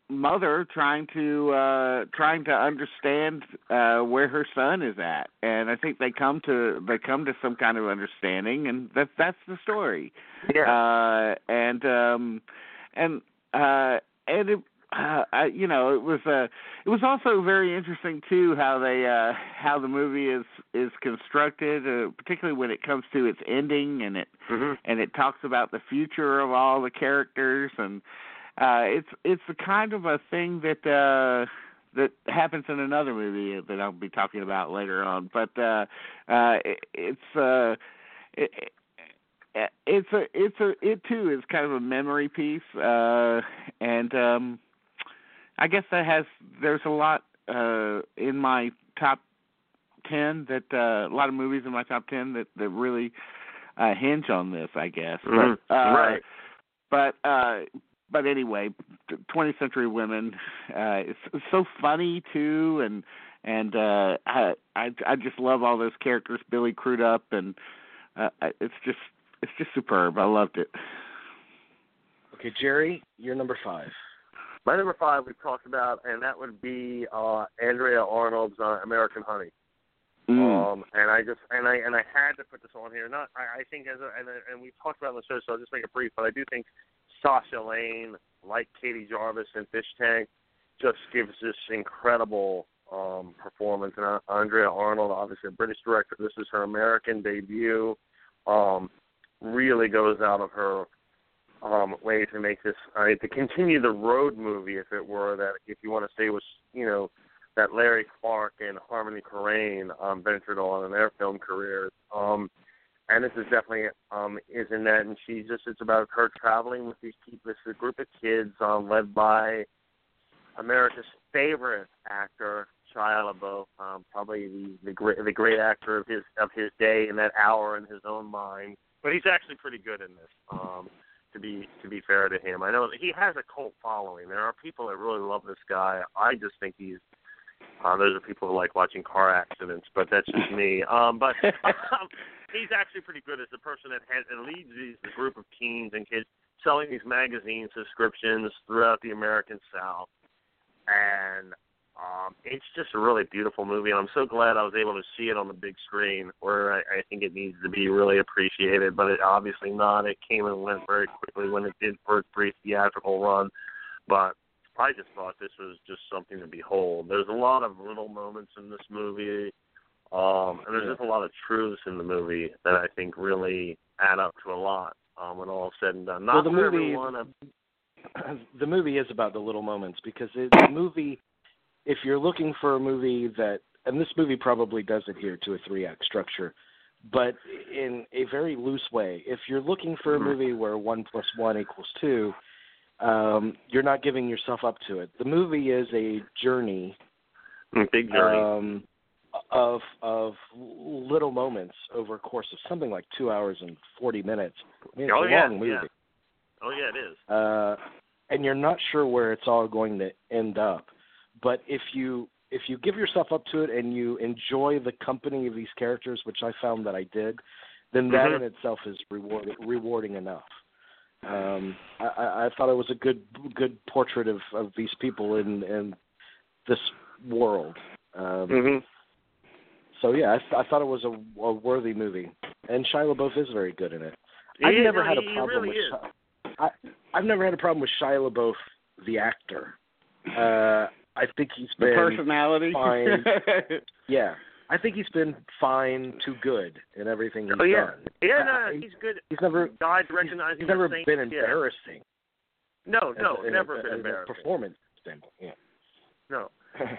mother trying to, uh, trying to understand uh, where her son is at. And I think they come to, they come to some kind of understanding, and that's, that's the story. Yeah. Uh, and, um, and, uh, and it, Uh, I, you know, it was uh, it was also very interesting too how they uh, how the movie is is constructed, uh, particularly when it comes to its ending, and it mm-hmm. and it talks about the future of all the characters, and uh, it's it's the kind of a thing that uh, that happens in another movie that I'll be talking about later on. But uh, uh, it, it's uh, it, it's a it's a it too is kind of a memory piece, uh, and. Um, I guess that has, there's a lot uh, in my top ten that, uh, a lot of movies in my top ten that, that really uh, hinge on this, I guess. Mm-hmm. But, uh, right. But, uh, but anyway, twentieth Century Women, uh, it's, it's so funny too. And, and uh, I, I, I just love all those characters, Billy Crudup, and uh, it's just, it's just superb. I loved it. Okay, Jerry, you're number five. My number five we've talked about, and that would be uh, Andrea Arnold's uh, American Honey. Mm. Um, and I just and I and I had to put this on here. Not I, I think as a, and and we've talked about it on the show, so I'll just make it brief. But I do think Sasha Lane, like Katie Jarvis in Fish Tank, just gives this incredible um, performance. And uh, Andrea Arnold, obviously a British director, this is her American debut. Um, really goes out of her. Um, way to make this uh, to continue the road movie, if it were, that if you want to say was, you know, that Larry Clark and Harmony Korine um, ventured on in their film careers, um, and this is definitely um, is in that, and she just it's about her traveling with these people, this group of kids um, led by America's favorite actor Shia LaBeouf, um, probably the the great, the great actor of his of his day in that hour in his own mind, but he's actually pretty good in this. Um, To be to be fair to him, I know he has a cult following. There are people that really love this guy. I just think he's. Uh, those are people who like watching car accidents, but that's just me. Um, but um, he's actually pretty good as the person that has, and leads these the group of teens and kids selling these magazine subscriptions throughout the American South, and um, it's just a really beautiful movie. And I'm so glad I was able to see it on the big screen, where I, I think it needs to be really appreciated, but it obviously not. It came and went very quickly when it did for its brief theatrical run, but I just thought this was just something to behold. There's a lot of little moments in this movie, um, and there's just a lot of truths in the movie that I think really add up to a lot um, when all is said and done. Not well, the for movie, everyone. I've... The movie is about the little moments, because it, the movie... If you're looking for a movie that, and this movie probably does adhere to a three-act structure, but in a very loose way, if you're looking for a movie where one plus one equals two, um, you're not giving yourself up to it. The movie is a journey, big journey um, of of little moments over a course of something like two hours and forty minutes. I mean, it's oh, a yeah, long movie. Yeah. Oh yeah, it is. Uh, and you're not sure where it's all going to end up. But if you if you give yourself up to it and you enjoy the company of these characters, which I found that I did, then that mm-hmm. in itself is reward, rewarding enough. Um, I, I thought it was a good good portrait of, of these people in, in this world. Um, mm-hmm. So, yeah, I, th- I thought it was a, a worthy movie. And Shia LaBeouf is very good in it. He, I've never he, had a problem really with Shia, I, I've never had a problem with Shia LaBeouf, the actor. Uh, I think he's been the personality. Fine. yeah, I think he's been fine to good in everything he's oh, yeah. done. Yeah, no, no, he's good. He's never died recognizing. He's never been embarrassing. No, no, as, never as, been as, embarrassing. As a performance standpoint. Yeah. No,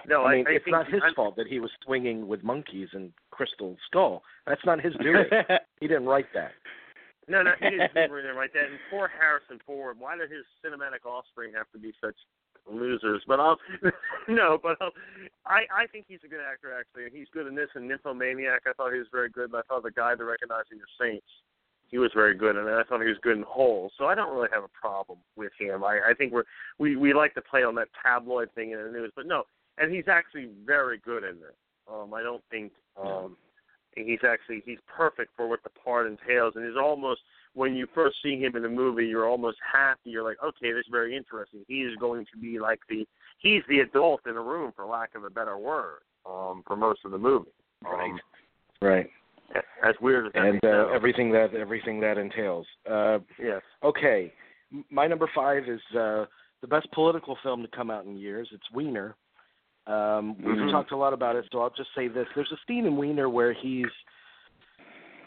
no. I mean, I, I it's think not his I'm, fault that he was swinging with monkeys and Crystal Skull. That's not his doing. He didn't write that. No, no, he didn't write that. And poor Harrison Ford. Why did his cinematic offspring have to be such? Losers, but I'll no, but I'll, I I think he's a good actor actually, and he's good in this and Nymphomaniac. I thought he was very good. But I thought The Guide to Recognizing the Saints, he was very good, and I thought he was good in Hole. So I don't really have a problem with him. I, I think we're we we like to play on that tabloid thing in the news, but no, and he's actually very good in this. Um, I don't think um he's actually he's perfect for what the part entails, and he's almost. When you first see him in the movie, you're almost happy. You're like, okay, this is very interesting. He is going to be like the – he's the adult in the room, for lack of a better word, um, for most of the movie. Um, right. Right. As weird as that And uh, everything that everything that entails. Uh, yes. Okay. My number five is uh, the best political film to come out in years. It's Wiener. Um, we've mm-hmm. talked a lot about it, so I'll just say this. There's a scene in Wiener where he's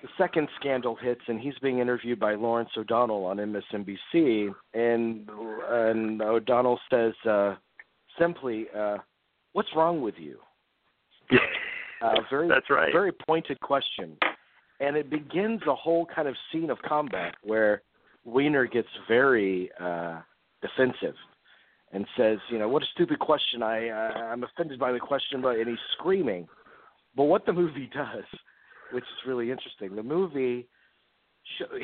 the second scandal hits, and he's being interviewed by Lawrence O'Donnell on M S N B C, and and O'Donnell says uh, simply, uh, "What's wrong with you?" Uh, very, That's right. Very pointed question, and it begins a whole kind of scene of combat where Wiener gets very uh, defensive and says, "You know, what a stupid question! I uh, I'm offended by the question," but and he's screaming. But what the movie does, which is really interesting. The movie,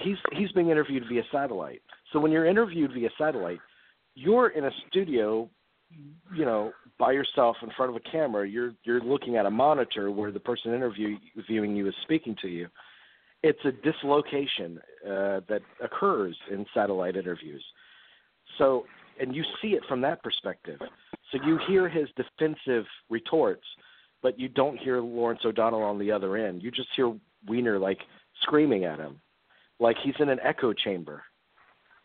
he's he's being interviewed via satellite. So when you're interviewed via satellite, you're in a studio, you know, by yourself in front of a camera. You're you're looking at a monitor where the person interviewing you is speaking to you. It's a dislocation uh, that occurs in satellite interviews. So, and you see it from that perspective. So you hear his defensive retorts, but you don't hear Lawrence O'Donnell on the other end. You just hear Wiener, like, screaming at him, like he's in an echo chamber.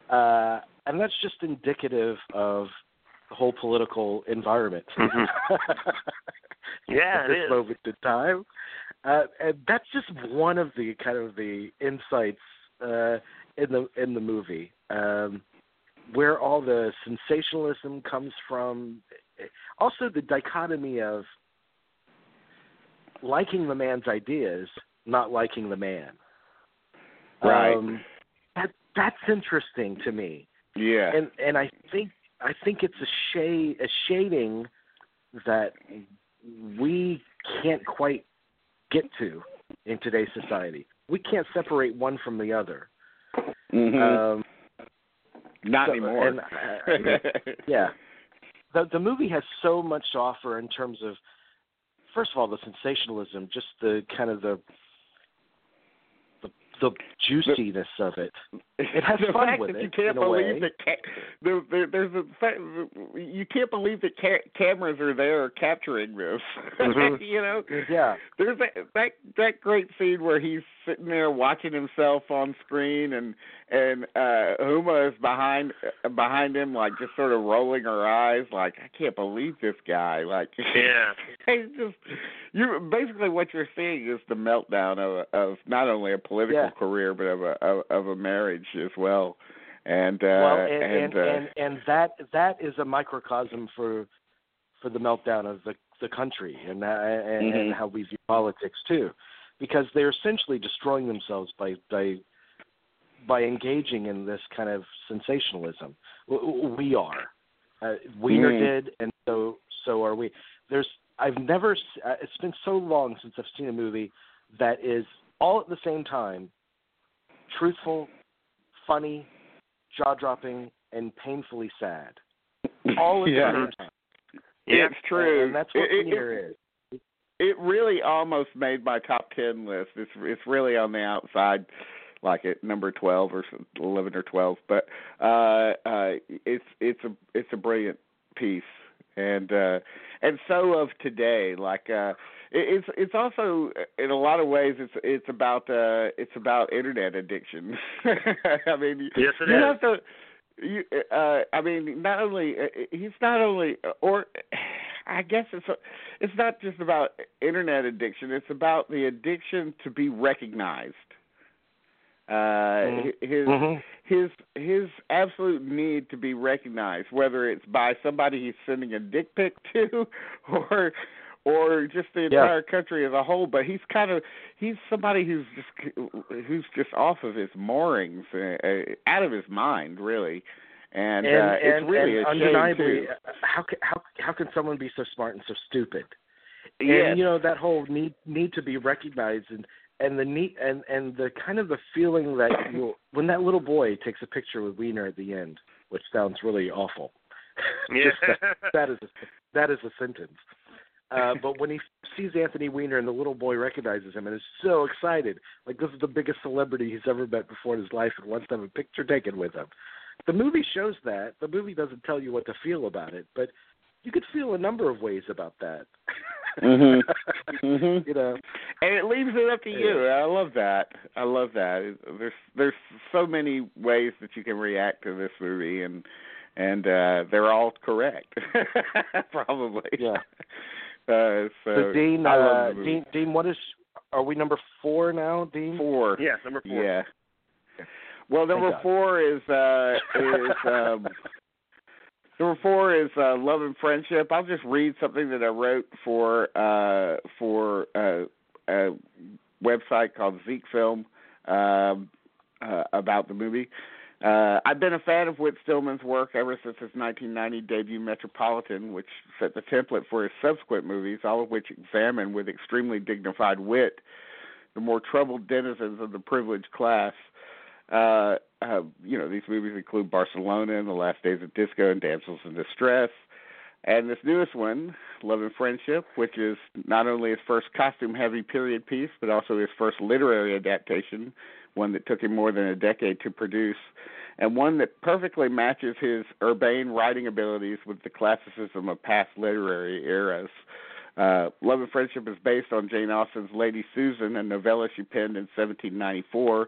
Uh, and that's just indicative of the whole political environment. Mm-hmm. yeah, at this it is. moment in time. Uh, and that's just one of the kind of the insights uh, in the in the movie, um, where all the sensationalism comes from. Also, the dichotomy of liking the man's ideas, not liking the man. Right. Um, that that's interesting to me. Yeah. And and I think I think it's a shade a shading that we can't quite get to in today's society. We can't separate one from the other. Mm-hmm. Um, not so, anymore. And, uh, yeah. The the movie has so much to offer in terms of, first of all, the sensationalism, just the kind of the the, the juiciness the, of it. It has the fun fact with that it. You can't believe that ca- the, the, there's a fact, you can't believe that ca- cameras are there capturing this. Mm-hmm. you know, yeah. There's that, that that great scene where he's sitting there watching himself on screen, and and uh, Uma is behind behind him, like just sort of rolling her eyes, like I can't believe this guy. Like, yeah, it's just you. Basically, what you're seeing is the meltdown of of not only a political yeah. career, but of a of, of a marriage as well. And uh, well, and and, and, uh, and and that that is a microcosm for for the meltdown of the the country and uh, and, mm-hmm. and how we view politics too, because they're essentially destroying themselves by by. by engaging in this kind of sensationalism. We are. Uh, Wiener mm. did, and so so are we. There's. I've never... Uh, it's been so long since I've seen a movie that is all at the same time truthful, funny, jaw-dropping, and painfully sad. All at yeah. the same time. Yeah, it's true. And that's what it, Wiener it, it, is. It really almost made my top ten list. It's, it's really on the outside, like at number twelve or eleven or twelve, but uh, uh, it's it's a it's a brilliant piece, and uh, and so of today. Like uh, it, it's it's also in a lot of ways it's it's about uh, it's about internet addiction. I mean, yes, it you is. Have to. You, uh, I mean, not only he's not only or. I guess it's a, it's not just about internet addiction. It's about the addiction to be recognized. Uh, his mm-hmm. his his absolute need to be recognized, whether it's by somebody he's sending a dick pic to, or or just the entire yeah. country as a whole. But he's kind of he's somebody who's just who's just off of his moorings, uh, out of his mind, really. And, and, uh, and it's really and a undeniably, how can how how can someone be so smart and so stupid? Yes. And you know that whole need need to be recognized and. And the neat and, and the kind of the feeling that you, when that little boy takes a picture with Wiener at the end, which sounds really awful. Yeah. Just that, that is a, that is a sentence. Uh, but when he sees Anthony Wiener and the little boy recognizes him and is so excited, like this is the biggest celebrity he's ever met before in his life, and wants to have a picture taken with him. The movie shows that. The movie doesn't tell you what to feel about it, but you could feel a number of ways about that. mm-hmm. Mm-hmm. You know, and it leaves it up to you. I love that. I love that. There's there's so many ways that you can react to this movie, and and uh, they're all correct, probably. Yeah. Uh, so, so Dean, I love uh, the movie. Dean, Dean, what is? Are we number four now, Dean? Four. Yes, number four. Yeah. Well, number four is uh, is um, number four is uh, Love and Friendship. I'll just read something that I wrote for uh, for uh, a website called Zeke Film um, uh, about the movie. Uh, I've been a fan of Whit Stillman's work ever since his nineteen ninety debut Metropolitan, which set the template for his subsequent movies, all of which examine with extremely dignified wit the more troubled denizens of the privileged class. Uh, uh, you know, these movies include Barcelona and The Last Days of Disco and Damsels in Distress. And this newest one, Love and Friendship, which is not only his first costume-heavy period piece, but also his first literary adaptation, one that took him more than a decade to produce, and one that perfectly matches his urbane writing abilities with the classicism of past literary eras. Uh, Love and Friendship is based on Jane Austen's Lady Susan, a novella she penned in seventeen ninety-four,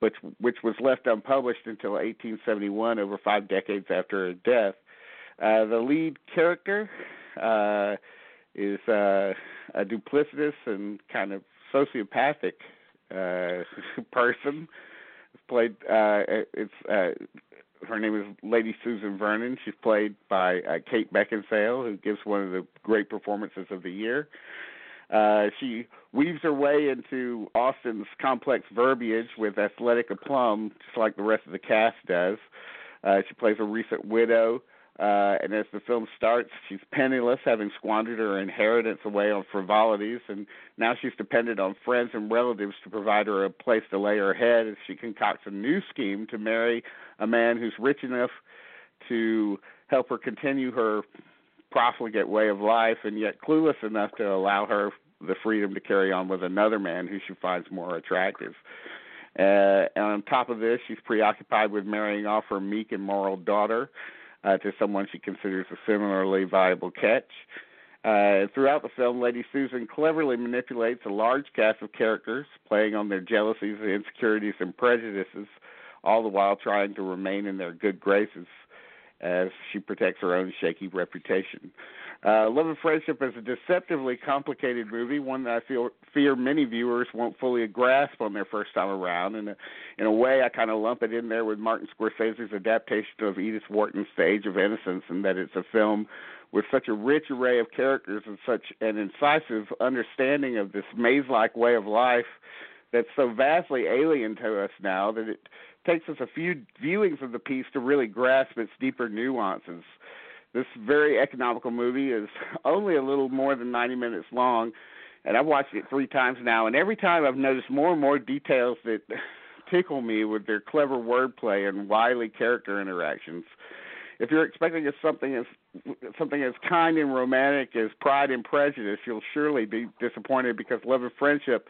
Which, which was left unpublished until eighteen seventy-one, over five decades after her death. Uh, the lead character uh, is uh, a duplicitous and kind of sociopathic uh, person. It's played. Uh, it's uh, her name is Lady Susan Vernon. She's played by uh, Kate Beckinsale, who gives one of the great performances of the year. Uh, she weaves her way into Austen's complex verbiage with athletic aplomb, just like the rest of the cast does. Uh, she plays a recent widow, uh, and as the film starts, she's penniless, having squandered her inheritance away on frivolities, and now she's dependent on friends and relatives to provide her a place to lay her head as she concocts a new scheme to marry a man who's rich enough to help her continue her profligate way of life, and yet clueless enough to allow her the freedom to carry on with another man who she finds more attractive. Uh, and on top of this, she's preoccupied with marrying off her meek and moral daughter uh, to someone she considers a similarly viable catch. Uh, throughout the film, Lady Susan cleverly manipulates a large cast of characters, playing on their jealousies, insecurities, and prejudices, all the while trying to remain in their good graces as she protects her own shaky reputation. Uh, Love and Friendship is a deceptively complicated movie, one that I feel fear many viewers won't fully grasp on their first time around. And in, in a way, I kind of lump it in there with Martin Scorsese's adaptation of Edith Wharton's The Age of Innocence, in that it's a film with such a rich array of characters and such an incisive understanding of this maze-like way of life that's so vastly alien to us now that it takes us a few viewings of the piece to really grasp its deeper nuances. This very economical movie is only a little more than ninety minutes long, and I've watched it three times now, and every time I've noticed more and more details that tickle me with their clever wordplay and wily character interactions. If you're expecting something as something as kind and romantic as Pride and Prejudice, you'll surely be disappointed, because Love and Friendship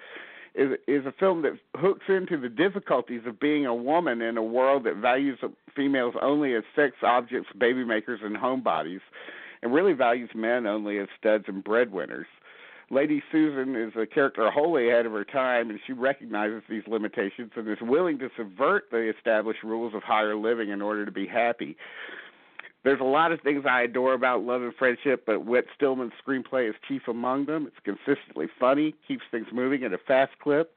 Is, is a film that hooks into the difficulties of being a woman in a world that values females only as sex objects, baby makers, and homebodies, and really values men only as studs and breadwinners. Lady Susan is a character wholly ahead of her time, and she recognizes these limitations and is willing to subvert the established rules of higher living in order to be happy. There's a lot of things I adore about Love and Friendship, but Whit Stillman's screenplay is chief among them. It's consistently funny, keeps things moving at a fast clip.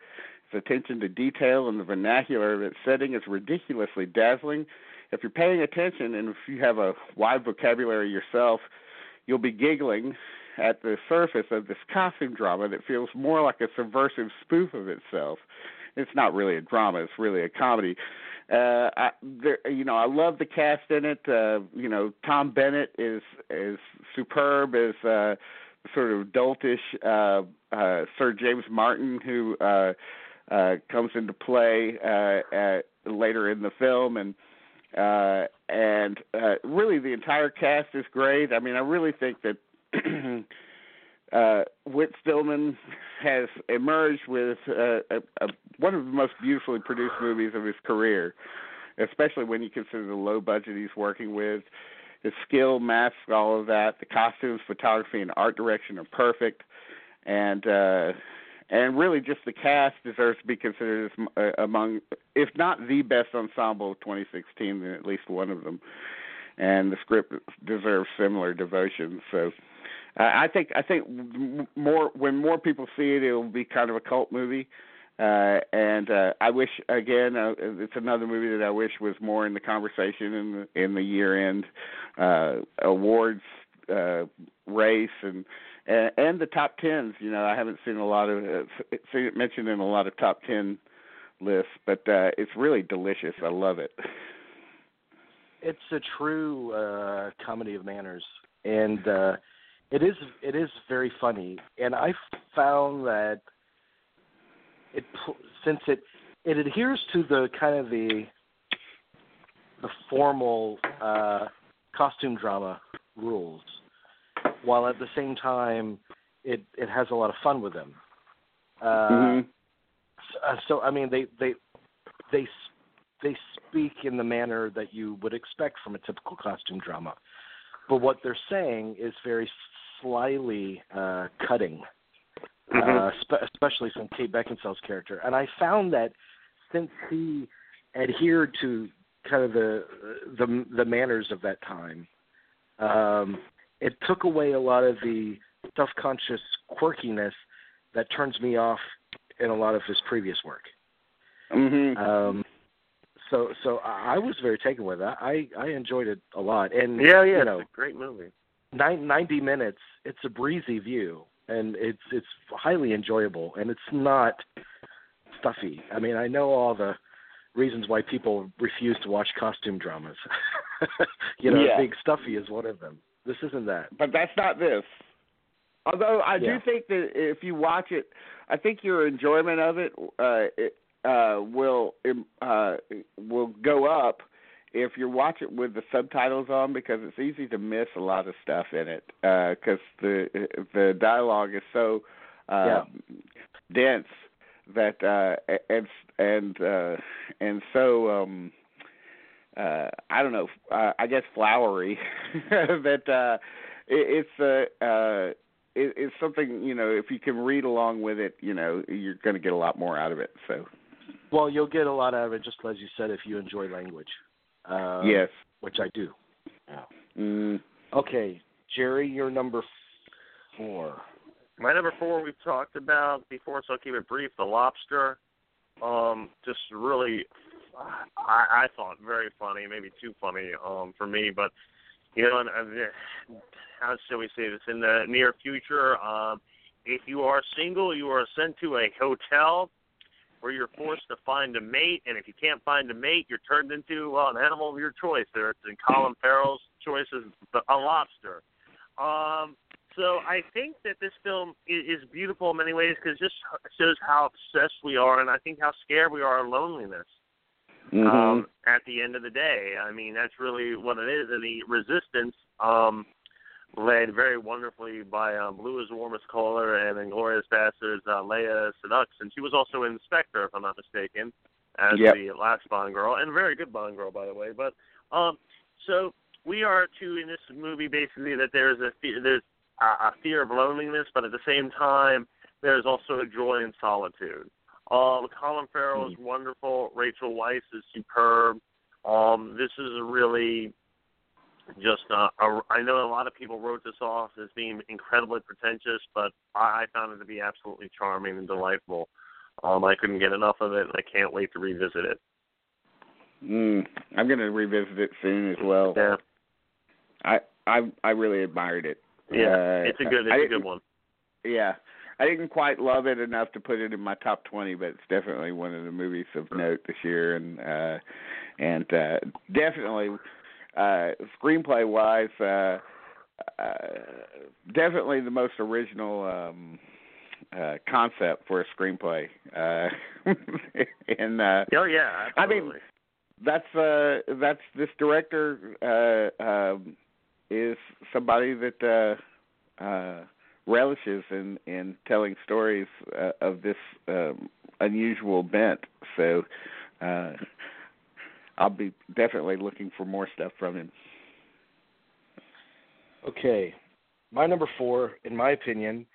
Its attention to detail and the vernacular of its setting is ridiculously dazzling. If you're paying attention and if you have a wide vocabulary yourself, you'll be giggling at the surface of this costume drama that feels more like a subversive spoof of itself. It's not really a drama. It's really a comedy. Uh, I, there, you know, I love the cast in it. Uh, you know, Tom Bennett is is superb as uh, sort of doltish uh, uh, Sir James Martin, who uh, uh, comes into play uh, at, later in the film, and uh, and uh, really the entire cast is great. I mean, I really think that uh, Whit Stillman has emerged with uh, a, a one of the most beautifully produced movies of his career, especially when you consider the low budget he's working with. His skill masks all of that. The costumes, photography, and art direction are perfect. And uh, and really just the cast deserves to be considered as among, if not the best ensemble of twenty sixteen, then at least one of them. and the script deserves similar devotion. So uh, I think I think more when more people see it, it'll be kind of a cult movie. Uh, and uh, I wish again. Uh, it's another movie that I wish was more in the conversation in the, in the year-end uh, awards uh, race and, and and the top tens. You know, I haven't seen a lot of uh, seen it mentioned in a lot of top ten lists, but uh, it's really delicious. I love it. It's a true uh, comedy of manners, and uh, it is it is very funny. And I found that. It, since it it adheres to the kind of the the formal uh, costume drama rules, while at the same time it, it has a lot of fun with them. Uh, mm-hmm. so, so I mean they they they they speak in the manner that you would expect from a typical costume drama, but what they're saying is very slyly uh, cutting. Uh, spe- especially from Kate Beckinsale's character. And I found that since he adhered to kind of the the, the manners of that time, um, it took away a lot of the self-conscious quirkiness that turns me off in a lot of his previous work. Mm-hmm. Um, so so I was very taken with it. I, I enjoyed it a lot. And yeah, yeah, you know, it's a great movie. ninety minutes, it's a breezy view. And it's it's highly enjoyable, and it's not stuffy. I mean, I know all the reasons why people refuse to watch costume dramas. you know, yeah. Being stuffy is one of them. This isn't that. But that's not this. Although I yeah. do think that if you watch it, I think your enjoyment of it, uh, it uh, will uh, will go up if you watch it with the subtitles on, because it's easy to miss a lot of stuff in it because uh, the the dialogue is so uh, yeah. dense that uh, and and uh, and so um, uh, I don't know uh, I guess flowery that uh, it, it's a uh, uh, it, it's something you know if you can read along with it you know you're going to get a lot more out of it. So well you'll get a lot out of it just as you said if you enjoy language. Uh, yes. Which I do. Yeah. Mm. Okay, Jerry, you're number four. My number four we've talked about before, so I'll keep it brief. The Lobster. Um, just really, I, I thought, very funny, maybe too funny um, for me. But, you know, and, and, how shall we say this? In the near future, um, if you are single, you are sent to a hotel where you're forced to find a mate, and if you can't find a mate, you're turned into well, an animal of your choice. There, in Colin Farrell's choice is a lobster. Um, so I think that this film is beautiful in many ways because it just shows how obsessed we are, and I think how scared we are of loneliness. Mm-hmm. Um, at the end of the day, I mean that's really what it is. And the Resistance, um, led very wonderfully by um, Blue is the Warmest Color and Inglourious Basterds, uh, Leia Sennux, and she was also in Spectre, if I'm not mistaken, as yep. the last Bond girl, and a very good Bond girl, by the way. But um, so we are too in this movie basically that there's a fe- there's a, a fear of loneliness, but at the same time there's also a joy in solitude. Um, Colin Farrell is mm-hmm. wonderful. Rachel Weisz is superb. Um, this is a really Just, uh, a, I know a lot of people wrote this off as being incredibly pretentious, but I found it to be absolutely charming and delightful. Um, I couldn't get enough of it, and I can't wait to revisit it. Mm, I'm going to revisit it soon as well. Yeah, I, I, I really admired it. Yeah, uh, it's a good, it's a good one. Yeah, I didn't quite love it enough to put it in my top twenty, but it's definitely one of the movies of note this year, and uh, and uh, definitely. Uh, screenplay-wise, uh, uh, definitely the most original um, uh, concept for a screenplay. Uh, and uh, oh yeah, absolutely. I mean that's uh, that's this director uh, um, is somebody that uh, uh, relishes in, in telling stories uh, of this um, unusual bent. So. Uh, I'll be definitely looking for more stuff from him. Okay. My number four, in my opinion,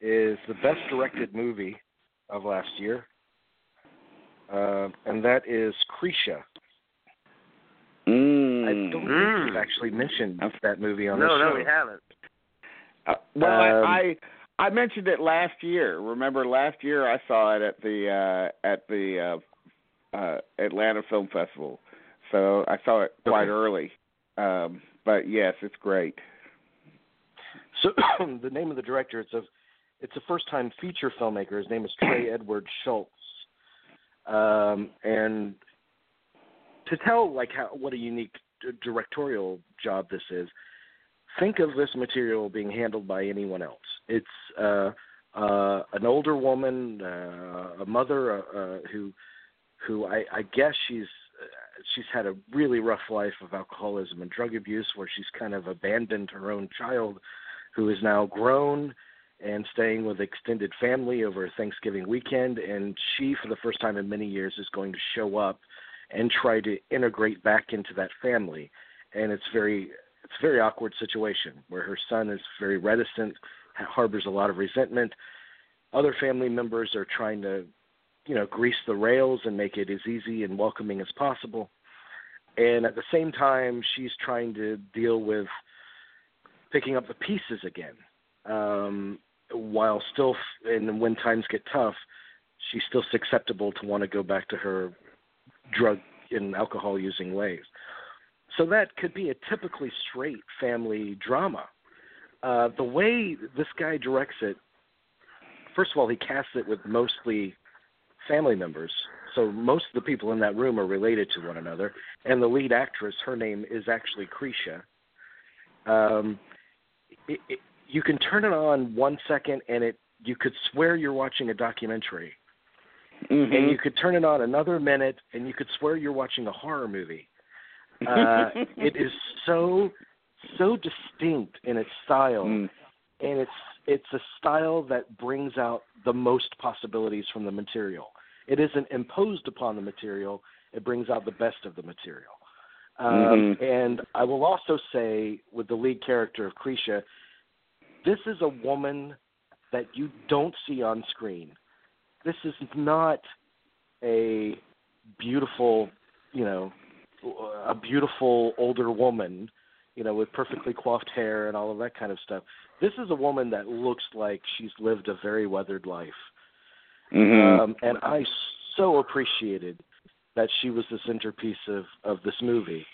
is the best directed movie of last year, uh, and that is Cretia. Mm. Mm. I don't think we've actually mentioned that movie on no, the show. No, no, we haven't. Uh, well, um, I, I I mentioned it last year. Remember, last year I saw it at the uh, at the uh, uh, Atlanta Film Festival, so I saw it quite okay. early. Um, but yes, it's great. So the name of the director, it's a it's a first time feature filmmaker. His name is Trey Edward Schultz, um, and to tell like how what a unique directorial job this is. Think of this material being handled by anyone else. It's uh, uh, an older woman, uh, a mother uh, uh, who, who I, I guess she's uh, she's had a really rough life of alcoholism and drug abuse, where she's kind of abandoned her own child, who is now grown and staying with extended family over Thanksgiving weekend. And she, for the first time in many years, is going to show up and try to integrate back into that family. And it's very It's a very awkward situation where her son is very reticent, harbors a lot of resentment. Other family members are trying to, you know, grease the rails and make it as easy and welcoming as possible. And at the same time, she's trying to deal with picking up the pieces again. Um, while still, and when times get tough, she's still susceptible to want to go back to her drug and alcohol using ways. So that could be a typically straight family drama. Uh, the way this guy directs it, first of all, he casts it with mostly family members. So most of the people in that room are related to one another. And the lead actress, her name is actually Cretia. Um, it, it, you can turn it on one second, and it you could swear you're watching a documentary. Mm-hmm. And you could turn it on another minute, and you could swear you're watching a horror movie. uh, it is so so distinct in its style, mm. and it's it's a style that brings out the most possibilities from the material. It isn't imposed upon the material. It brings out the best of the material. Um, mm-hmm. And I will also say, with the lead character of Cretia, this is a woman that you don't see on screen. This is not a beautiful, you know, a beautiful older woman, you know, with perfectly coiffed hair and all of that kind of stuff. This is a woman that looks like she's lived a very weathered life. Mm-hmm. Um, and I so appreciated that she was the centerpiece of, of this movie.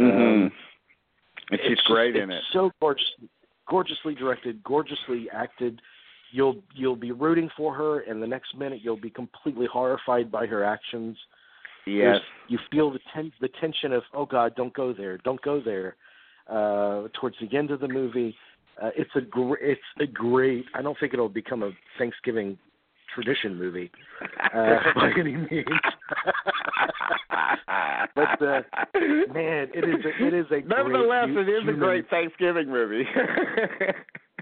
Mm-hmm. Um, and she's it's great just, in it's it. So gorgeous, gorgeously directed, gorgeously acted. You'll, you'll be rooting for her. And the next minute you'll be completely horrified by her actions. Yes, you feel the ten- the tension of, oh God, don't go there, don't go there. Uh, towards the end of the movie, uh, it's a gr- it's a great. I don't think it'll become a Thanksgiving tradition movie uh, by any means. But uh, man, it is a, it is a nevertheless great, it is human, a great Thanksgiving movie.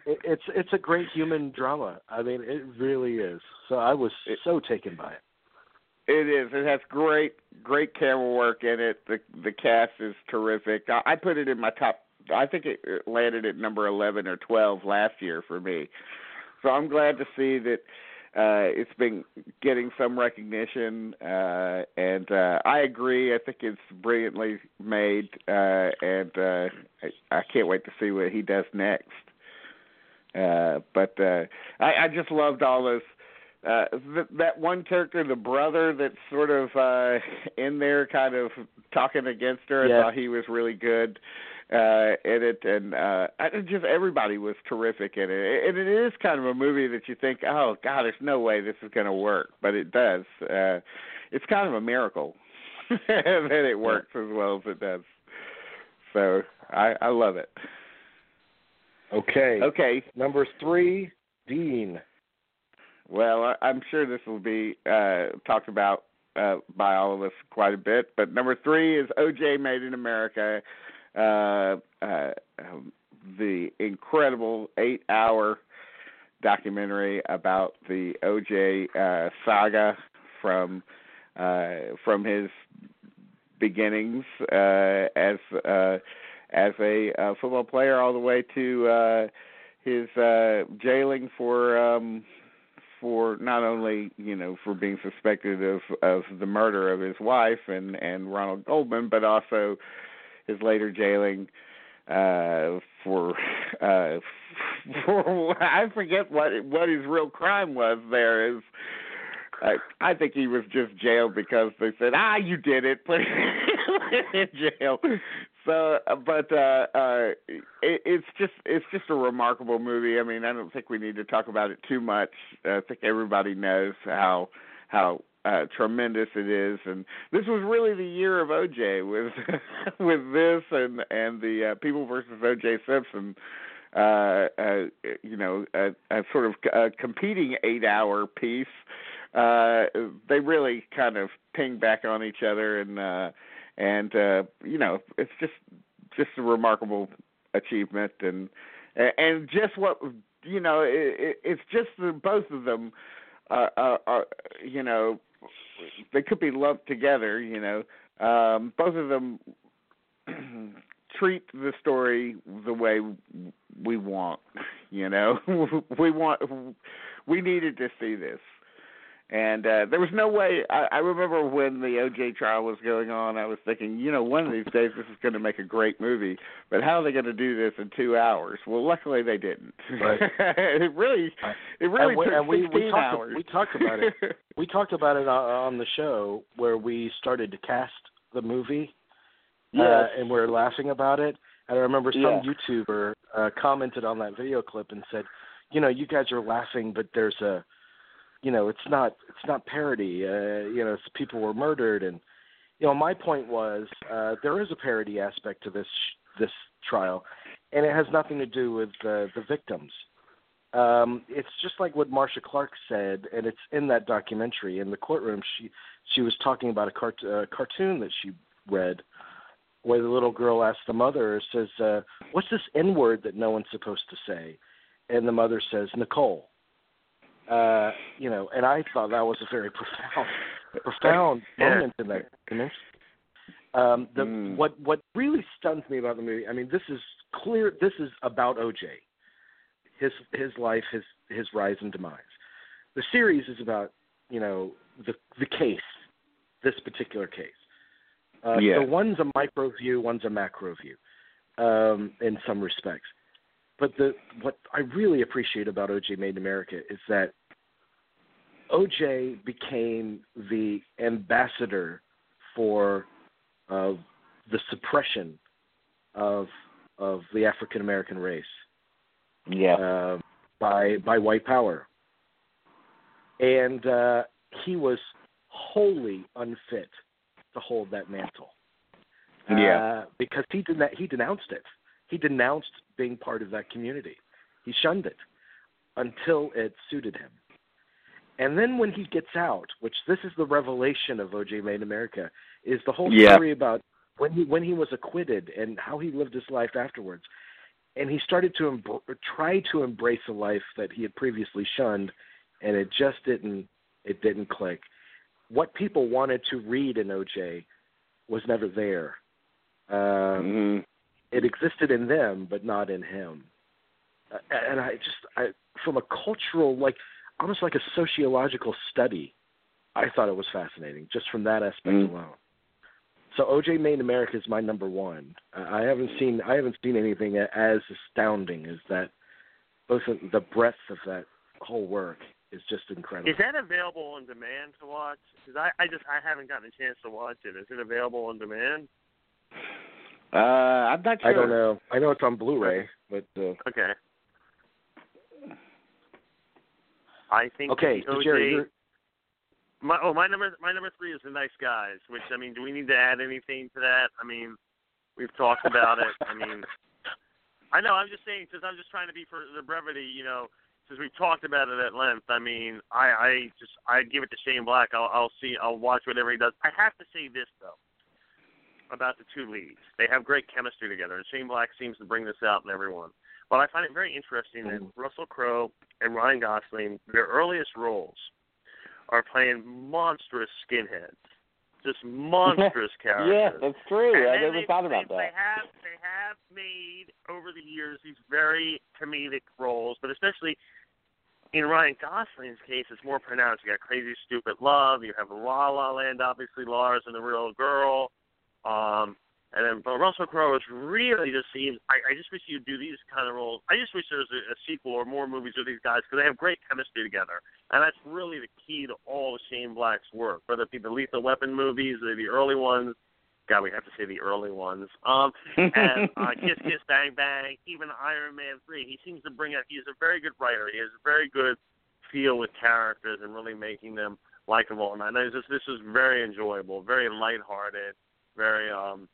it, it's it's a great human drama. I mean, it really is. So I was it, so taken by it. It is. It has great, great camera work in it. The the cast is terrific. I, I put it in my top. I think it landed at number eleven or twelve last year for me. So I'm glad to see that uh, it's been getting some recognition. Uh, and uh, I agree. I think it's brilliantly made, uh, and uh, I, I can't wait to see what he does next. Uh, but uh, I, I just loved all those. Uh, th- that one character, the brother that's sort of uh, in there kind of talking against her, yeah. I thought he was really good uh, in it. And uh, I, just everybody was terrific in it. And it is kind of a movie that you think, oh, God, there's no way this is going to work. But it does. Uh, it's kind of a miracle that it works yeah. as well as it does. So I, I love it. Okay. Okay. Number three, Dean. Well, I'm sure this will be uh, talked about uh, by all of us quite a bit. But number three is O J Made in America, uh, uh, um, the incredible eight-hour documentary about the O J uh, saga from uh, from his beginnings uh, as uh, as a uh, football player all the way to uh, his uh, jailing for. Um, For not only, you know, for being suspected of, of the murder of his wife and, and Ronald Goldman, but also his later jailing uh, for uh, for I forget what what his real crime was. There is, uh, I think he was just jailed because they said, ah, you did it, put him in jail. So, but uh, uh, it, it's just it's just a remarkable movie. I mean, I don't think we need to talk about it too much. I think everybody knows how how uh, tremendous it is. And this was really the year of O J with with this and and the uh, People versus O J Simpson. Uh, uh, you know, a, a sort of a competing eight-hour piece. Uh, they really kind of ping back on each other and. Uh, And, uh, you know, it's just just a remarkable achievement and and just what, you know, it, it's just the, both of them, are, are, are, you know, they could be lumped together, you know. Um, both of them treat the story the way we want, you know. we want, we needed to see this. And uh, there was no way I, – I remember when the O J trial was going on, I was thinking, you know, one of these days this is going to make a great movie, but how are they going to do this in two hours? Well, luckily they didn't. Right. it really it really we, took we, we talked, hours. We talked about it. We talked about it on the show where we started to cast the movie, yes. uh, and we were laughing about it. And I remember some yeah. YouTuber uh, commented on that video clip and said, you know, you guys are laughing, but there's a – you know, it's not it's not parody. Uh, you know, it's people were murdered, and you know, my point was uh, there is a parody aspect to this sh- this trial, and it has nothing to do with uh, the victims. Um, it's just like what Marcia Clark said, and it's in that documentary in the courtroom. She she was talking about a cart- uh, cartoon that she read, where the little girl asks the mother, says, uh, "What's this N word that no one's supposed to say?" And the mother says, "Nicole." Uh, you know, and I thought that was a very profound, profound moment in that. You know? um, the, mm. What what really stuns me about the movie, I mean, this is clear. This is about O J, his his life, his his rise and demise. The series is about you know the the case, this particular case. Uh, yeah. So one's a micro view, one's a macro view, um, in some respects. But the what I really appreciate about O J Made in America is that O J became the ambassador for uh, the suppression of of the African American race, yeah, uh, by by white power, and uh, he was wholly unfit to hold that mantle, yeah, uh, because he did that, he denounced it. He denounced being part of that community. He shunned it until it suited him. And then when he gets out, which this is the revelation of O J Made in America, is the whole yeah. story about when he when he was acquitted and how he lived his life afterwards. And he started to em- try to embrace a life that he had previously shunned, and it just didn't it didn't click. What people wanted to read in O J was never there. Um, mm-hmm. It existed in them, but not in him. Uh, and I just, I, from a cultural, like almost like a sociological study, I thought it was fascinating just from that aspect mm. alone. So O J Made in America is my number one. Uh, I haven't seen, I haven't seen anything as astounding as that. Both the breadth of that whole work is just incredible. Is that available on demand to watch? Because I, I just, I haven't gotten a chance to watch it. Is it available on demand? Uh, I'm not sure. I don't know. I know it's on Blu-ray, but uh, okay. I think okay. The O J, Jerry, my oh my number my number three is The Nice Guys. Which I mean, do we need to add anything to that? I mean, we've talked about it. I mean, I know. I'm just saying since I'm just trying to be for the brevity, you know, since we've talked about it at length. I mean, I, I just I give it to Shane Black. I'll, I'll see. I'll watch whatever he does. I have to say this though. About the two leads. They have great chemistry together, and Shane Black seems to bring this out in everyone. But I find it very interesting that Russell Crowe and Ryan Gosling, their earliest roles, are playing monstrous skinheads. Just monstrous characters. Yeah, that's true. And I never they, thought about they, that. They have, they have made, over the years, these very comedic roles, but especially in Ryan Gosling's case, it's more pronounced. You got Crazy Stupid Love, you have La La Land, obviously, Lars and the Real Girl. Um, And then, but Russell Crowe is really just seems. I, I just wish you'd do these kind of roles. I just wish there was a, a sequel or more movies with these guys because they have great chemistry together, and that's really the key to all of Shane Black's work. Whether it be the Lethal Weapon movies, or the early ones. God, we have to say the early ones. Um, and uh, Kiss Kiss Bang Bang, even Iron Man three. He seems to bring up. He's a very good writer. He has a very good feel with characters and really making them likable. And I know this this is very enjoyable, very lighthearted, very. Um,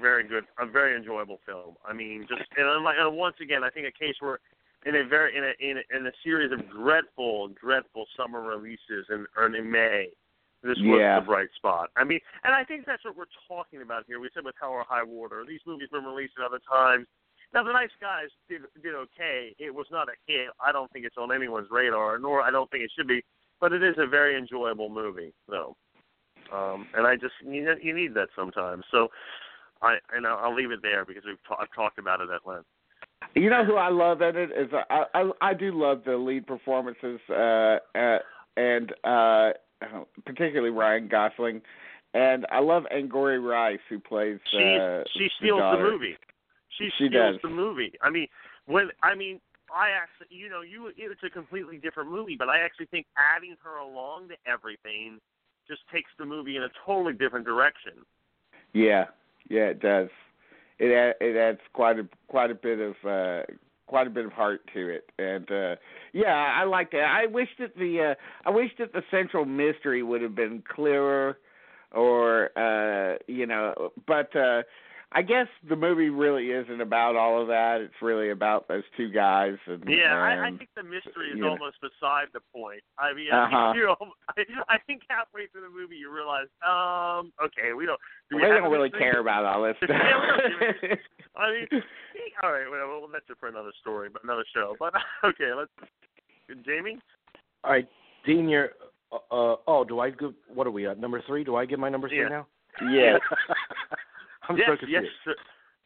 Very good, a very enjoyable film. I mean, just and, like, and once again, I think a case where in a very in a in a, in a series of dreadful, dreadful summer releases in early May, this yeah. was the bright spot. I mean, and I think that's what we're talking about here. We said with Hell or High Water, these movies have been released at other times. Now, The Nice Guys did did okay. It was not a hit. I don't think it's on anyone's radar, nor I don't think it should be. But it is a very enjoyable movie, though. Um, and I just you know, you need that sometimes. So. I, and I'll leave it there because we've t- I've talked about it at length. You know who I love in it is I I, I do love the lead performances uh, uh, and uh, particularly Ryan Gosling, and I love Angourie Rice who plays. Uh, she she steals the, the movie. She, she steals does. the movie. I mean when I mean I actually you know you it's a completely different movie, but I actually think adding her along to everything just takes the movie in a totally different direction. Yeah. Yeah, it does. It ad- it adds quite a quite a bit of uh, quite a bit of heart to it, and uh, yeah, I like that. I wish that the uh, I wish that the central mystery would have been clearer, or uh, you know, but uh, I guess the movie really isn't about all of that. It's really about those two guys. And, yeah, and, I, I think the mystery is almost know. beside the point. I mean, I, uh-huh. think you're, I, I think halfway through the movie you realize, um, okay, we don't. Do we, we don't really care about all this stuff. I mean, all right, well, well, that's it for another story, but another show. But okay, let's. Jamie. All right, Dean, you're. Uh, oh, do I go? What are we at? Number three? Do I get my number three yeah. now? Yes. I'm yes, so confused. Yes,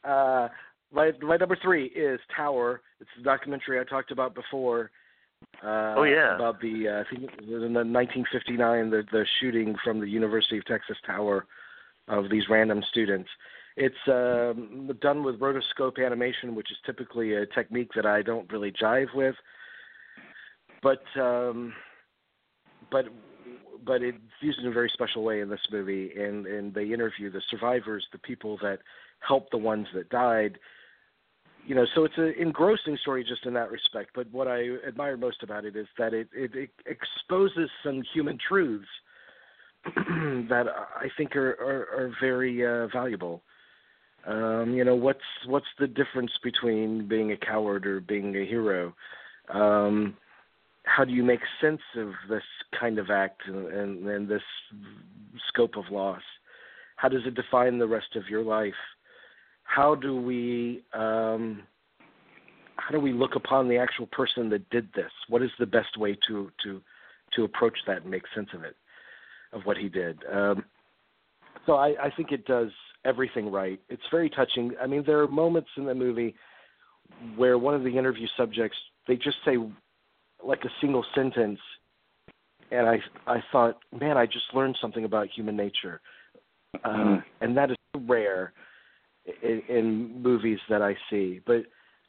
uh, my, my number three is Tower. It's the documentary I talked about before. Uh, oh, yeah. About the, uh, I think it was in the nineteen fifty-nine, the, the shooting from the University of Texas Tower of these random students. It's um, done with rotoscope animation, which is typically a technique that I don't really jive with. But, um, but... But it's used in a very special way in this movie, and, and they interview the survivors, the people that helped the ones that died. You know, so it's an engrossing story just in that respect. But what I admire most about it is that it, it, it exposes some human truths that I think are, are, are very uh, valuable. Um, you know, what's what's the difference between being a coward or being a hero? Um, how do you make sense of this kind of act and, and, and this scope of loss? How does it define the rest of your life? How do we, um, how do we look upon the actual person that did this? What is the best way to, to, to approach that and make sense of it, of what he did? Um, so I, I think it does everything right. It's very touching. I mean, there are moments in the movie where one of the interview subjects, they just say, like a single sentence, and I I thought, man, I just learned something about human nature, uh, mm. and that is rare in, in movies that I see. But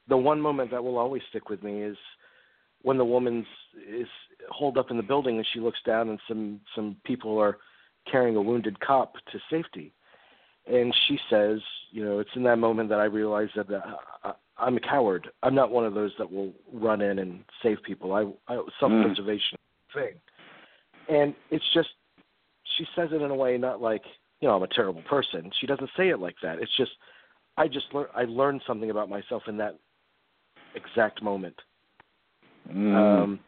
the one moment that will always stick with me is when the woman's is holed up in the building and she looks down and some, some people are carrying a wounded cop to safety. And she says, you know, it's in that moment that I realized that uh, I, I'm a coward. I'm not one of those that will run in and save people. I, I self-preservation mm. thing. And it's just, she says it in a way not like, you know, I'm a terrible person. She doesn't say it like that. It's just, I just learned, I learned something about myself in that exact moment. Mm. Um,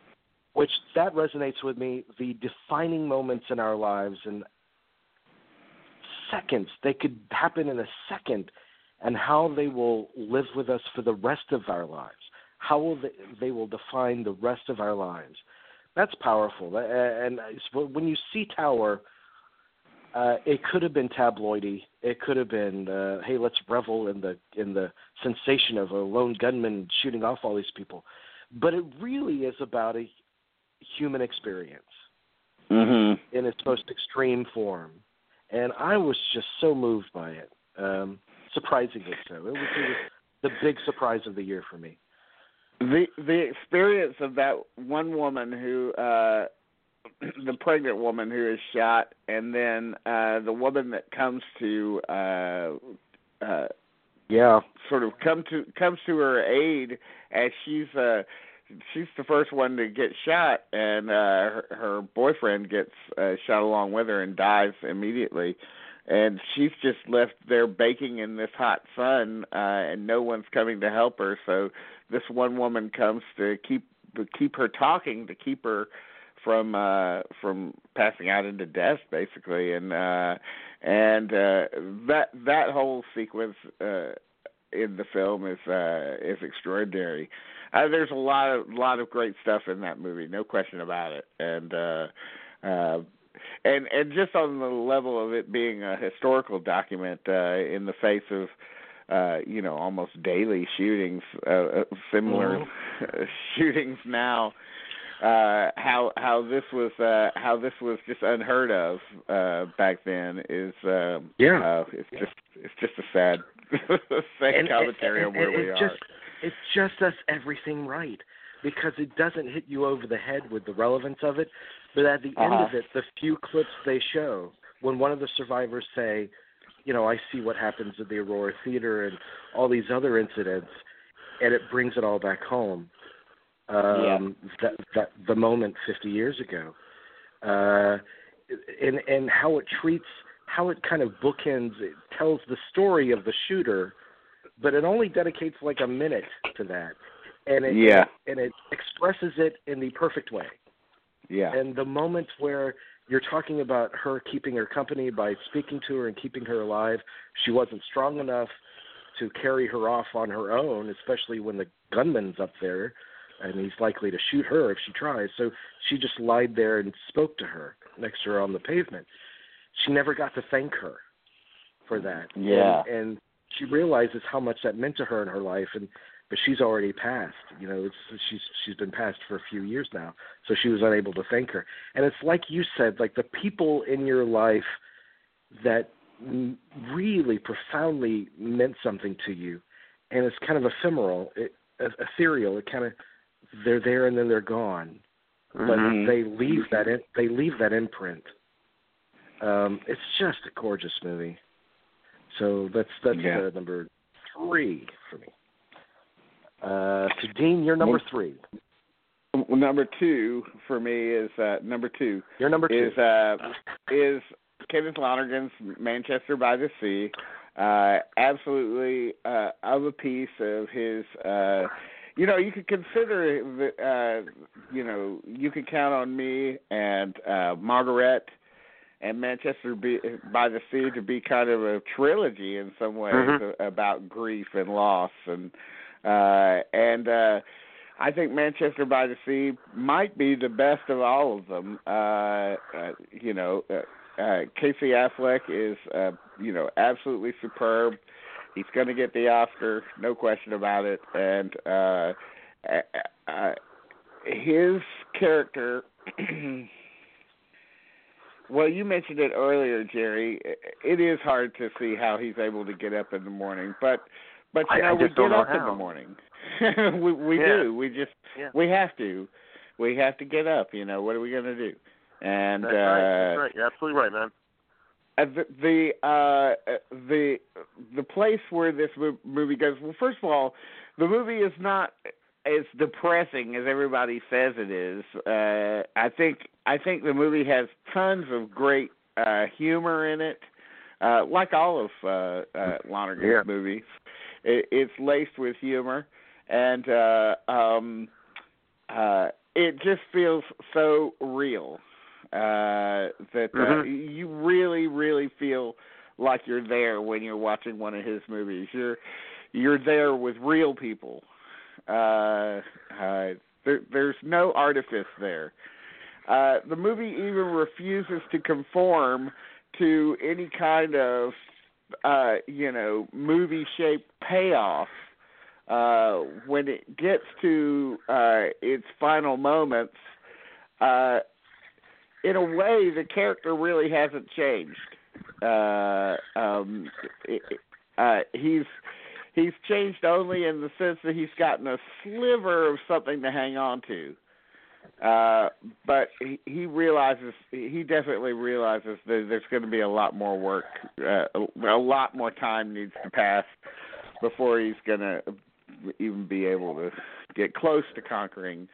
which that resonates with me. The defining moments in our lives and seconds, they could happen in a second, and how they will live with us for the rest of our lives, how will they, they will define the rest of our lives. That's powerful. And when you see Tower, uh, it could have been tabloidy. It could have been, uh, hey, let's revel in the in the sensation of a lone gunman shooting off all these people. But it really is about a human experience mm-hmm. in its most extreme form. and I was just so moved by it. Um, surprisingly so. It was, it was the big surprise of the year for me. The the experience of that one woman who, uh, the pregnant woman who is shot, and then uh, the woman that comes to, uh, uh, yeah, sort of come to comes to her aid as she's uh, she's the first one to get shot, and uh, her, her boyfriend gets uh, shot along with her and dies immediately. And she's just left there baking in this hot sun, uh, and no one's coming to help her. So this one woman comes to keep to keep her talking, to keep her from uh, from passing out into death, basically. And uh, and uh, that that whole sequence uh, in the film is uh, is extraordinary. Uh, there's a lot of lot of great stuff in that movie, no question about it. And uh, uh, And and just on the level of it being a historical document, uh, in the face of, uh, you know, almost daily shootings, uh, similar mm-hmm. shootings now, uh, how how this was uh, how this was just unheard of uh, back then is uh, yeah, uh, it's yeah. just it's just a sad sad and, commentary and, and, on where and, and we it are. Just, it just does everything right, because it doesn't hit you over the head with the relevance of it. But at the end uh-huh. of it, the few clips they show, when one of the survivors say, you know, I see what happens at the Aurora Theater and all these other incidents, and it brings it all back home. Um, yeah. that, that, the moment fifty years ago. Uh, and, and how it treats, how it kind of bookends, it tells the story of the shooter, but it only dedicates like a minute to that. And it, yeah. and it expresses it in the perfect way. Yeah. And the moment where you're talking about her keeping her company by speaking to her and keeping her alive, she wasn't strong enough to carry her off on her own, especially when the gunman's up there and he's likely to shoot her if she tries. So she just lied there and spoke to her next to her on the pavement. She never got to thank her for that. Yeah. And, and she realizes how much that meant to her in her life, and but she's already passed, you know, it's, she's she's been passed for a few years now, so she was unable to thank her. And it's like you said, like the people in your life that really profoundly meant something to you, and it's kind of ephemeral, it, ethereal, it kind of, they're there and then they're gone. Mm-hmm. But they leave that in, they leave that imprint. Um, it's just a gorgeous movie. So that's, that's yeah. uh, number three for me. Uh, so, Dean, you're number three. Number two for me is uh, number two. Your number two is uh, is Kenneth Lonergan's Manchester by the Sea. Uh, absolutely uh, of a piece of his. Uh, you know, you could consider. Uh, you know, you could count on me and uh, Margaret and Manchester by the Sea to be kind of a trilogy in some ways mm-hmm. about grief and loss and. Uh, and uh, I think Manchester by the Sea might be the best of all of them. Uh, uh, you know, uh, uh, Casey Affleck is, uh, you know, absolutely superb. He's going to get the Oscar, no question about it. And uh, uh, his character, well, you mentioned it earlier, Jerry. It is hard to see how he's able to get up in the morning, but. But you know, I, I we get up how. in the morning. we we yeah. do. We just yeah. we have to. We have to get up. You know, what are we going to do? And that's uh, right. That's right. You're absolutely right, man. Uh, the the, uh, the the place where this movie goes. Well, first of all, the movie is not as depressing as everybody says it is. Uh, I think I think the movie has tons of great uh, humor in it, uh, like all of uh, uh, Lonergan's yeah. movies. It's laced with humor, and uh, um, uh, it just feels so real uh, that uh, mm-hmm. you really, really feel like you're there when you're watching one of his movies. You're you're there with real people. Uh, uh, there, there's no artifice there. Uh, the movie even refuses to conform to any kind of Uh, you know, movie-shaped payoff uh, when it gets to uh, its final moments. Uh, in a way, the character really hasn't changed. uh, um, uh, he's he's changed only in the sense that he's gotten a sliver of something to hang on to. Uh, but he, he realizes, he definitely realizes that there's going to be a lot more work, uh, a, a lot more time needs to pass before he's going to even be able to get close to conquering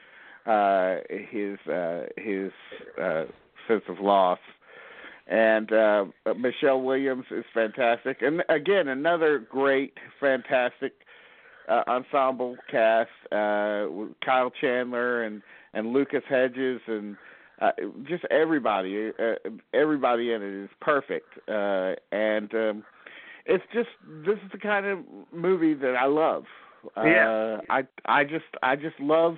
uh, his uh, his uh, sense of loss. And uh, Michelle Williams is fantastic, and again, another great, fantastic uh, ensemble cast: uh, Kyle Chandler and. And Lucas Hedges and uh, just everybody, uh, everybody in it is perfect. Uh, and um, it's just, this is the kind of movie that I love. Uh, yeah. I, I just, I just love,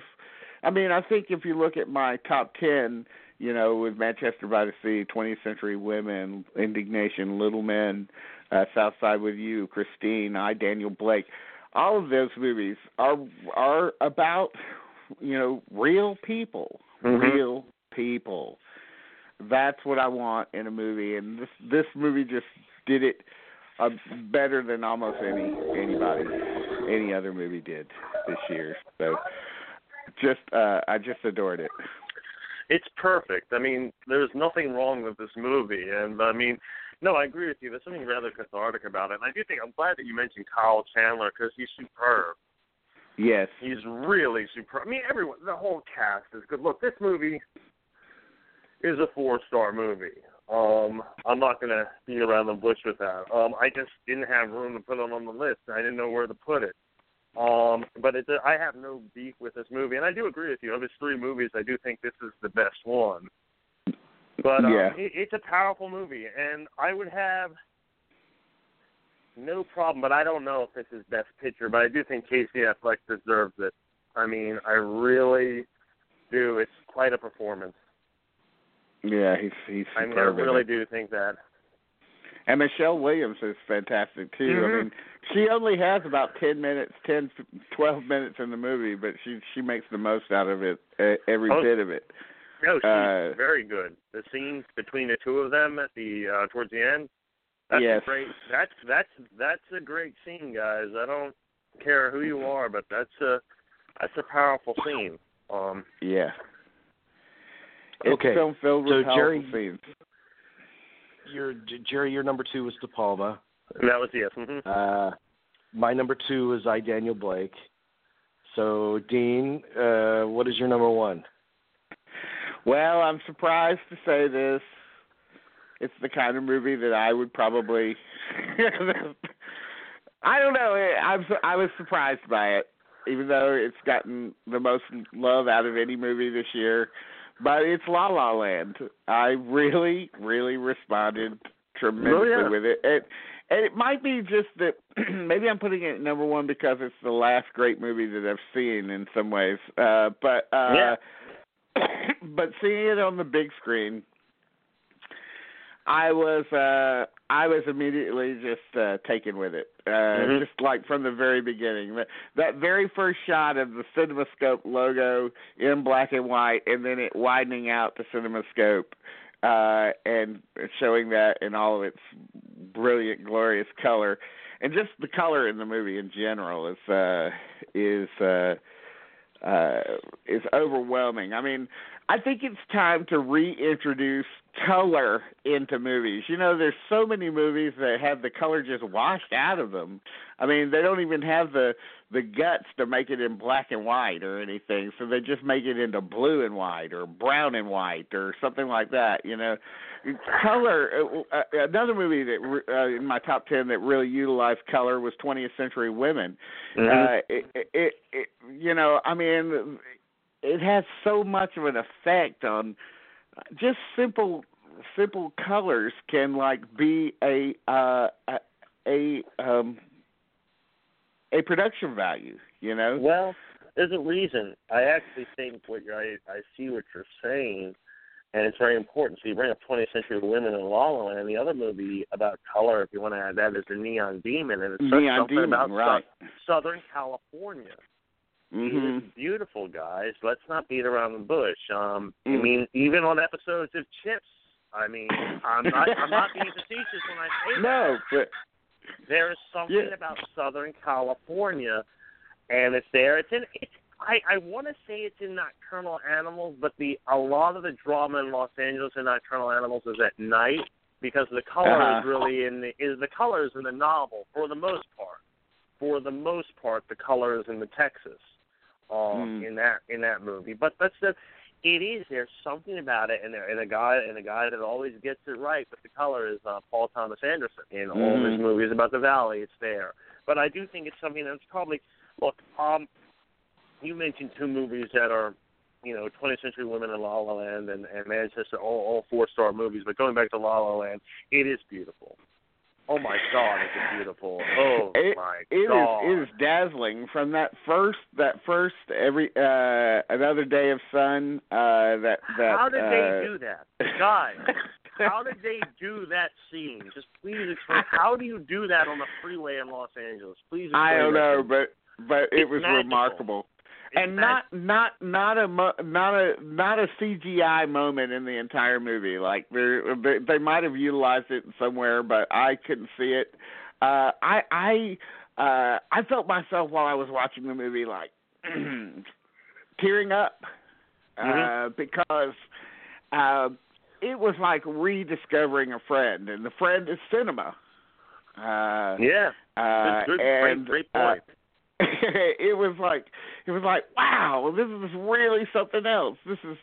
I mean, I think if you look at my top ten, you know, with Manchester by the Sea, twentieth Century Women, Indignation, Little Men, uh, Southside with You, Christine, I, Daniel Blake, all of those movies are, are about, you know, real people, mm-hmm. real people. That's what I want in a movie, and this this movie just did it uh, better than almost any anybody, any other movie did this year. So, just uh, I just adored it. It's perfect. I mean, there's nothing wrong with this movie, and I mean, no, I agree with you. There's something rather cathartic about it, and I do think I'm glad that you mentioned Kyle Chandler because he's superb. Yes. He's really super. I mean, everyone, the whole cast is good. Look, this movie is a four-star movie. Um, I'm not going to beat around the bush with that. Um, I just didn't have room to put it on the list. I didn't know where to put it. Um, but it's a, I have no beef with this movie, and I do agree with you. Of its three movies, I do think this is the best one. But um, yeah. it, it's a powerful movie, and I would have... no problem, but I don't know if this is best picture, but I do think Casey Affleck deserves it. I mean, I really do. It's quite a performance. Yeah, he's he's. I mean, I really do think that. And Michelle Williams is fantastic too. Mm-hmm. I mean, she only has about ten minutes, ten, twelve minutes in the movie, but she she makes the most out of it, every oh, bit of it. No, she's uh, very good. The scenes between the two of them at the uh, towards the end. That's yes. a great. That's that's that's a great scene, guys. I don't care who you are, but that's a that's a powerful scene. Um, yeah. It's okay. Film filled with so Jerry, scenes. Your Jerry, your number two was De Palma. That was yes. Mm-hmm. Uh, my number two was I, Daniel Blake. So Dean, uh, what is your number one? Well, I'm surprised to say this. It's the kind of movie that I would probably. I don't know. I'm I was surprised by it, even though it's gotten the most love out of any movie this year. But it's La La Land. I really, really responded tremendously oh, yeah. with it. it, and it might be just that maybe I'm putting it at number one because it's the last great movie that I've seen in some ways. Uh, but uh, yeah. but seeing it on the big screen. I was uh, I was immediately just uh, taken with it, uh, mm-hmm. just like from the very beginning. That very first shot of the CinemaScope logo in black and white, and then it widening out to CinemaScope uh, and showing that in all of its brilliant, glorious color, and just the color in the movie in general is uh, is uh, uh, is overwhelming. I mean. I think it's time to reintroduce color into movies. You know, there's so many movies that have the color just washed out of them. I mean, they don't even have the, the guts to make it in black and white or anything, so they just make it into blue and white or brown and white or something like that, you know. Color, uh, another movie that uh, in my top ten that really utilized color was twentieth Century Women. Mm-hmm. Uh, it, it, it, you know, I mean... it has so much of an effect on just simple, simple colors can like be a uh, a a, um, a production value, you know. Well, there's a reason. I actually think what you're, I I see what you're saying, and it's very important. So you bring up twentieth Century Women in La La Land, and the other movie about color, if you want to add that, is The Neon Demon, and it's Neon something Demon, about right. Southern California. Mm-hmm. He's beautiful, guys. Let's not beat around the bush. Um, mm-hmm. I mean, even on episodes of Chips, I mean, I'm not, I'm not being facetious when I say no, that. No, but there is something yeah. about Southern California, and it's there. It's in. It's, I, I want to say it's in Nocturnal Animals, but the a lot of the drama in Los Angeles in Nocturnal Animals is at night because the color uh-huh. is really in the is the colors in the novel for the most part. For the most part, the color is in the Texas um, mm. in that in that movie. But that's the. It is. There's something about it, and there, and a guy and a guy that always gets it right with the color is uh, Paul Thomas Anderson in all mm. his movies about the valley. It's there, but I do think it's something that's probably look. Um, you mentioned two movies that are, you know, twentieth Century Women and La La Land and, and Manchester, all, all four-star movies. But going back to La La Land, it is beautiful. Oh my God, it's beautiful. Oh it, my it God, is, it is dazzling. From that first, that first every uh, another day of sun. Uh, that that. How did uh, they do that, guys? How did they do that scene? Just please explain. How do you do that on the freeway in Los Angeles? Please. I don't know, but but it it's was magical. remarkable, it's and magical. not not not a mo- not a not a C G I moment in the entire movie. Like they they might have utilized it somewhere, but I couldn't see it. Uh, I I uh, I felt myself while I was watching the movie like tearing up uh, mm-hmm. because. Uh, It was like rediscovering a friend, and the friend is cinema. Uh, yeah, uh, good, and, great, great point. Uh, it was like it was like wow, this is really something else. This is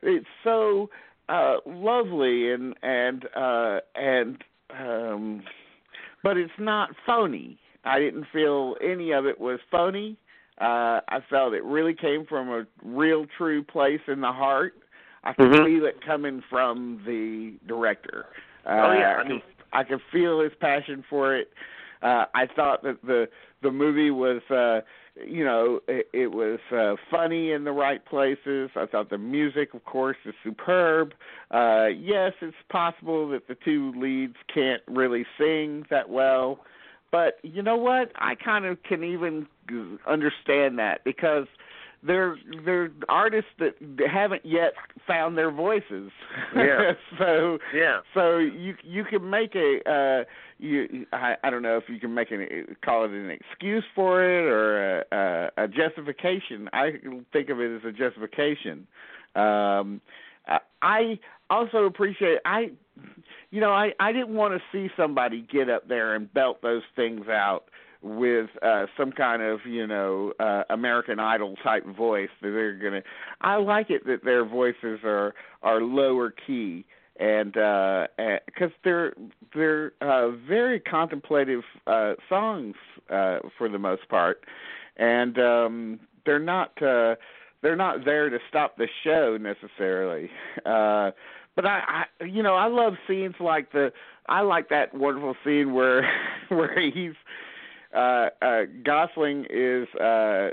it's so uh, lovely and and uh, and um, but it's not phony. I didn't feel any of it was phony. Uh, I felt it really came from a real, true place in the heart. I can mm-hmm. feel it coming from the director. Uh, oh, yeah. I, mean, I can feel his passion for it. Uh, I thought that the the movie was, uh, you know, it, it was uh, funny in the right places. I thought the music, of course, is superb. Uh, yes, it's possible that the two leads can't really sing that well. But you know what? I kind of can even understand that because They're they're artists that haven't yet found their voices. Yeah. so yeah. So you you can make a uh, you I, I don't know if you can make an call it an excuse for it or a, a, a justification. I think of it as a justification. Um, I also appreciate I you know I, I didn't want to see somebody get up there and belt those things out with uh, some kind of, you know, uh, American Idol type voice that they're gonna. I like it that their voices are are lower key and because uh, they're they're uh, very contemplative uh, songs uh, for the most part, and um, they're not uh, they're not there to stop the show necessarily. Uh, But I, I, you know, I love scenes like the I like that wonderful scene where where he's. Uh, uh, Gosling is uh,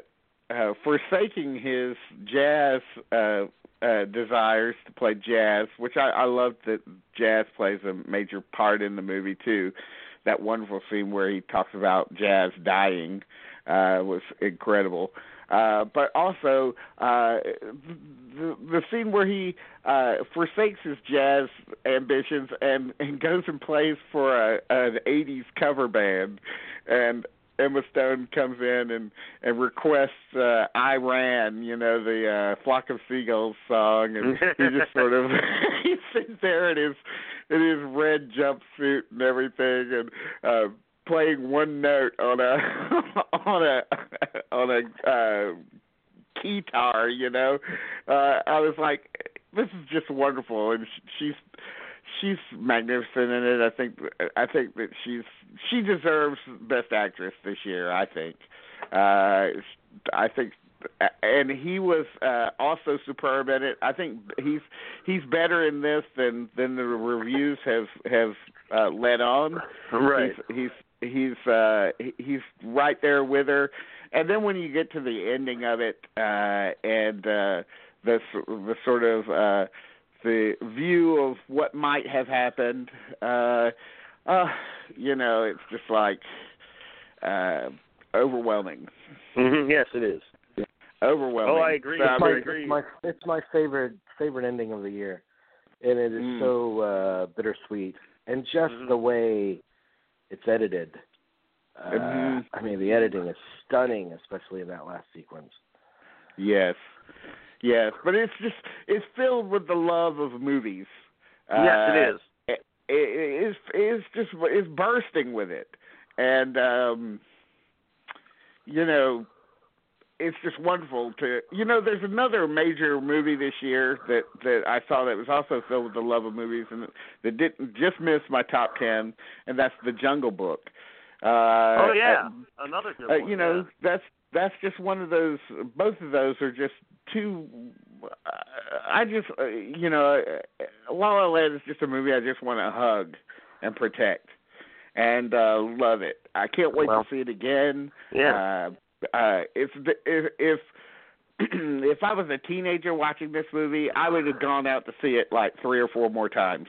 uh, forsaking his jazz uh, uh, desires to play jazz, which I, I love that jazz plays a major part in the movie, too. That wonderful scene where he talks about jazz dying uh, was incredible. Uh, but also uh, the, the scene where he uh, forsakes his jazz ambitions and, and goes and plays for a, an eighties cover band, and Emma Stone comes in and, and requests uh, Iran, you know, the uh, Flock of Seagulls song, and he just sort of he sits there in his, in his red jumpsuit and everything, and uh, playing one note on a on a on a uh, guitar, you know. Uh, I was like, this is just wonderful, and she's she's magnificent in it. I think I think that she's she deserves Best Actress this year. I think uh, I think, and he was uh, also superb in it. I think he's he's better in this than, than the reviews have have uh, led on. Right, he's. he's He's uh, he's right there with her, and then when you get to the ending of it, uh, and uh, the the sort of uh, the view of what might have happened, uh, uh, you know, it's just like uh, overwhelming. Mm-hmm. Yes, it is overwhelming. Oh, I agree. So it's, I my, agree. It's, my, it's my favorite favorite ending of the year. and it is mm. so uh, bittersweet. And just mm. the way it's edited. Uh, mm-hmm. I mean, the editing is stunning, especially in that last sequence. Yes. Yes. But it's just, it's filled with the love of movies. Yes, uh, it is. It, it, it's, it's just, it's bursting with it. And, um, you know, it's just wonderful to, you know, there's another major movie this year that, that I saw that was also filled with the love of movies and that didn't just miss my top ten, and that's The Jungle Book. Uh, oh, yeah, and, another good one. Uh, you know, yeah. that's that's just one of those, both of those are just two, uh, I just, uh, you know, uh, La La Land is just a movie I just want to hug and protect and uh, love it. I can't wait well, to see it again. Yeah. Uh, Uh, if, if if if I was a teenager watching this movie, I would have gone out to see it like three or four more times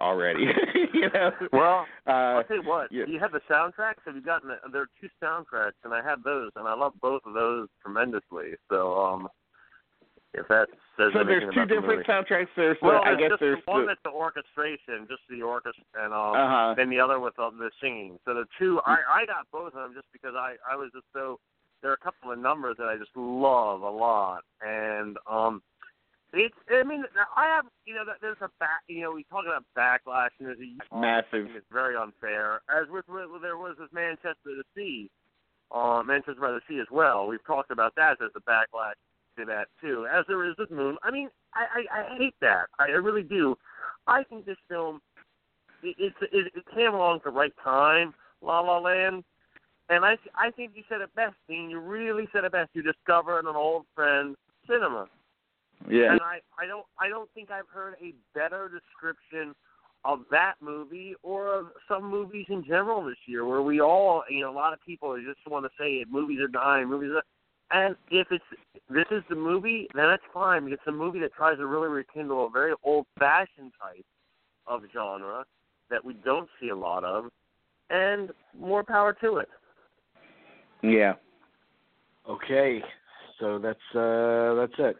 already. You know. Well, uh, I'll tell you what. Yeah. Do you have the soundtracks? Have you gotten? The, there are two soundtracks, and I have those, and I love both of those tremendously. So, um, if that says so, there's two about different the soundtracks. There's well, the, I guess just there's the one the... that's the orchestration, just the orchestra, and um, uh-huh. then the other with um, the singing. So the two, I, I got both of them just because I, I was just so. There are a couple of numbers that I just love a lot, and um, it's. I mean, I have you know, there's a back. You know, we talk about backlash, and there's a massive. It's very unfair, as with there was with Manchester by the Sea, uh, Manchester by the Sea as well. We've talked about that as a backlash to that too, as there is with Moon. I mean, I, I, I hate that. I, I really do. I think this film, it, it, it, it came along at the right time, La La Land. And I, I think you said it best, Dean. You really said it best. You discovered an old friend, cinema. Yeah. And I, I don't, I don't think I've heard a better description of that movie or of some movies in general this year, where we all, you know, a lot of people just want to say it, movies are dying, movies are. And if it's this is the movie, then it's fine. It's a movie that tries to really rekindle a very old-fashioned type of genre that we don't see a lot of, and more power to it. Yeah. Okay. So that's uh, that's it.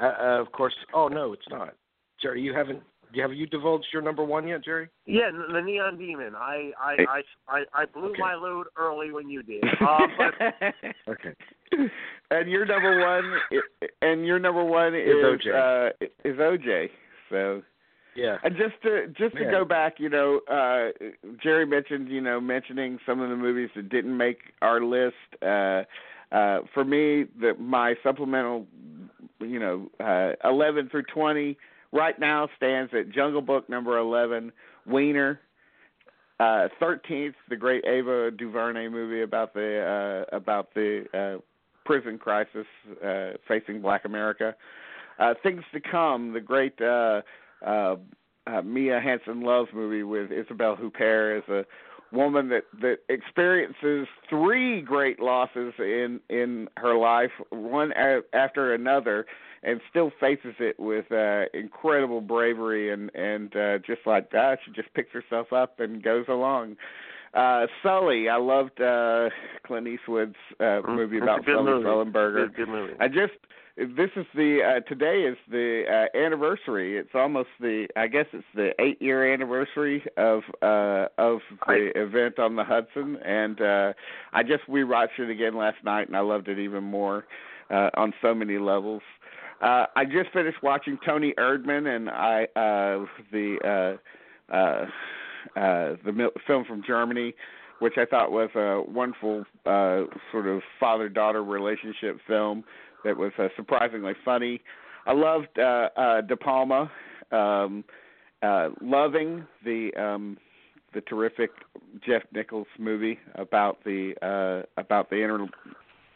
Uh, uh, of course. Oh no, it's not. Jerry, you haven't. Have you divulged your number one yet, Jerry? Yeah, The Neon Demon. I I hey. I, I, I blew okay. my load early when you did. Uh, but... okay. And your number one. And your number one is, is O J. Uh, is O J. So. Yeah. And just to just to yeah. go back, you know, uh, Jerry mentioned, you know, mentioning some of the movies that didn't make our list. Uh, uh, for me, the, my supplemental, you know, uh, eleven through twenty right now stands at Jungle Book number eleven, Wiener, uh, thirteenth, the great Ava DuVernay movie about the uh, about the uh, prison crisis uh, facing Black America. Uh, Things to Come, the great. Uh, Uh, uh, Mia Hansen-Love's movie with Isabelle Huppert as a woman that, that experiences three great losses in, in her life, one a- after another, and still faces it with uh, incredible bravery and, and uh, just like that, she just picks herself up and goes along. Uh, Sully, I loved uh, Clint Eastwood's uh, movie it's about Sully movie. Sullenberger. It's a good movie. I just... This is the, uh, today is the uh, anniversary. It's almost the, I guess it's the eight-year anniversary of uh, of the I, event on the Hudson. And uh, I just, we watched it again last night, and I loved it even more uh, on so many levels. Uh, I just finished watching Tony Erdman and I uh, the uh, uh, uh, the film from Germany, which I thought was a wonderful uh, sort of father-daughter relationship film. That was uh, surprisingly funny. I loved uh, uh, De Palma, um, uh, loving the um, the terrific Jeff Nichols movie about the uh, about the inter-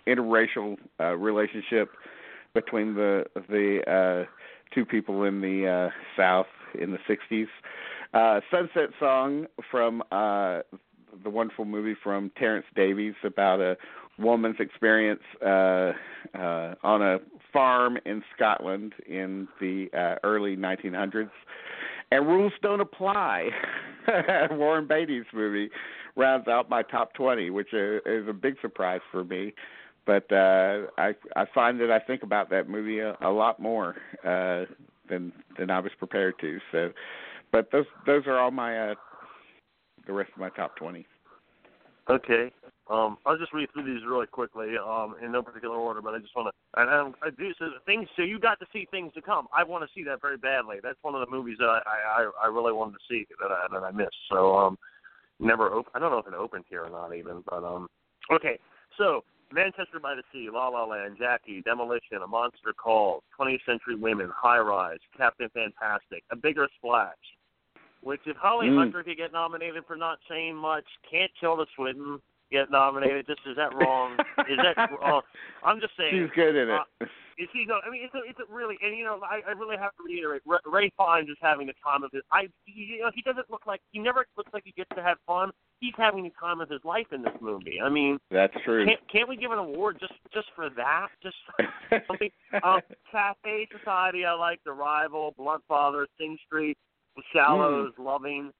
interracial uh, relationship between the the uh, two people in the uh, South in the sixties. Uh, Sunset Song from uh, the wonderful movie from Terrence Davies about a woman's experience uh, uh, on a farm in Scotland in the uh, early nineteen hundreds. And Rules Don't Apply, Warren Beatty's movie, rounds out my top twenty, which is a big surprise for me. But uh, I, I find that I think about that movie a, a lot more uh, than than I was prepared to. So, but those those are all my uh, the rest of my top twenty. Okay. Um, I'll just read through these really quickly, um, in no particular order, but I just want to, and I do so things, so you got to see Things to Come. I want to see that very badly. That's one of the movies that I, I, I really wanted to see that I, that I missed. So, um, never open, I don't know if it opened here or not even, but, um, okay. So Manchester by the Sea, La La Land, Jackie, Demolition, A Monster Calls, twentieth Century Women, High Rise, Captain Fantastic, A Bigger Splash, which if Holly mm. Hunter could get nominated for not saying much, can't Tilda Swinton get nominated? Just is that wrong? Is that wrong? I'm just saying. She's good in uh, it. Is she? I mean, it's a, it's a really, and you know, I, I really have to reiterate. Ray, Ray Fiennes is having the time of his. I, you know, he doesn't look like he never looks like he gets to have fun. He's having the time of his life in this movie. I mean, that's true. Can't, can't we give an award just just for that? Just something. um, Cafe Society. I like The Rival, Bloodfather, Sing Street, Shallows, mm. Loving.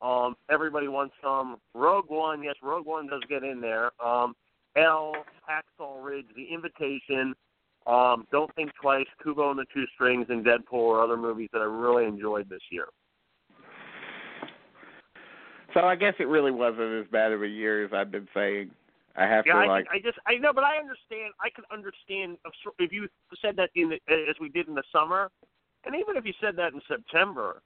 Um, everybody wants some. Rogue One, yes, Rogue One does get in there. Um, Elle, Hacksaw Ridge, The Invitation, um, Don't Think Twice, Kubo and the Two Strings, and Deadpool are other movies that I really enjoyed this year. So I guess it really wasn't as bad of a year as I've been saying. I have yeah, to I, like. I just I know, but I understand. I can understand if you said that in the, as we did in the summer, and even if you said that in September.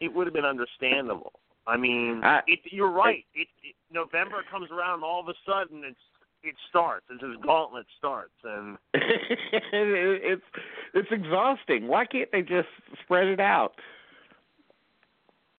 It would have been understandable. I mean, I, it, you're right. It, it, November comes around, and all of a sudden, it's it starts. It's this gauntlet starts, and it, it's it's exhausting. Why can't they just spread it out?